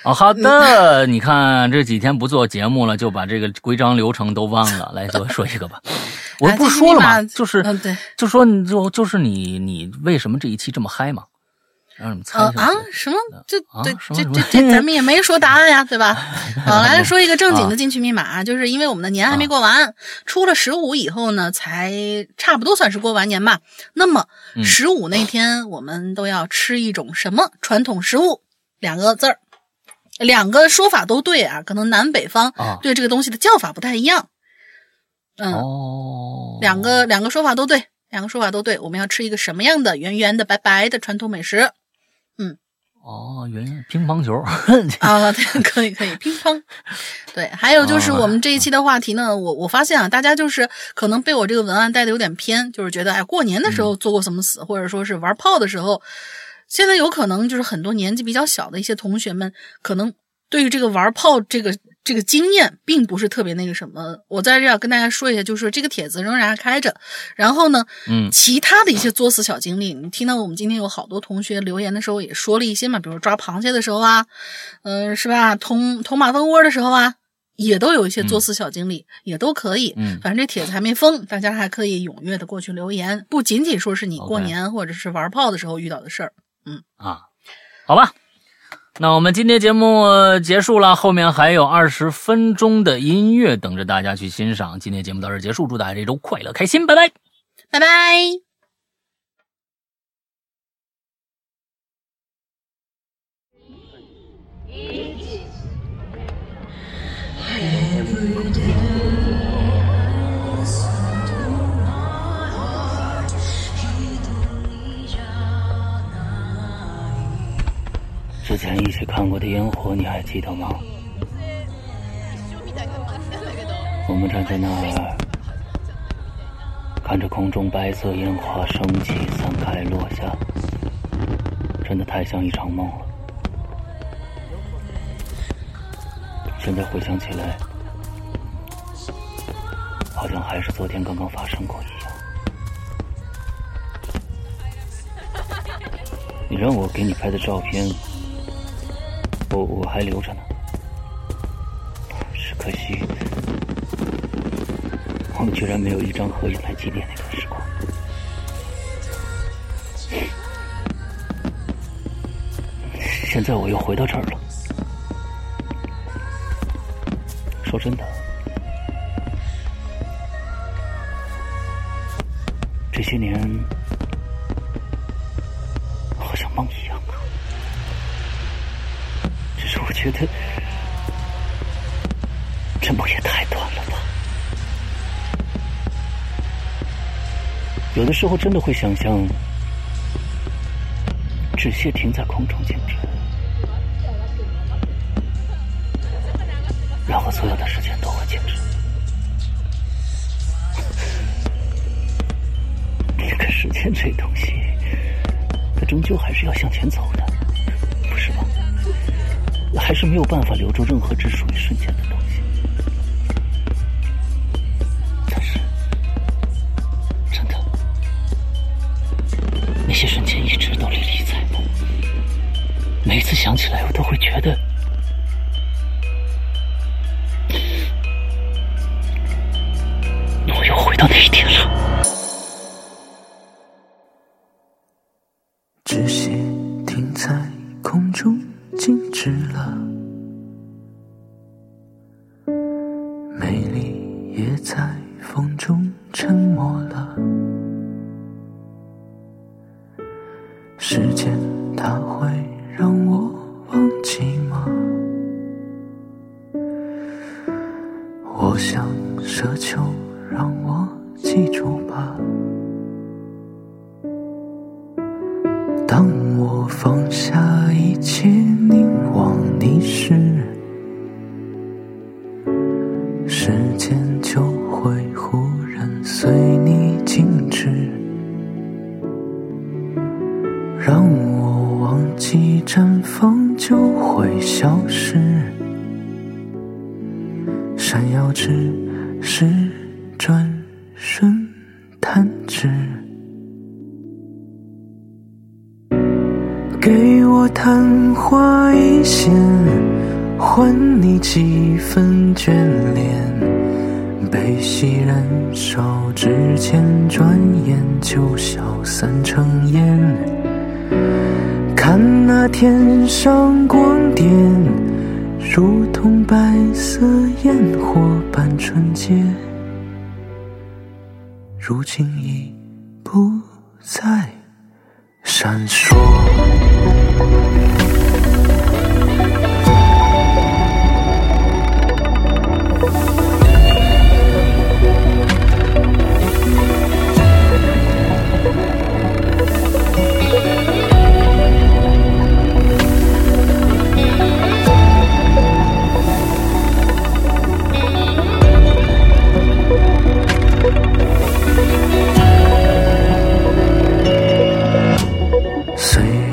哦，好的，你看这几天不做节目了，就把这个规章流程都忘了，来多说一个吧。我不是说了嘛，就是、嗯、对，就说你就就是你你为什么这一期这么嗨嘛？让你们猜一下啊！什么？这、啊、这这这这，咱们也没说答案呀，对吧？啊，来说一个正经的进群密码，啊、就是因为我们的年还没过完，啊、出了十五以后呢，才差不多算是过完年吧。那么十五那天，我们都要吃一种什么传统食物？两个字儿，两个说法都对啊，可能南北方对这个东西的叫法不太一样。嗯，哦、两个两个说法都对，两个说法都对，我们要吃一个什么样的圆圆的、白白的传统美食？嗯，哦，原乒乓球啊，对，可以可以，乒乓。对，还有就是我们这一期的话题呢，哦、我我发现啊，大家就是可能被我这个文案带的有点偏，就是觉得哎，过年的时候做过什么死，嗯、或者说是玩炮的时候，现在有可能就是很多年纪比较小的一些同学们，可能对于这个玩炮这个这个经验并不是特别那个什么。我在这要跟大家说一下，就是这个帖子仍然开着，然后呢嗯，其他的一些作死小经历，你听到我们今天有好多同学留言的时候也说了一些嘛，比如抓螃蟹的时候啊，嗯、呃，是吧，捅捅马蜂窝的时候啊，也都有一些作死小经历、嗯、也都可以、嗯、反正这帖子还没封，大家还可以踊跃的过去留言，不仅仅说是你过年或者是玩炮的时候遇到的事儿。嗯啊，好吧，那我们今天节目结束了，后面还有二十分钟的音乐等着大家去欣赏。今天节目到这结束，祝大家这周快乐开心，拜拜，拜拜。之前一起看过的烟火，你还记得吗？我们站在那儿，看着空中白色烟花升起、散开、落下，真的太像一场梦了。现在回想起来，好像还是昨天刚刚发生过一样。你让我给你拍的照片，我我还留着呢，只可惜我们居然没有一张合影来纪念那段时光。现在我又回到这儿了，说真的，这些年好像梦一样啊，只是我觉得这梦也太短了吧。有的时候真的会想象纸屑停在空中静止，然后所有的时间都会静止。那个时间这东西，它终究还是要向前走的，不是吗？还是没有办法留住任何只属于瞬间的东西。但是，真的，那些瞬间一直都历历在目。每次想起来，我都会觉得，我又回到那一天了。只是停在空中静止了，美丽也在风中沉默了。时间它会让我忘记吗？我想奢求让我记住吧。当我放下一切凝望你时，时间就会忽然随你静止。让我忘记绽放就会消失，闪耀之时转瞬弹指。给我昙花一现，还你几分眷恋，悲喜燃烧之间，转眼就消散成烟。看那天上光点，如同白色焰火般纯洁，如今已不再闪烁。随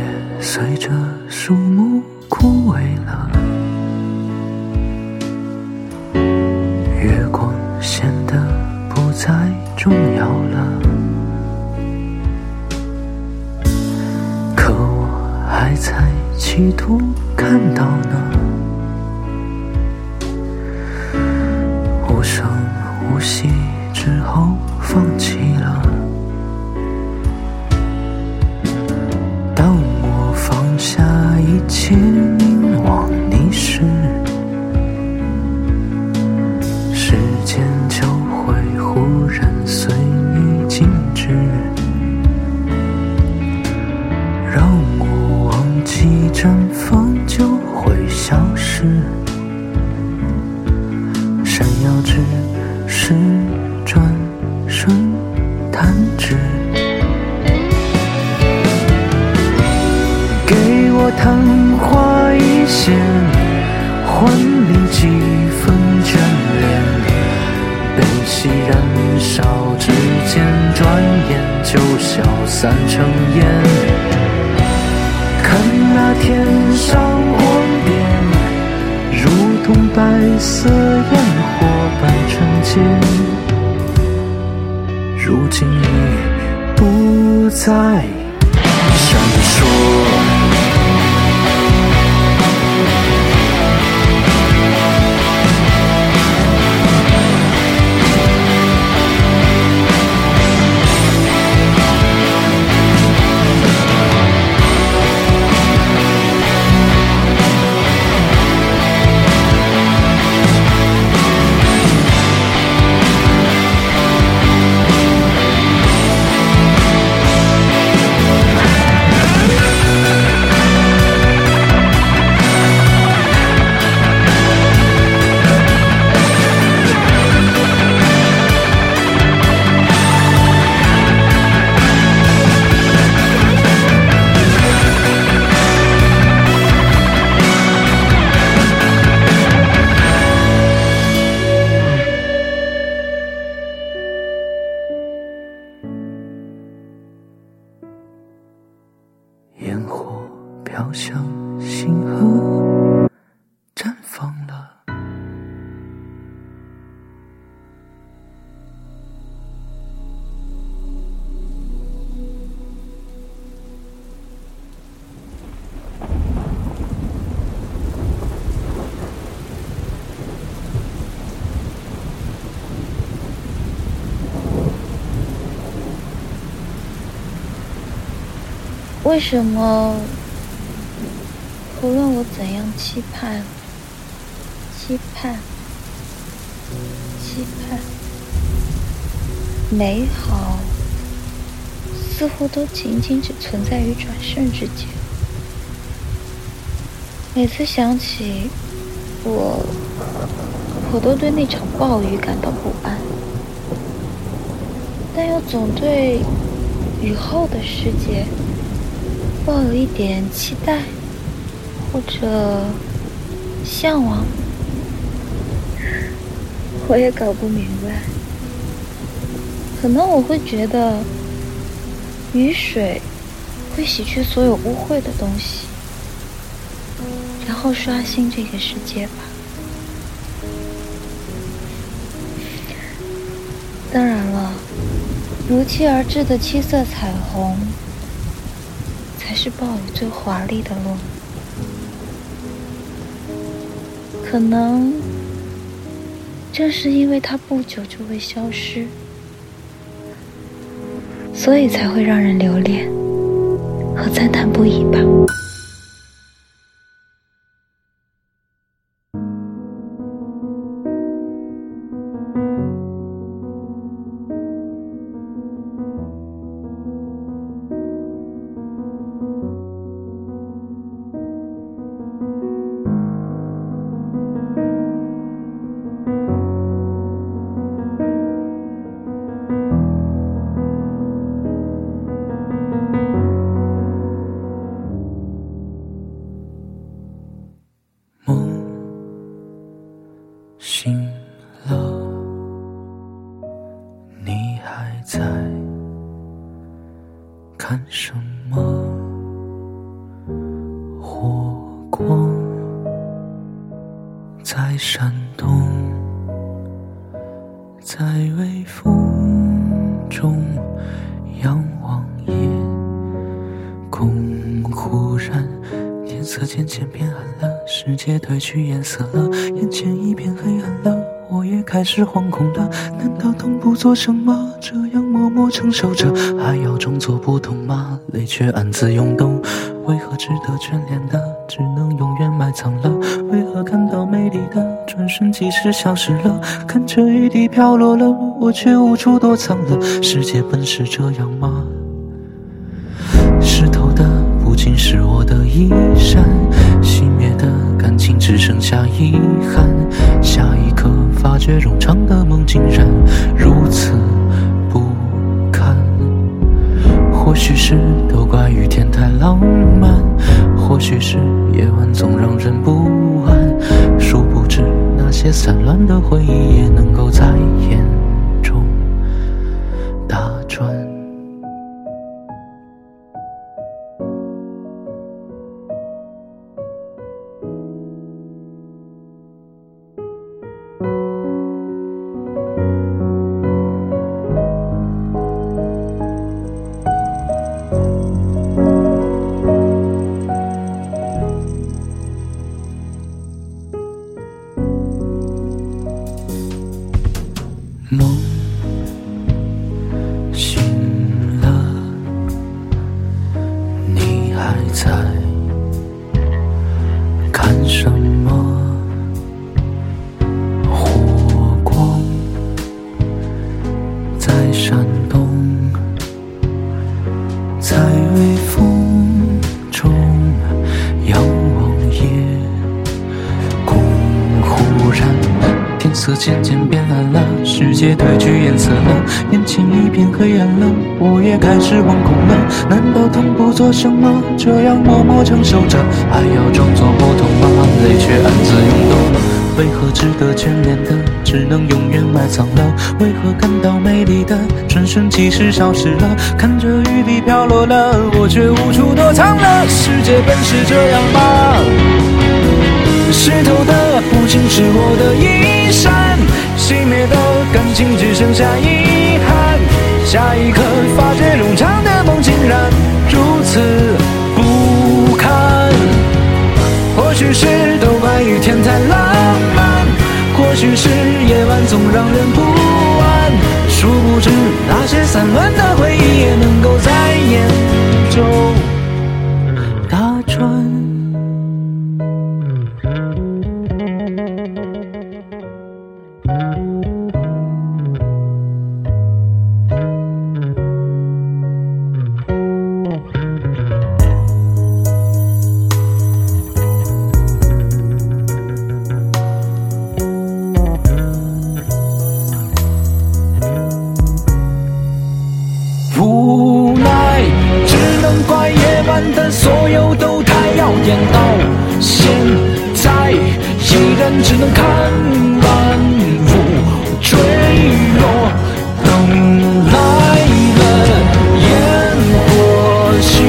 还在企图看到呢？无声无息之后放弃了。当我放下一切凝望你时，时间就会忽然随你静止，让我忘记绽放就会消失，闪耀只是转瞬弹指。给我昙花一现，还你几分眷恋，悲喜燃烧之间，转眼就消散成烟。看那天上火边，如同白色烟火般纯洁，如今你不再闪烁。飘向星河，绽放了。为什么？无论我怎样期盼期盼期盼美好，似乎都仅仅只存在于转瞬之间。每次想起我我都对那场暴雨感到不安，但又总对雨后的世界抱有一点期待或者向往，我也搞不明白。可能我会觉得，雨水会洗去所有污秽的东西，然后刷新这个世界吧。当然了，如期而至的七色彩虹，才是暴雨最华丽的落幕。可能正是因为它不久就会消失，所以才会让人留恋和赞叹不已吧。醒了，你还在看什么？火光在闪动，在微风中仰望夜空忽然颜色渐渐变暗了，世界褪去颜色了，眼前一片黑暗了，我也开始惶恐了。难道痛不作声吗？这样默默承受着，还要装作不痛吗？泪却暗自涌动，为何值得眷恋的只能永远埋藏了？为何看到美丽的转瞬即逝消失了？看着雨滴飘落了，我却无处躲藏了。世界本是这样吗？湿透的不仅是我的衣衫，熄灭的感情只剩下遗憾。下一刻发觉冗长的梦竟然如此不堪。或许是都怪雨天太浪漫，或许是夜晚总让人不安。殊不知那些散乱的回忆也能够在眼中打转。梦醒了，你还在看什么？火光在闪动，在微风中仰望夜空，忽然天色渐渐变暗了，世界褪去颜色了，眼前一片黑暗了，我也开始惶恐了。难道痛不作声吗？这样默默承受着，还要装作不痛吗？泪却暗自涌动，为何值得眷恋的只能永远埋藏了？为何感到美丽的转瞬即逝消失了？看着雨滴飘落了，我却无处躲藏了。世界本是这样吗？湿透的不仅是我的衣山，熄灭的感情只剩下遗憾。下一刻发觉冗长的梦竟然如此不堪。或许是都怪雨天太浪漫，或许是夜晚总让人不安。殊不知那些散乱的回忆也能够在眼中打转。无奈，只能怪夜晚的所有都太耀眼，到现在依然只能看万物坠落。等来了烟火熄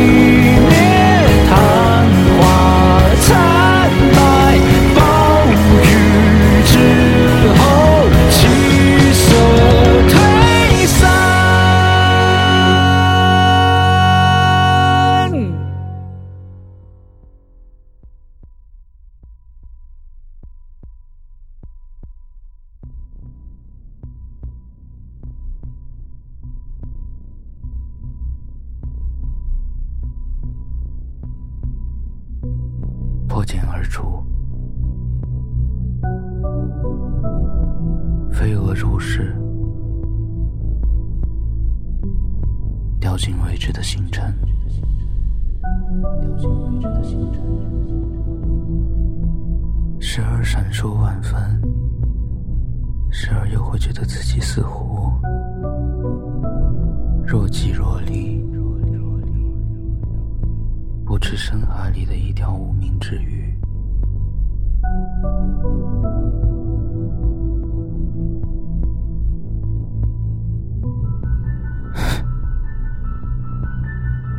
灭，昙花惨白，暴雨之后气色退散。破茧而出，飞蛾入室，掉进未知的星辰，时而闪烁万分，时而又会觉得自己似乎若即若离，不知深海里的一条无名之鱼。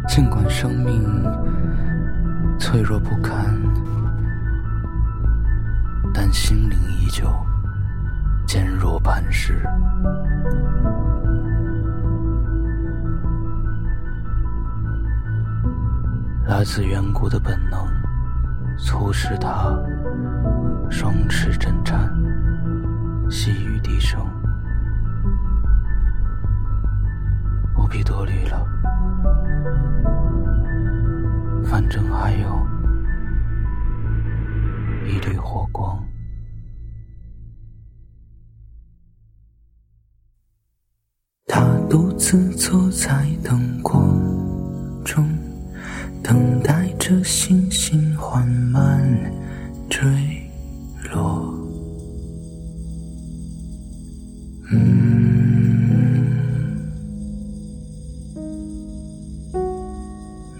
尽管生命脆弱不堪，但心灵依旧坚若磐石。来自远古的本能促使他双翅震颤，细语低声，不必多虑了，反正还有一缕火光。他独自坐在灯光中，等待着星星缓慢坠落。嗯，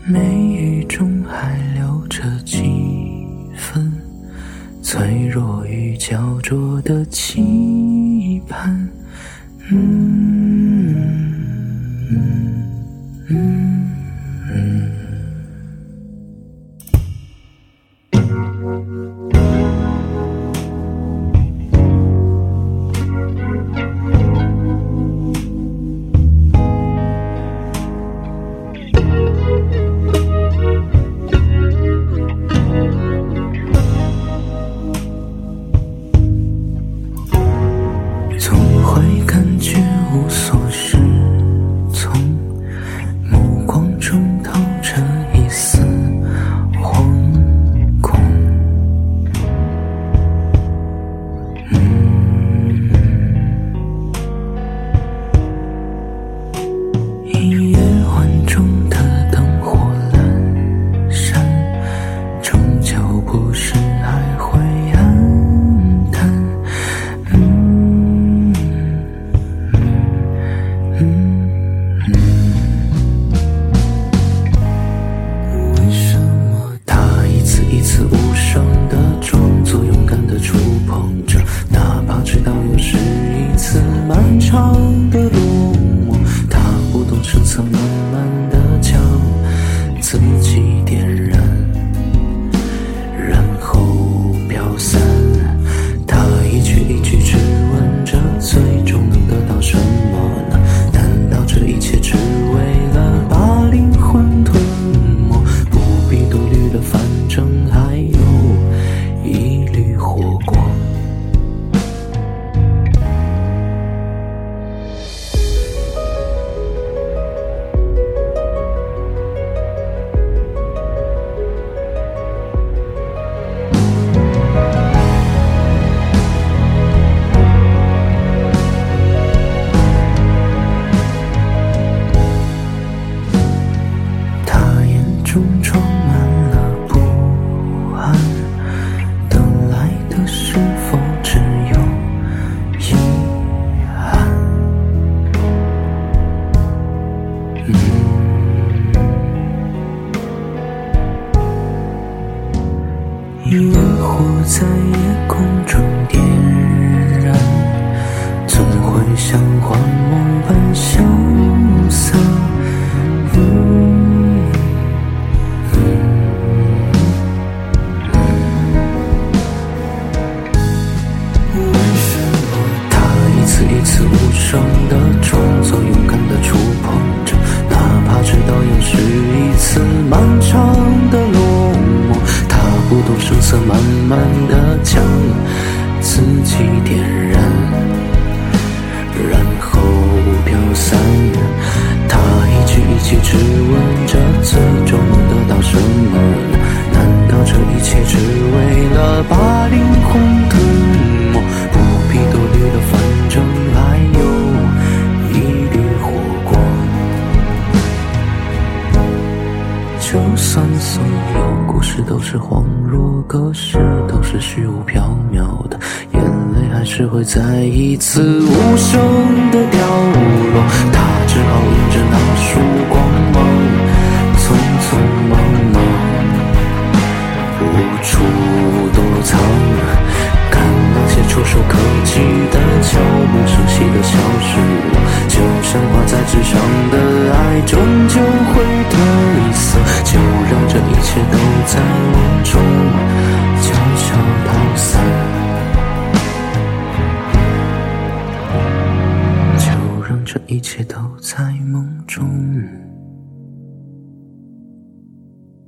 眉宇中还留着几分脆弱与焦灼的期盼。嗯嗯嗯嗯。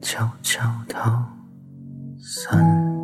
悄悄逃散。